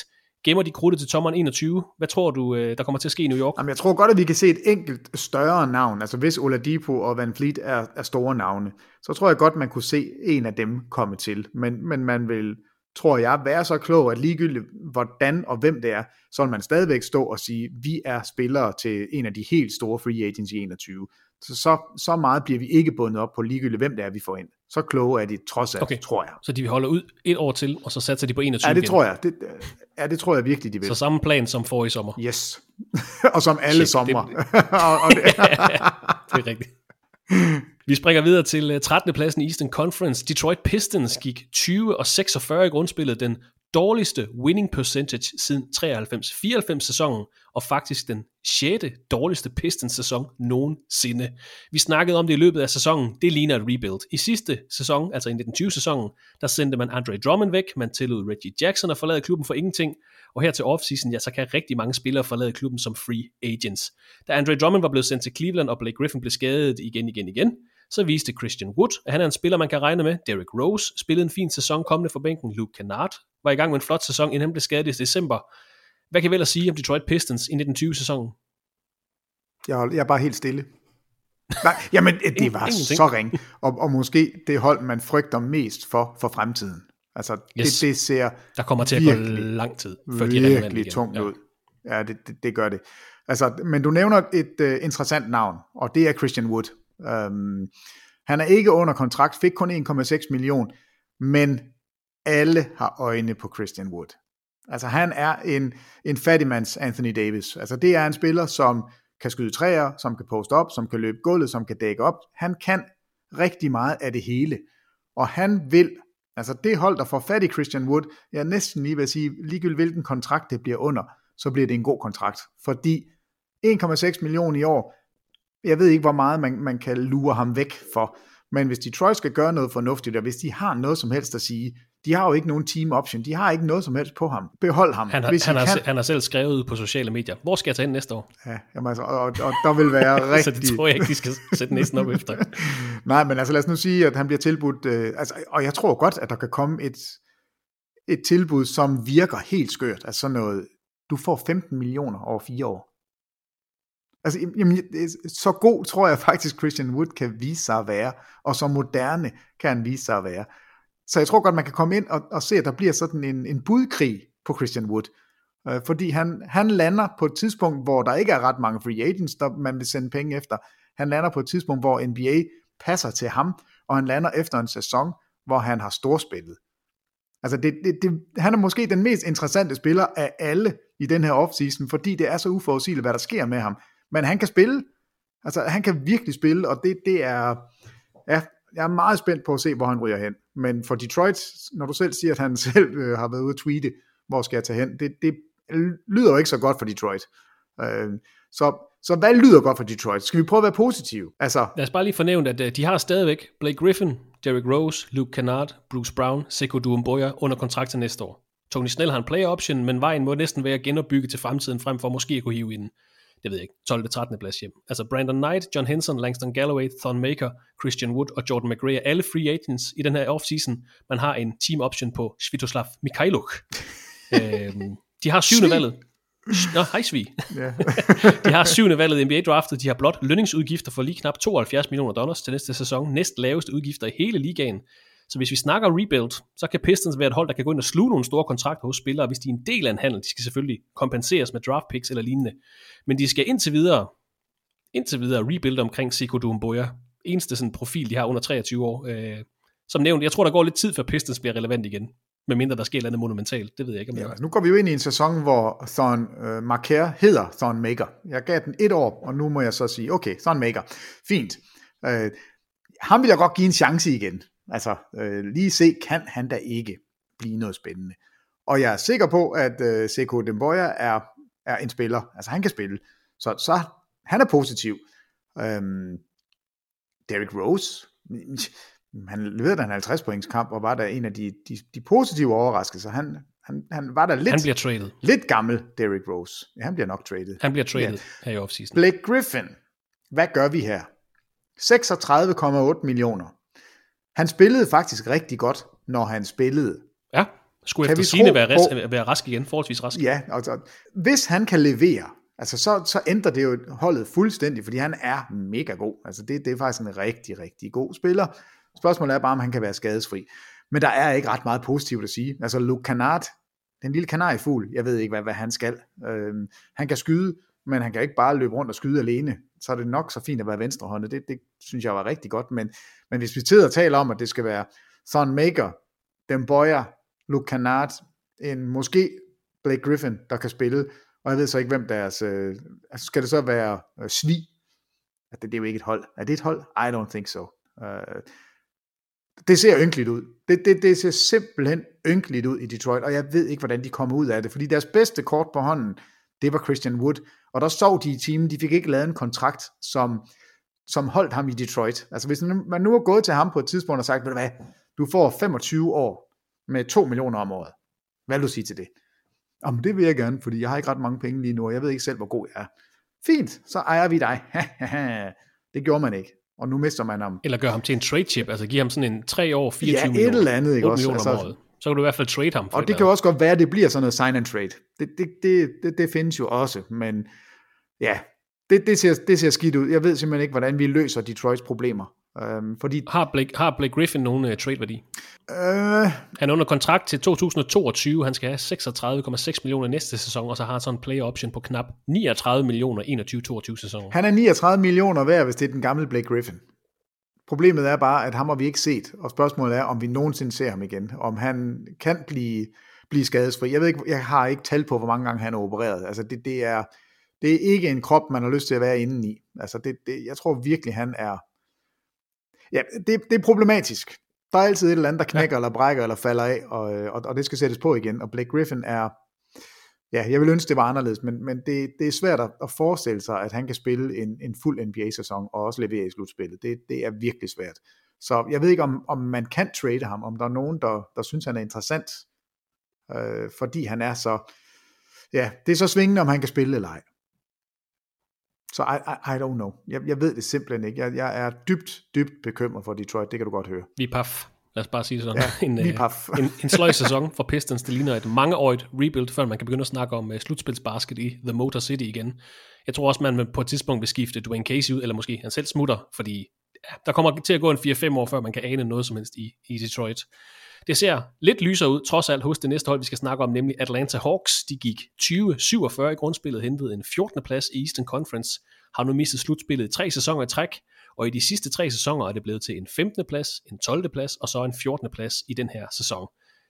Gemmer de krudtet til tommeren enogtyve? Hvad tror du, der kommer til at ske i New York? Jamen, jeg tror godt, at vi kan se et enkelt større navn. Altså hvis Oladipo og VanVleet er, er store navne, så tror jeg godt, man kunne se en af dem komme til. Men, men man vil, tror jeg, være så klog, at ligegyldigt hvordan og hvem det er, så vil man stadigvæk stå og sige, vi er spillere til en af de helt store free agents i enogtyve. Så, så, så meget bliver vi ikke bundet op på ligegyldigt, hvem det er, vi får ind. Så kloge er de trods alt, okay. Tror jeg. Så de holder ud et år til, og så satser de på enogtyve. Ja, det tror jeg. Det, ja, det tror jeg virkelig, de vil. Så samme plan som for i sommer. Yes. Og som alle Shit, sommer. Det, det er rigtigt. Vi springer videre til trettende pladsen i Eastern Conference. Detroit Pistons gik tyve og seksogfyrre i grundspillet, den dårligste winning percentage siden treoghalvfems fireoghalvfems sæsonen, og faktisk den sjette dårligste Pistons sæson nogensinde. Vi snakkede om det i løbet af sæsonen, det ligner et rebuild. I sidste sæson, altså i nitten tyve sæsonen, der sendte man Andre Drummond væk, man tillod Reggie Jackson og forlade klubben for ingenting, og her til offseason, ja, så kan rigtig mange spillere forlade klubben som free agents. Da Andre Drummond var blevet sendt til Cleveland, og Blake Griffin blev skadet igen, igen, igen, så viste Christian Wood, at han er en spiller, man kan regne med. Derrick Rose spillede en fin sæson kommende for bænken. Luke Kennard var i gang med en flot sæson, inden han blev skadet i december. Hvad kan vi ellers sige om Detroit Pistons i nitten tyve-sæsonen? Jeg, jeg er bare helt stille. Nej, jamen, det var så ringe. Og, og måske det hold, man frygter mest for for fremtiden. Altså, yes. det, det ser der kommer til virkelig, at gå lang tid, før de virkelig tungt ja. ud. Ja, det, det, det gør det. Altså, men du nævner et uh, interessant navn, og det er Christian Wood. Um, han er ikke under kontrakt, fik kun en komma seks million, men alle har øjne på Christian Wood. Altså han er en, en fattigmands Anthony Davis. Altså det er en spiller, som kan skyde træer, som kan poste op, som kan løbe gulvet, som kan dække op. Han kan rigtig meget af det hele. Og han vil, altså det hold, der får fat i Christian Wood, jeg næsten lige vil sige, ligegyldigt hvilken kontrakt det bliver under, så bliver det en god kontrakt. Fordi en komma seks million i år, jeg ved ikke, hvor meget man, man kan lure ham væk for. Men hvis Detroit skal gøre noget fornuftigt, og hvis de har noget som helst at sige, de har jo ikke nogen team option, de har ikke noget som helst på ham. Behold ham. Han har, hvis han har, kan. Han har selv skrevet ud på sociale medier, hvor skal jeg tage hen næste år? Ja, jamen altså, og, og, og der vil være rigtig... Så det tror jeg ikke, de skal sætte næsten op efter. Nej, men altså lad os nu sige, at han bliver tilbudt... Øh, altså, og jeg tror godt, at der kan komme et, et tilbud, som virker helt skørt. Altså sådan noget, du får femten millioner over fire år. Altså, jamen, så god tror jeg faktisk Christian Wood kan vise sig at være, og så moderne kan han vise sig at være. Så jeg tror godt, man kan komme ind og, og se, at der bliver sådan en, en budkrig på Christian Wood. Øh, fordi han, han lander på et tidspunkt, hvor der ikke er ret mange free agents, der man vil sende penge efter. Han lander på et tidspunkt, hvor N B A passer til ham, og han lander efter en sæson, hvor han har storspillet. Altså det, det, det, han er måske den mest interessante spiller af alle i den her offseason, fordi det er så uforudsigeligt, hvad der sker med ham. Men han kan spille, altså han kan virkelig spille, og det, det er, ja, jeg er meget spændt på at se, hvor han ryger hen. Men for Detroit, når du selv siger, at han selv øh, har været ude at tweete, hvor skal jeg tage hen, det, det lyder jo ikke så godt for Detroit. Øh, så Så hvad lyder godt for Detroit? Skal vi prøve at være positive? Altså... Lad os bare lige fornævne, at de har stadigvæk Blake Griffin, Derrick Rose, Luke Kennard, Bruce Brown, Sekou Doumbouya under kontrakt til næste år. Tony Snell har en player option, men vejen må næsten være genopbygge til fremtiden, frem for måske at kunne hive i den. Det ved jeg ikke. tolvte til trettende plads hjem. Altså Brandon Knight, John Henson, Langston Galloway, Thon Maker, Christian Wood og Jordan McRae er alle free agents i den her offseason. Man har en team option på Svjatoslav Mikhailuk. øhm, de har syvende valget. Nå, hej Svi. Yeah. De har syvende valget i N B A-draftet. De har blot lønningsudgifter for lige knap tooghalvfjerds millioner dollars til næste sæson. Næst laveste udgifter i hele ligaen. Så hvis vi snakker rebuild, så kan Pistons være et hold, der kan gå ind og sluge nogle store kontrakter hos spillere, hvis de er en del af en handel. De skal selvfølgelig kompenseres med draft picks eller lignende. Men de skal indtil videre, indtil videre rebuild omkring Sekou Doumbouya. Eneste sådan profil, de har under treogtyve år. Øh, som nævnt, jeg tror, der går lidt tid, før Pistons bliver relevant igen. Med mindre der sker et eller andet monumentalt, det ved jeg ikke om det ja, nu går vi jo ind i en sæson, hvor Thon øh, Maker hedder Thon Maker. Jeg gav den et år, og nu må jeg så sige, okay, Thon Maker, fint. Øh, han vil jeg godt give en chance igen. Altså, øh, lige se, kan han da ikke blive noget spændende. Og jeg er sikker på, at øh, Sekou Doumbouya er, er en spiller. Altså, han kan spille. Så, så han er positiv. Øh, Derrick Rose... Han leverede en halvtreds points kamp og var der en af de, de, de positive overraskelser. Han, han, han var der lidt, han bliver traded. Lidt gammel, Derrick Rose. Ja, han bliver nok traded. Han bliver traded ja. Her i offseason. Blake Griffin. Hvad gør vi her? seksogtredive komma otte millioner. Han spillede faktisk rigtig godt, når han spillede. Ja, skulle efter sigende være, res- være rask igen, forholdsvis rask. Ja, altså, hvis han kan levere, altså, så, så ændrer det jo holdet fuldstændig, fordi han er mega god. Altså, det, det er faktisk en rigtig, rigtig god spiller. Spørgsmålet er bare, om han kan være skadesfri. Men der er ikke ret meget positivt at sige. Altså Luke Kennard, den lille kanariefugl, jeg ved ikke, hvad, hvad han skal. Øhm, han kan skyde, men han kan ikke bare løbe rundt og skyde alene. Så er det nok så fint at være venstrehåndet. Det, det synes jeg var rigtig godt. Men, men hvis vi sidder og taler om, at det skal være Thon Maker, Doumbouya, Luke Kennard, en måske Blake Griffin, der kan spille. Og jeg ved så ikke, hvem deres... Øh, skal det så være øh, Svi? Det, det er jo ikke et hold. Er det et hold? I don't think so. Øh, Det ser ynkeligt ud. Det, det, det ser simpelthen ynkeligt ud i Detroit, og jeg ved ikke, hvordan de kommer ud af det, fordi deres bedste kort på hånden, det var Christian Wood, og der sov de i timen, de fik ikke lavet en kontrakt, som, som holdt ham i Detroit. Altså hvis man nu har gået til ham på et tidspunkt og sagt, ved du hvad, du får femogtyve år med to millioner om året. Hvad vil du sige til det? Jamen det vil jeg gerne, fordi jeg har ikke ret mange penge lige nu, og jeg ved ikke selv, hvor god jeg er. Fint, så ejer vi dig. Det gjorde man ikke. Og nu mister man ham. Eller gør ham til en trade chip, altså give ham sådan en tre år, fireogtyve millioner. Ja, et millioner, eller andet, ikke også? Altså, om året. Så kan du i hvert fald trade ham. Og det kan også godt være, at det bliver sådan noget sign and trade. Det, det, det, det, det findes jo også, men ja, det, det, ser, det ser skidt ud. Jeg ved simpelthen ikke, hvordan vi løser Detroits problemer. Øhm, fordi... har, Blake, har Blake Griffin nogen uh, trade-værdi? Øh... Han er under kontrakt til to tusind og toogtyve, han skal have seksogtredive komma seks millioner næste sæson, og så har han sådan en player option på knap niogtredive millioner enogtyve toogtyve sæsoner. Han er niogtredive millioner værd, hvis det er den gamle Blake Griffin. Problemet er bare, at ham har vi ikke set, og spørgsmålet er, om vi nogensinde ser ham igen, om han kan blive, blive skadesfri. Jeg ved ikke, jeg har ikke tal på, hvor mange gange han er opereret. Altså det, det, er, det er ikke en krop, man har lyst til at være inde i. Altså det, det, jeg tror virkelig, han er... Ja, det, det er problematisk. Der er altid et eller andet, der knækker, ja. Eller brækker, eller falder af, og, og, og det skal sættes på igen. Og Blake Griffin er, ja, jeg vil ønske, det var anderledes, men, men det, det er svært at forestille sig, at han kan spille en, en fuld N B A-sæson, og også levere i slutspillet. Det, det er virkelig svært. Så jeg ved ikke, om, om man kan trade ham, om der er nogen, der, der synes, han er interessant, øh, fordi han er så, ja, det er så svingende, om han kan spille eller ej. Så I, I, I don't know. Jeg, jeg ved det simpelthen ikke. Jeg, jeg er dybt, dybt bekymret for Detroit. Det kan du godt høre. Vi paf. Lad os bare sige sådan. Ja, en, en, en sløj sæson for Pistons. Det ligner et mangeårigt rebuild, før man kan begynde at snakke om uh, slutspilsbasket i The Motor City igen. Jeg tror også, man på et tidspunkt vil skifte Dwayne Casey ud, eller måske han selv smutter, fordi der kommer til at gå en fire fem år, før man kan ane noget som helst i, i Detroit. Det ser lidt lysere ud, trods alt hos det næste hold, vi skal snakke om, nemlig Atlanta Hawks. De gik tyve syvogfyrre i grundspillet, hentede en fjortende plads i Eastern Conference, har nu mistet slutspillet i tre sæsoner i træk, og i de sidste tre sæsoner er det blevet til en femtende plads, en tolvte plads og så en fjortende plads i den her sæson.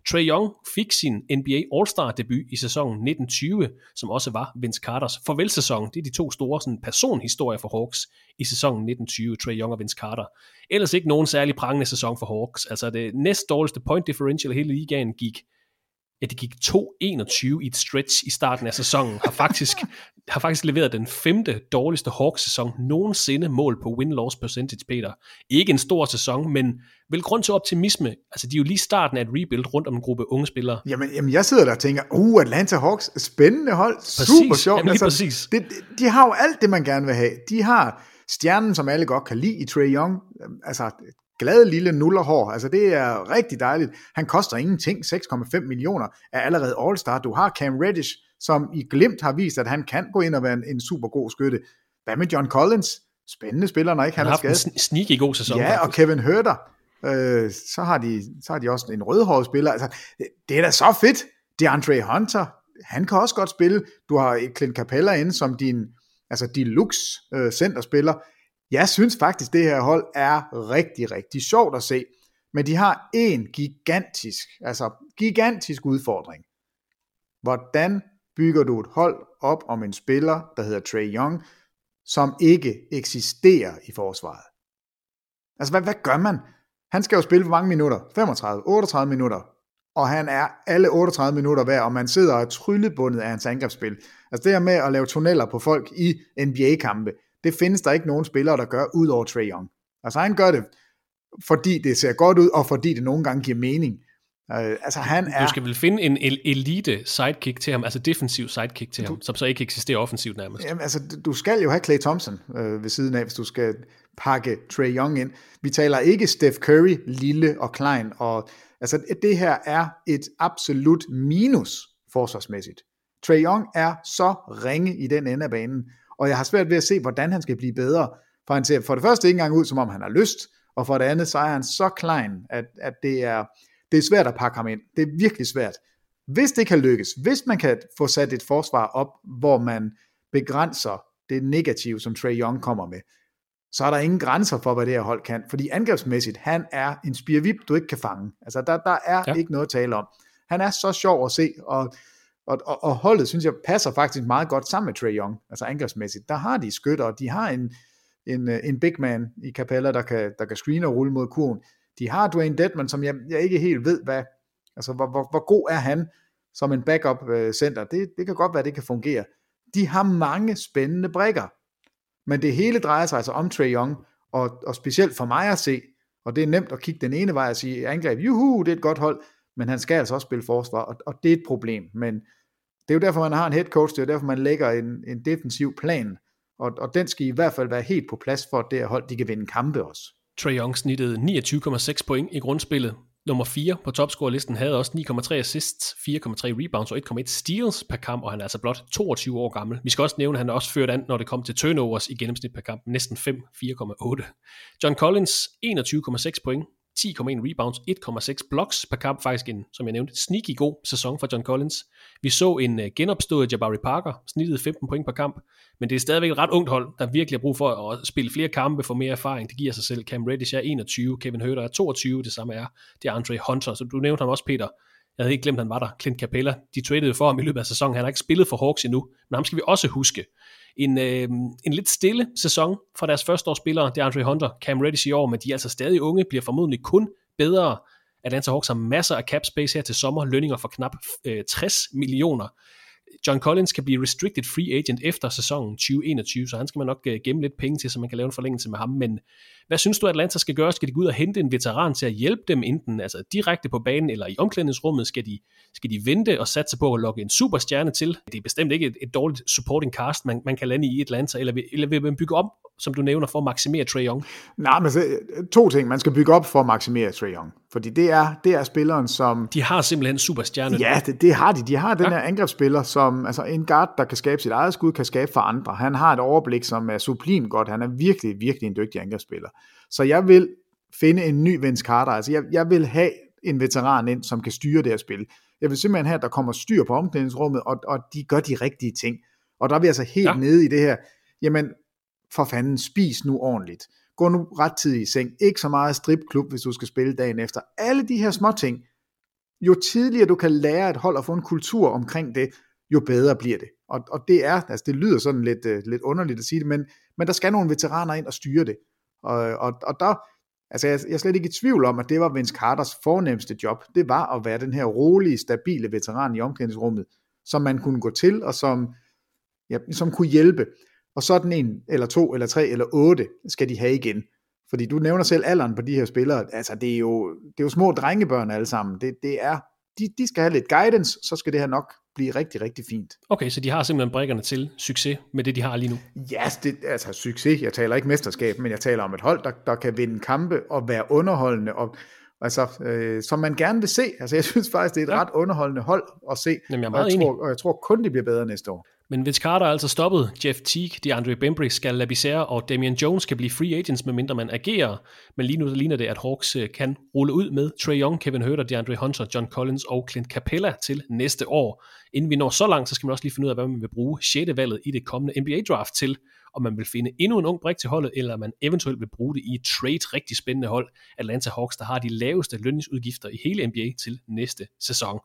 Trae Young fik sin N B A All-Star debut i sæsonen nitten tyve, som også var Vince Carters farvelsæson. Det er de to store sådan, personhistorier for Hawks i sæsonen nitten tyve, Trae Young og Vince Carter. Ellers ikke nogen særlig prangende sæson for Hawks. Altså det næst dårligste point differential hele ligaen gik, ja, det gik to enogtyve i et stretch i starten af sæsonen, har faktisk, har faktisk leveret den femte dårligste Hawks-sæson nogensinde mål på win-loss percentage, Peter. Ikke en stor sæson, men vel grund til optimisme. Altså, de er jo lige starten af et rebuild rundt om en gruppe unge spillere. Jamen, jamen jeg sidder der og tænker, uh, Atlanta Hawks, spændende hold, præcis, super sjovt. Jamen, lige præcis. Altså, de, de har jo alt det, man gerne vil have. De har stjernen, som alle godt kan lide i Trae Young, altså... glade lille nullerhår, altså det er rigtig dejligt. Han koster ingenting, seks komma fem millioner er allerede all-star. Du har Cam Reddish, som i Glimt har vist, at han kan gå ind og være en, en super god skytte. Hvad med John Collins? Spændende spiller, når ikke han, han har haft en sneaky god sæson. Ja, faktisk. Og Kevin Huerter. Øh, så, har de, så har de også en rødhåret spiller. Altså, det er da så fedt. Det er Andre Hunter. Han kan også godt spille. Du har Clint Capella inde som din, altså deluxe øh, centerspiller. Jeg synes faktisk, det her hold er rigtig, rigtig sjovt at se, men de har en gigantisk, altså gigantisk udfordring. Hvordan bygger du et hold op om en spiller, der hedder Trae Young, som ikke eksisterer i forsvaret? Altså, hvad, hvad gør man? Han skal jo spille for mange minutter, femogtredive, otteogtredive minutter, og han er alle otteogtredive minutter værd, og man sidder og er tryllebundet af hans angrebsspil. Altså, det her med at lave tunneller på folk i N B A-kampe, det findes der ikke nogen spillere, der gør, ud over Trae Young. Altså han gør det, fordi det ser godt ud, og fordi det nogle gange giver mening. Øh, altså han er... Du skal vel finde en elite sidekick til ham, altså defensiv sidekick til du... ham, som så ikke eksisterer offensivt nærmest. Jamen altså, du skal jo have Klay Thompson øh, ved siden af, hvis du skal pakke Trae Young ind. Vi taler ikke Steph Curry, Lille og Klein. Og, altså det her er et absolut minus forsvarsmæssigt. Trae Young er så ringe i den ende af banen, og jeg har svært ved at se, hvordan han skal blive bedre. For han ser for det første ikke engang ud, som om han har lyst, og for det andet, så er han så klein, at, at det, er, det er svært at pakke ham ind. Det er virkelig svært. Hvis det kan lykkes, hvis man kan få sat et forsvar op, hvor man begrænser det negative, som Trae Young kommer med, så er der ingen grænser for, hvad det her hold kan. Fordi angrebsmæssigt, han er en spirevip, du ikke kan fange. Altså, der, der er ja. ikke noget at tale om. Han er så sjov at se, og... Og, og holdet, synes jeg, passer faktisk meget godt sammen med Trae Young, altså angrebsmæssigt. Der har de skytter, og de har en, en, en big man i Capella, der kan, der kan screene og rulle mod kurven. De har Dwayne Dedman, som jeg, jeg ikke helt ved, hvad, altså, hvor, hvor, hvor god er han som en backup-center. Det, det kan godt være, det kan fungere. De har mange spændende brikker, men det hele drejer sig altså om Trae Young, og, og specielt for mig at se, og det er nemt at kigge den ene vej og sige, angreb, juhu, det er et godt hold, men han skal altså også spille forsvar, og, og det er et problem, men det er jo derfor, man har en head coach, det er jo derfor, man lægger en, en defensiv plan, og, og den skal i hvert fald være helt på plads for, at det her hold, de kan vinde kampe også. Trae Young snittede niogtyve komma seks point i grundspillet. Nummer fire på topscorerlisten havde også ni komma tre assists, fire komma tre rebounds og et komma et steals per kamp, og han er altså blot toogtyve år gammel. Vi skal også nævne, at han også ført an, når det kom til turnovers i gennemsnit per kamp, næsten fem, fire komma otte. John Collins, enogtyve komma seks point, ti komma en rebounds, et komma seks blocks per kamp, faktisk en, som jeg nævnte, sneaky god sæson for John Collins. Vi så en genopstået Jabari Parker, snittede femten point per kamp, men det er stadigvæk et ret ungt hold, der virkelig har brug for at spille flere kampe, få mere erfaring, det giver sig selv. Cam Reddish er enogtyve, Kevin Huerter er toogtyve, det samme er det er Andre Hunter, så du nævnte ham også, Peter. Jeg havde ikke glemt, han var der. Clint Capella, de tradede for ham i løbet af sæsonen, han har ikke spillet for Hawks endnu, men ham skal vi også huske. En, øh, en lidt stille sæson fra deres førsteårsspillere, det er Andre Hunter, Cam Reddish i år, men de er altså stadig unge, bliver formodentlig kun bedre. Atlanta Hawks har masser af cap space her til sommer, lønninger for knap øh, tres millioner. John Collins kan blive restricted free agent efter sæsonen tyve enogtyve, så han skal man nok øh, gemme lidt penge til, så man kan lave en forlængelse med ham. Men hvad synes du, Atlanta skal gøre? Skal de gå ud og hente en veteran til at hjælpe dem, enten altså direkte på banen eller i omklædningsrummet? Skal de, skal de vente og satse på at lokke en superstjerne til? Det er bestemt ikke et, et dårligt supporting cast, man, man kan lande i Atlanta, eller vil, eller vil man bygge op som du nævner, for at maksimere Trae Young? Nej, men to ting, man skal bygge op for at maksimere Trae Young. Fordi det er, det er spilleren, som... De har simpelthen superstjerne. Ja, det, det har de. De har den ja. her angrebsspiller, som altså en guard, der kan skabe sit eget skud, kan skabe for andre. Han har et overblik, som er sublimt godt. Han er virkelig, virkelig en dygtig angrebsspiller. Så jeg vil finde en ny Vince Carter. Altså jeg, jeg vil have en veteran ind, som kan styre det her spil. Jeg vil simpelthen have, at der kommer styr på omklædningsrummet, og, og de gør de rigtige ting. Og der er vi altså helt ja. nede i det her, jamen for fanden, spis nu ordentligt. Gå nu ret tidlig i seng. Ikke så meget stripklub, hvis du skal spille dagen efter. Alle de her små ting, jo tidligere du kan lære et hold og få en kultur omkring det, jo bedre bliver det. Og, og det er, altså det lyder sådan lidt, uh, lidt underligt at sige det, men, men der skal nogle veteraner ind og styre det. Og, og, og der, altså jeg, jeg er slet ikke i tvivl om, at det var Vince Carters fornemste job. Det var at være den her rolige, stabile veteran i omklædningsrummet, som man kunne gå til, og som, ja, som kunne hjælpe. Og sådan en, eller to, eller tre, eller otte skal de have igen. Fordi du nævner selv alderen på de her spillere. Altså, det er jo, det er jo små drengebørn alle sammen. Det, det er, de, de skal have lidt guidance, så skal det her nok blive rigtig, rigtig fint. Okay, så de har simpelthen brikkerne til succes med det, de har lige nu? Ja, yes, altså succes. Jeg taler ikke mesterskab, men jeg taler om et hold, der, der kan vinde kampe og være underholdende. Og, altså, øh, som man gerne vil se. Altså, jeg synes faktisk, det er et ja. ret underholdende hold at se. Jamen, jeg er meget og, jeg tror, og jeg tror kun, det bliver bedre næste år. Men Vince Carter er altså stoppet. Jeff Teague, DeAndre Bembry, skal Labiserre og Damian Jones kan blive free agents, medmindre man agerer. Men lige nu ligner det, at Hawks kan rulle ud med Trae Young, Kevin Huerter, DeAndre Hunter, John Collins og Clint Capella til næste år. Inden vi når så langt, så skal man også lige finde ud af, hvad man vil bruge sjette valget i det kommende N B A-draft til. Om man vil finde endnu en ung brik til holdet, eller man eventuelt vil bruge det i et trade. Rigtig spændende hold. Atlanta Hawks, der har de laveste lønningsudgifter i hele N B A til næste sæson.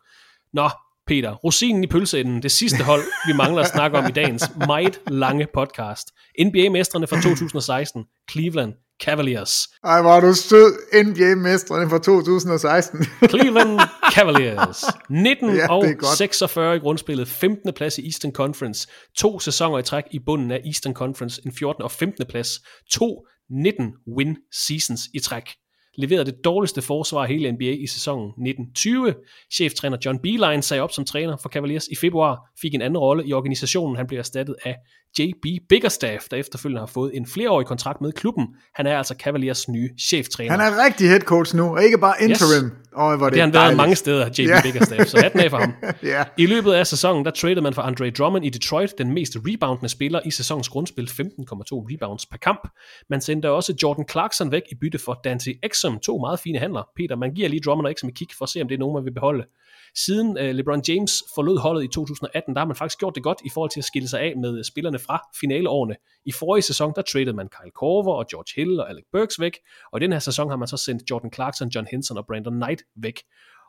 Nå, Peter, rosinen i pølseenden, det sidste hold, vi mangler at snakke om i dagens meget lange podcast. N B A-mestrene fra to tusind og seksten, Cleveland Cavaliers. Ej, hvor du sød, N B A-mestrene fra to tusind og seksten. Cleveland Cavaliers. nitten og seksogfyrre ja, i grundspillet, femtende plads i Eastern Conference. To sæsoner i træk i bunden af Eastern Conference, en fjortende og femtende plads. To nitten win seasons i træk. Leverede det dårligste forsvar i hele N B A i sæsonen nitten tyve. Cheftræner John Beilein sagde op som træner for Cavaliers i februar, fik en anden rolle i organisationen. Han blev erstattet af J B Bickerstaff, der efterfølgende har fået en flereårig kontrakt med klubben. Han er altså Cavaliers nye cheftræner. Han er rigtig head coach nu, og ikke bare interim. Yes. Oh, hvor det, det har han været mange steder, J B yeah. Bickerstaff, så hatten af for ham. yeah. I løbet af sæsonen, der tradede man for Andre Drummond i Detroit, den mest reboundende spiller i sæsonens grundspil, femten komma to rebounds per kamp. Man sendte også Jordan Clarkson væk i bytte for Dante Exum, to meget fine handler. Peter, man giver lige Drummond og Exum et kig for at se, om det er nogen, man vil beholde. Siden uh, LeBron James forlod holdet i to tusind og atten, der har man faktisk gjort det godt i forhold til at skille sig af med spillerne fra finaleårene. I forrige sæson, der tradede man Kyle Korver og George Hill og Alec Burks væk, og i den her sæson har man så sendt Jordan Clarkson, John Henson og Brandon Knight væk.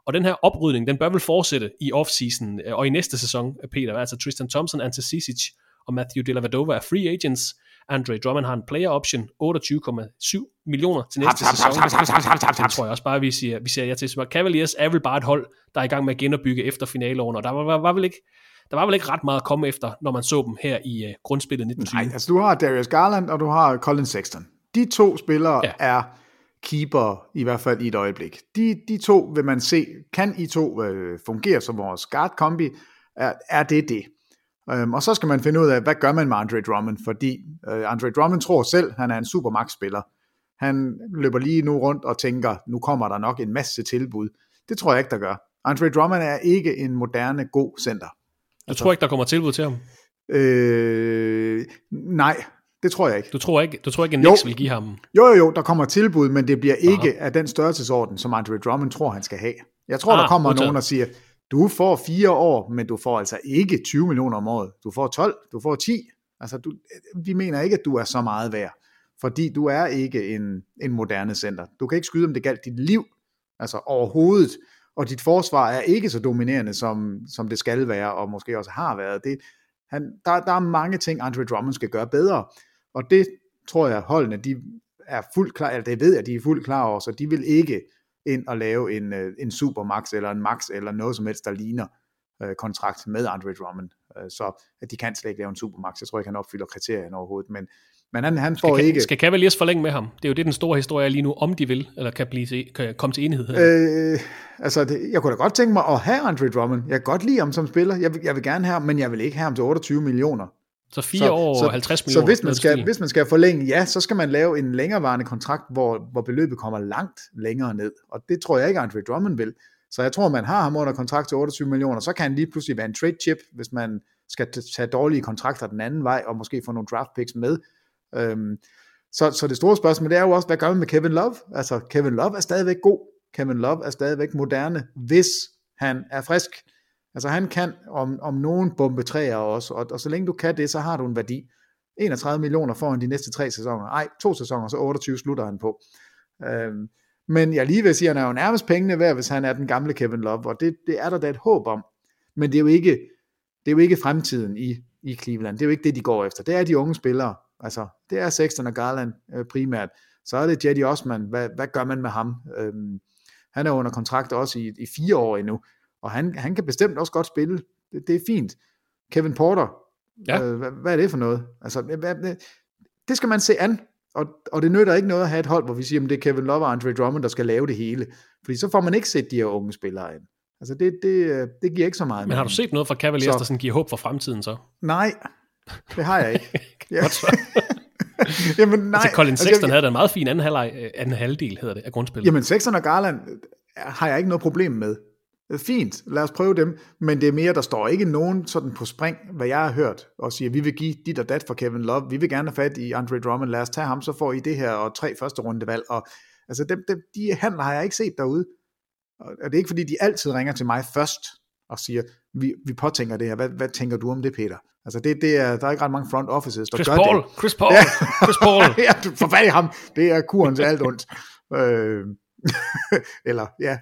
Og den her oprydning, den bør vel fortsætte i offseason uh, og i næste sæson, Peter, altså Tristan Thompson, Ante Cicic og Matthew Dellavedova er free agents. Andre Drummond har en player option, otteogtyve komma syv millioner til næste sæson. Det tror jeg også bare, vi siger, vi siger ja til. Så Cavaliers er vel bare et hold, der er i gang med at genopbygge efter finaleårene, og der var, var, vel ikke, der var vel ikke ret meget at komme efter, når man så dem her i uh, grundspillet nitten tyve. Nej, altså du har Darius Garland, og du har Colin Sexton. De to spillere ja. er keeper, i hvert fald i et øjeblik. De, de to vil man se, kan I to øh, fungere som vores guard-kombi, er, er det det? Um, og så skal man finde ud af, hvad gør man med Andre Drummond, fordi uh, Andre Drummond tror selv, han er en super max-spiller. Han løber lige nu rundt og tænker, nu kommer der nok en masse tilbud. Det tror jeg ikke, der gør. Andre Drummond er ikke en moderne, god center. Du altså, tror ikke, der kommer tilbud til ham? Øh, nej, det tror jeg ikke. Du tror ikke, du tror ikke, at Knicks vil give ham? Jo, jo, jo, der kommer tilbud, men det bliver ikke Aha. af den størrelsesorden, som Andre Drummond tror, han skal have. Jeg tror, ah, der kommer nogen, der siger... Du får fire år, men du får altså ikke tyve millioner om året. Du får tolv, du får ti. Altså, du, vi mener ikke, at du er så meget værd, fordi du er ikke en, en moderne center. Du kan ikke skyde, om det galt dit liv, altså overhovedet, og dit forsvar er ikke så dominerende, som, som det skal være, og måske også har været. Det, han, der, der er mange ting, Andre Drummond skal gøre bedre, og det tror jeg, holdene, de er fuldt klar, eller det ved jeg, de er fuldt klar over, så de vil ikke ind og lave en, en supermax eller en max eller noget som helst, der ligner øh, kontrakt med Andre Drummond. Øh, så at de kan slet ikke lave en supermax. Jeg tror ikke, han opfylder kriterierne overhovedet, men, men han, han får skal, ikke... Skal Cavaliers forlænge med ham? Det er jo det, den store historie lige nu, om de vil, eller kan, blive til, kan komme til enighed. Øh, altså, det, jeg kunne da godt tænke mig at have Andre Drummond. Jeg kan godt lide ham som spiller. Jeg vil, jeg vil gerne have ham, men jeg vil ikke have ham til otteogtyve millioner. Så fire så, år og halvtreds millioner. Så hvis man, skal, hvis man skal forlænge, ja, så skal man lave en længerevarende kontrakt, hvor, hvor beløbet kommer langt længere ned. Og det tror jeg ikke, Andre Drummond vil. Så jeg tror, man har ham under kontrakt til otteogtyve millioner, så kan han lige pludselig være en trade chip, hvis man skal tage dårlige kontrakter den anden vej, og måske få nogle draft picks med. Øhm, så, så det store spørgsmål, det er jo også, hvad gør man med Kevin Love? Altså, Kevin Love er stadigvæk god. Kevin Love er stadigvæk moderne, hvis han er frisk. Altså, han kan om, om nogen bombe træer også, og, og så længe du kan det, så har du en værdi. enogtredive millioner får han de næste tre sæsoner. Ej, to sæsoner, så otteogtyve slutter han på. Øhm, Men jeg lige vil sige, at han er jo nærmest pengene værd, hvis han er den gamle Kevin Love, og det, det er der da et håb om. Men det er jo ikke, det er jo ikke fremtiden i, i Cleveland. Det er jo ikke det, de går efter. Det er de unge spillere. Altså, det er Sexton og Garland øh, primært. Så er det Jetty Osman. Hvad, hvad gør man med ham? Øhm, han er under kontrakt også i, i fire år endnu, og han, han kan bestemt også godt spille. Det, det er fint. Kevin Porter, ja. øh, hvad, hvad er det for noget? Altså, hvad, det skal man se an. Og, og det nytter ikke noget at have et hold, hvor vi siger, at det er Kevin Love og Andre Drummond, der skal lave det hele. Fordi så får man ikke set de her unge spillere ind. Altså det, det, det giver ikke så meget. Men har du set noget fra Cavaliers, så... der sådan giver håb for fremtiden så? Nej, det har jeg ikke. Godt svar. Jamen nej. Altså Colin Sexton altså, jeg... havde da en meget fin anden, halvleg, anden halvdel, hedder det, af grundspillet. Jamen Sexton og Garland har jeg ikke noget problem med. Fint, lad os prøve dem, men det er mere, der står ikke nogen sådan på spring, hvad jeg har hørt, og siger, vi vil give dit og dat for Kevin Love, vi vil gerne have fat i Andre Drummond, lad os tage ham, så får I det her, og tre første rundevalg, og altså dem, dem, de handler har jeg ikke set derude, og det er ikke fordi, de altid ringer til mig først, og siger, vi, vi påtænker det her, hvad, hvad tænker du om det, Peter? Altså det, det er, der er ikke ret mange front offices, der Chris gør Paul, det. Chris Paul, ja. Chris Paul, Chris Paul. Ja, forfærdig ham, det er kuren til alt ondt. øh, eller, ja.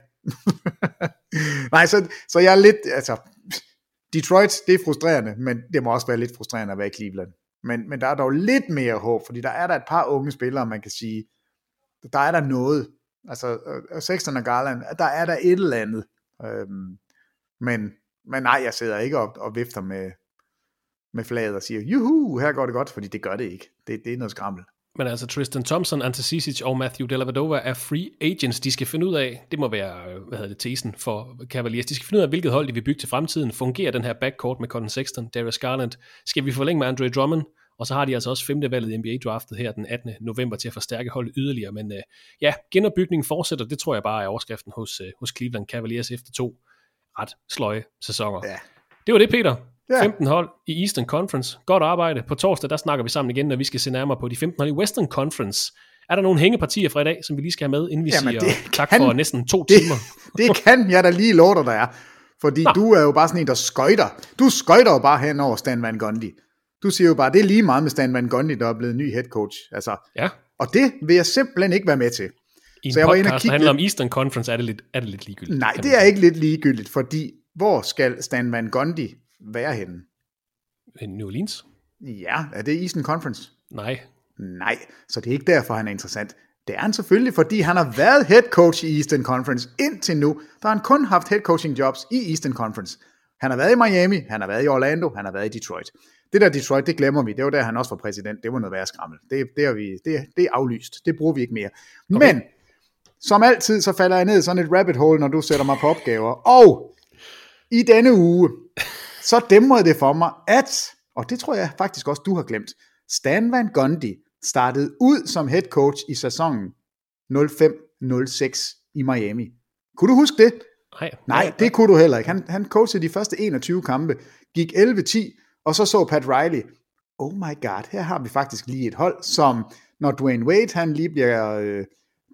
Nej, så, så jeg er lidt, altså, Detroit, det er frustrerende, men det må også være lidt frustrerende at være i Cleveland. Men, men der er dog lidt mere håb, fordi der er der et par unge spillere, man kan sige, der er der noget, altså Sexton og Garland, der er der et eller andet. Øhm, men, men nej, jeg sidder ikke op og vifter med, med flaget og siger, juhu, her går det godt, fordi det gør det ikke. Det, det er noget skrammel. Men altså Tristan Thompson, Ante Cicic og Matthew Dellavedova er free agents. De skal finde ud af, det må være, hvad hedder det, tesen for Cavaliers. De skal finde ud af, hvilket hold de vil bygge til fremtiden. Fungerer den her backcourt med Colin Sexton, Darius Garland? Skal vi forlænge med Andre Drummond? Og så har de altså også femte valget i N B A-draftet her den attende november til at forstærke holdet yderligere. Men øh, ja, genopbygningen fortsætter. Det tror jeg bare er overskriften hos, øh, hos Cleveland Cavaliers efter to ret sløje sæsoner. Ja. Det var det, Peter. Yeah. femten hold i Eastern Conference. Godt arbejde. På torsdag, der snakker vi sammen igen, når vi skal se nærmere på de femten hold i Western Conference. Er der nogle hængepartier fra i dag, som vi lige skal have med, inden vi Jamen siger tak kan, for næsten to det, timer? Det kan jeg da lige love dig, der er. Fordi Nå. du er jo bare sådan en, der skøjter. Du skøjter jo bare hen over Stan Van Gundy. Du siger jo bare, det er lige meget med Stan Van Gundy, der er blevet ny head coach. Altså, ja. Og det vil jeg simpelthen ikke være med til. I en Så jeg podcast, var inde og kigge der handler lidt... om Eastern Conference, er det lidt, er det lidt ligegyldigt? Nej, det er ikke lidt ligegyldigt, fordi hvor skal Stan Van Gundy være henne? New Orleans? Ja, er det Eastern Conference? Nej. Nej, så det er ikke derfor, han er interessant. Det er han selvfølgelig, fordi han har været head coach i Eastern Conference indtil nu. Der har han kun haft head coaching jobs i Eastern Conference. Han har været i Miami, han har været i Orlando, han har været i Detroit. Det der Detroit, det glemmer vi. Det var der, han også var præsident. Det var noget værre skrammel. Det, det, er, vi, det, det er aflyst. Det bruger vi ikke mere. Okay. Men som altid, så falder jeg ned i sådan et rabbit hole, når du sætter mig på opgaver. Og i denne uge... så dæmrede det for mig, at, og det tror jeg faktisk også, du har glemt, Stan Van Gundy startede ud som head coach i sæsonen nul fem nul seks i Miami. Kunne du huske det? Nej. Nej, det kunne du heller ikke. Han, han coachede de første enogtyve kampe, gik elleve ti, og så så Pat Riley, oh my god, her har vi faktisk lige et hold, som når Dwayne Wade, han lige bliver øh,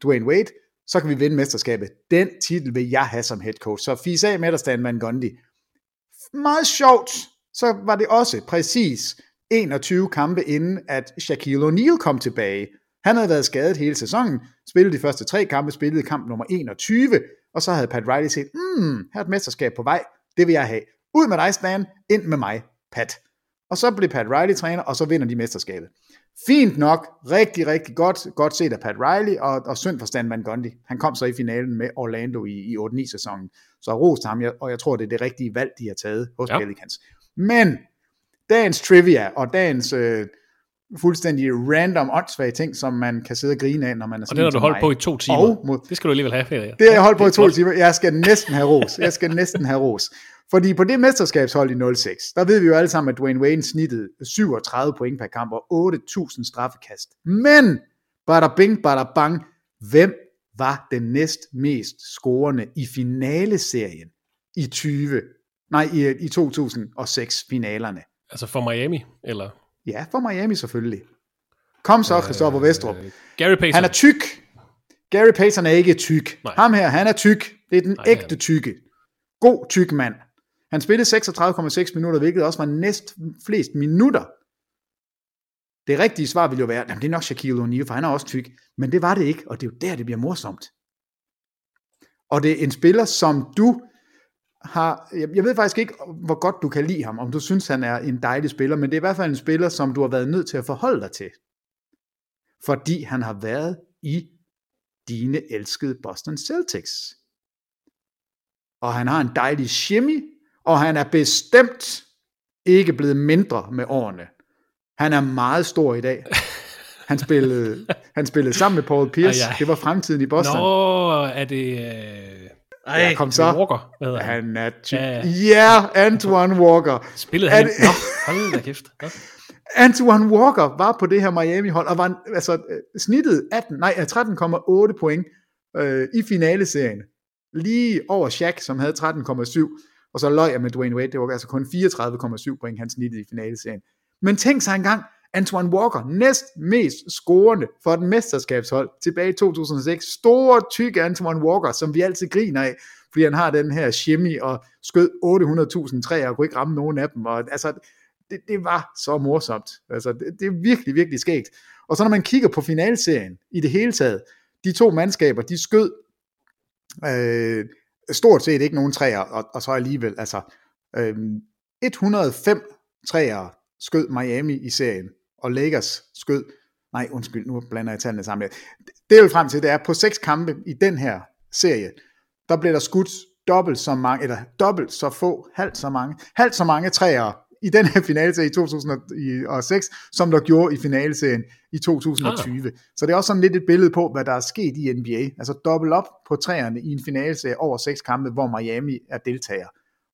Dwayne Wade, så kan vi vinde mesterskabet. Den titel vil jeg have som head coach. Så fis af med dig, Stan Van Gundy. Meget sjovt, så var det også præcis enogtyve kampe inden, at Shaquille O'Neal kom tilbage. Han havde været skadet hele sæsonen, spillede de første tre kampe, spillede kamp nummer enogtyve, og så havde Pat Riley set, hmm, her er et mesterskab på vej, det vil jeg have. Ud med dig, Stan, ind med mig, Pat. Og så blev Pat Riley træner, og så vinder de mesterskabet. Fint nok, rigtig, rigtig godt, godt set af Pat Riley, og, og synd for Stan Van Gundy. Han kom så i finalen med Orlando i, i otte ni-sæsonen. Så roste ham, og jeg tror, det er det rigtige valg, de har taget hos ja. Pelicans. Men dagens trivia, og dagens øh, fuldstændig random, åndssvage ting, som man kan sidde og grine af, når man er sådan. Og det har du holdt mig. på i to timer. Mod, det skal du alligevel have, Peter. Det har jeg holdt på i to timer. Jeg skal næsten have ros. Jeg skal næsten have ros. Fordi på det mesterskabshold i nul seks, der ved vi jo alle sammen, at Dwayne Wade snittede syvogtredive point per kamp og otte tusind straffekast. Men, bada bing, bada bang, hvem var den næst mest scorende i finaleserien i tyve, nej, i, i to tusind og seks-finalerne? Altså for Miami, eller? Ja, for Miami selvfølgelig. Kom så, Christoffer øh, Westrup. Øh, Gary Payton. Han er tyk. Gary Payton er ikke tyk. Nej. Ham her, han er tyk. Det er den Nej, ægte tykke. God tyk mand. Han spillede seksogtredive komma seks minutter, hvilket også var næst flest minutter. Det rigtige svar ville jo være, jamen det er nok Shaquille O'Neal, for han er også tyk. Men det var det ikke, og det er jo der, det bliver morsomt. Og det er en spiller, som du har... Jeg ved faktisk ikke, hvor godt du kan lide ham, om du synes, han er en dejlig spiller, men det er i hvert fald en spiller, som du har været nødt til at forholde dig til. Fordi han har været i dine elskede Boston Celtics. Og han har en dejlig shimmy, og han er bestemt ikke blevet mindre med årene. Han er meget stor i dag. Han spillede, han spillede sammen med Paul Pierce. Ej, ej. Det var fremtiden i Boston. Nå, er det... Øh... Ej, ja, kom så. Walker, hvad hedder han? Han er ty- ja, ja. Yeah, Antoine Walker. Spillede han? Nå, hold da kæft. Nå. Antoine Walker var på det her Miami-hold, og var altså snittet tretten komma otte point øh, i finaleserien. Lige over Shaq, som havde tretten komma syv, og så løg jeg med Dwayne Wade, det var altså kun fireogtredive komma syv point, han snittede i finaleserien. Men tænk sig engang, Antoine Walker, næst mest scorende for et mesterskabshold tilbage i to tusind og seks. Store, tykke Antoine Walker, som vi altid griner af, fordi han har den her shimmy og skød otte hundrede tusind træer og kunne ikke ramme nogen af dem. Og, altså, det, det var så morsomt. Altså, det, det er virkelig, virkelig skægt. Og så når man kigger på finalserien i det hele taget, de to mandskaber, de skød øh, stort set ikke nogen træer, og, og så alligevel, altså øh, et hundrede og fem træer skød Miami i serien, og Lakers skød, nej undskyld, nu blander jeg tallene sammen. Det er jo frem til, det er på seks kampe i den her serie, der blev der skudt dobbelt så mange, eller dobbelt så få, halvt så mange, halvt så mange træer i den her finaleserie i to tusind og seks, som der gjorde i finaleserien i to tusind og tyve. Ah. Så det er også sådan lidt et billede på, hvad der er sket i N B A. Altså dobbelt op på træerne i en finaleserie over seks kampe, hvor Miami er deltager.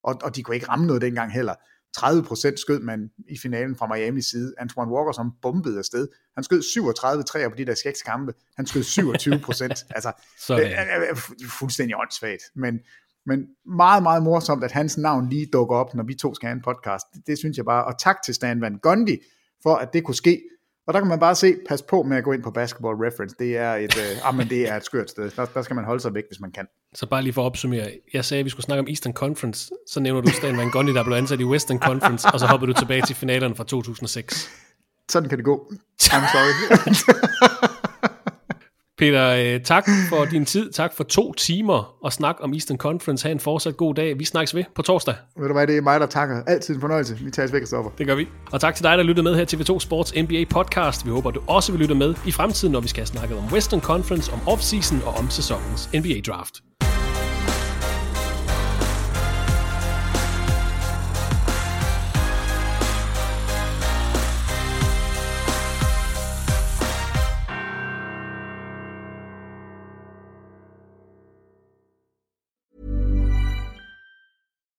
Og, og de kunne ikke ramme noget dengang heller. tredive procent skød man i finalen fra Miamis side. Antoine Walker, som bombede afsted. Han skød syvogtredive træer på de der seks kampe. Han skød syvogtyve procent. Altså, det er, er, er fuldstændig åndssvagt. Men Men meget, meget morsomt, at hans navn lige dukker op, når vi to skal have en podcast. Det, det synes jeg bare. Og tak til Stan Van Gundy, for at det kunne ske. Og der kan man bare se, pas på med at gå ind på Basketball Reference. Det er et, øh, ah, men det er et skørt sted. Der, der skal man holde sig væk, hvis man kan. Så bare lige for at opsummere. Jeg sagde, at vi skulle snakke om Eastern Conference. Så nævner du Stan Van Gundy, der blev ansat i Western Conference. Og så hopper du tilbage til finalerne fra to tusind og seks. Sådan kan det gå. I'm sorry. Peter, tak for din tid. Tak for to timer at snakke om Eastern Conference. Ha' en fortsat god dag. Vi snakkes ved på torsdag. Ved du hvad, det er mig, der takker. Altid en fornøjelse. Vi tages væk og stopper. Det gør vi. Og tak til dig, der lyttede med her til T V to Sports N B A podcast. Vi håber, du også vil lytte med i fremtiden, når vi skal snakke om Western Conference, om offseason og om sæsonens N B A draft.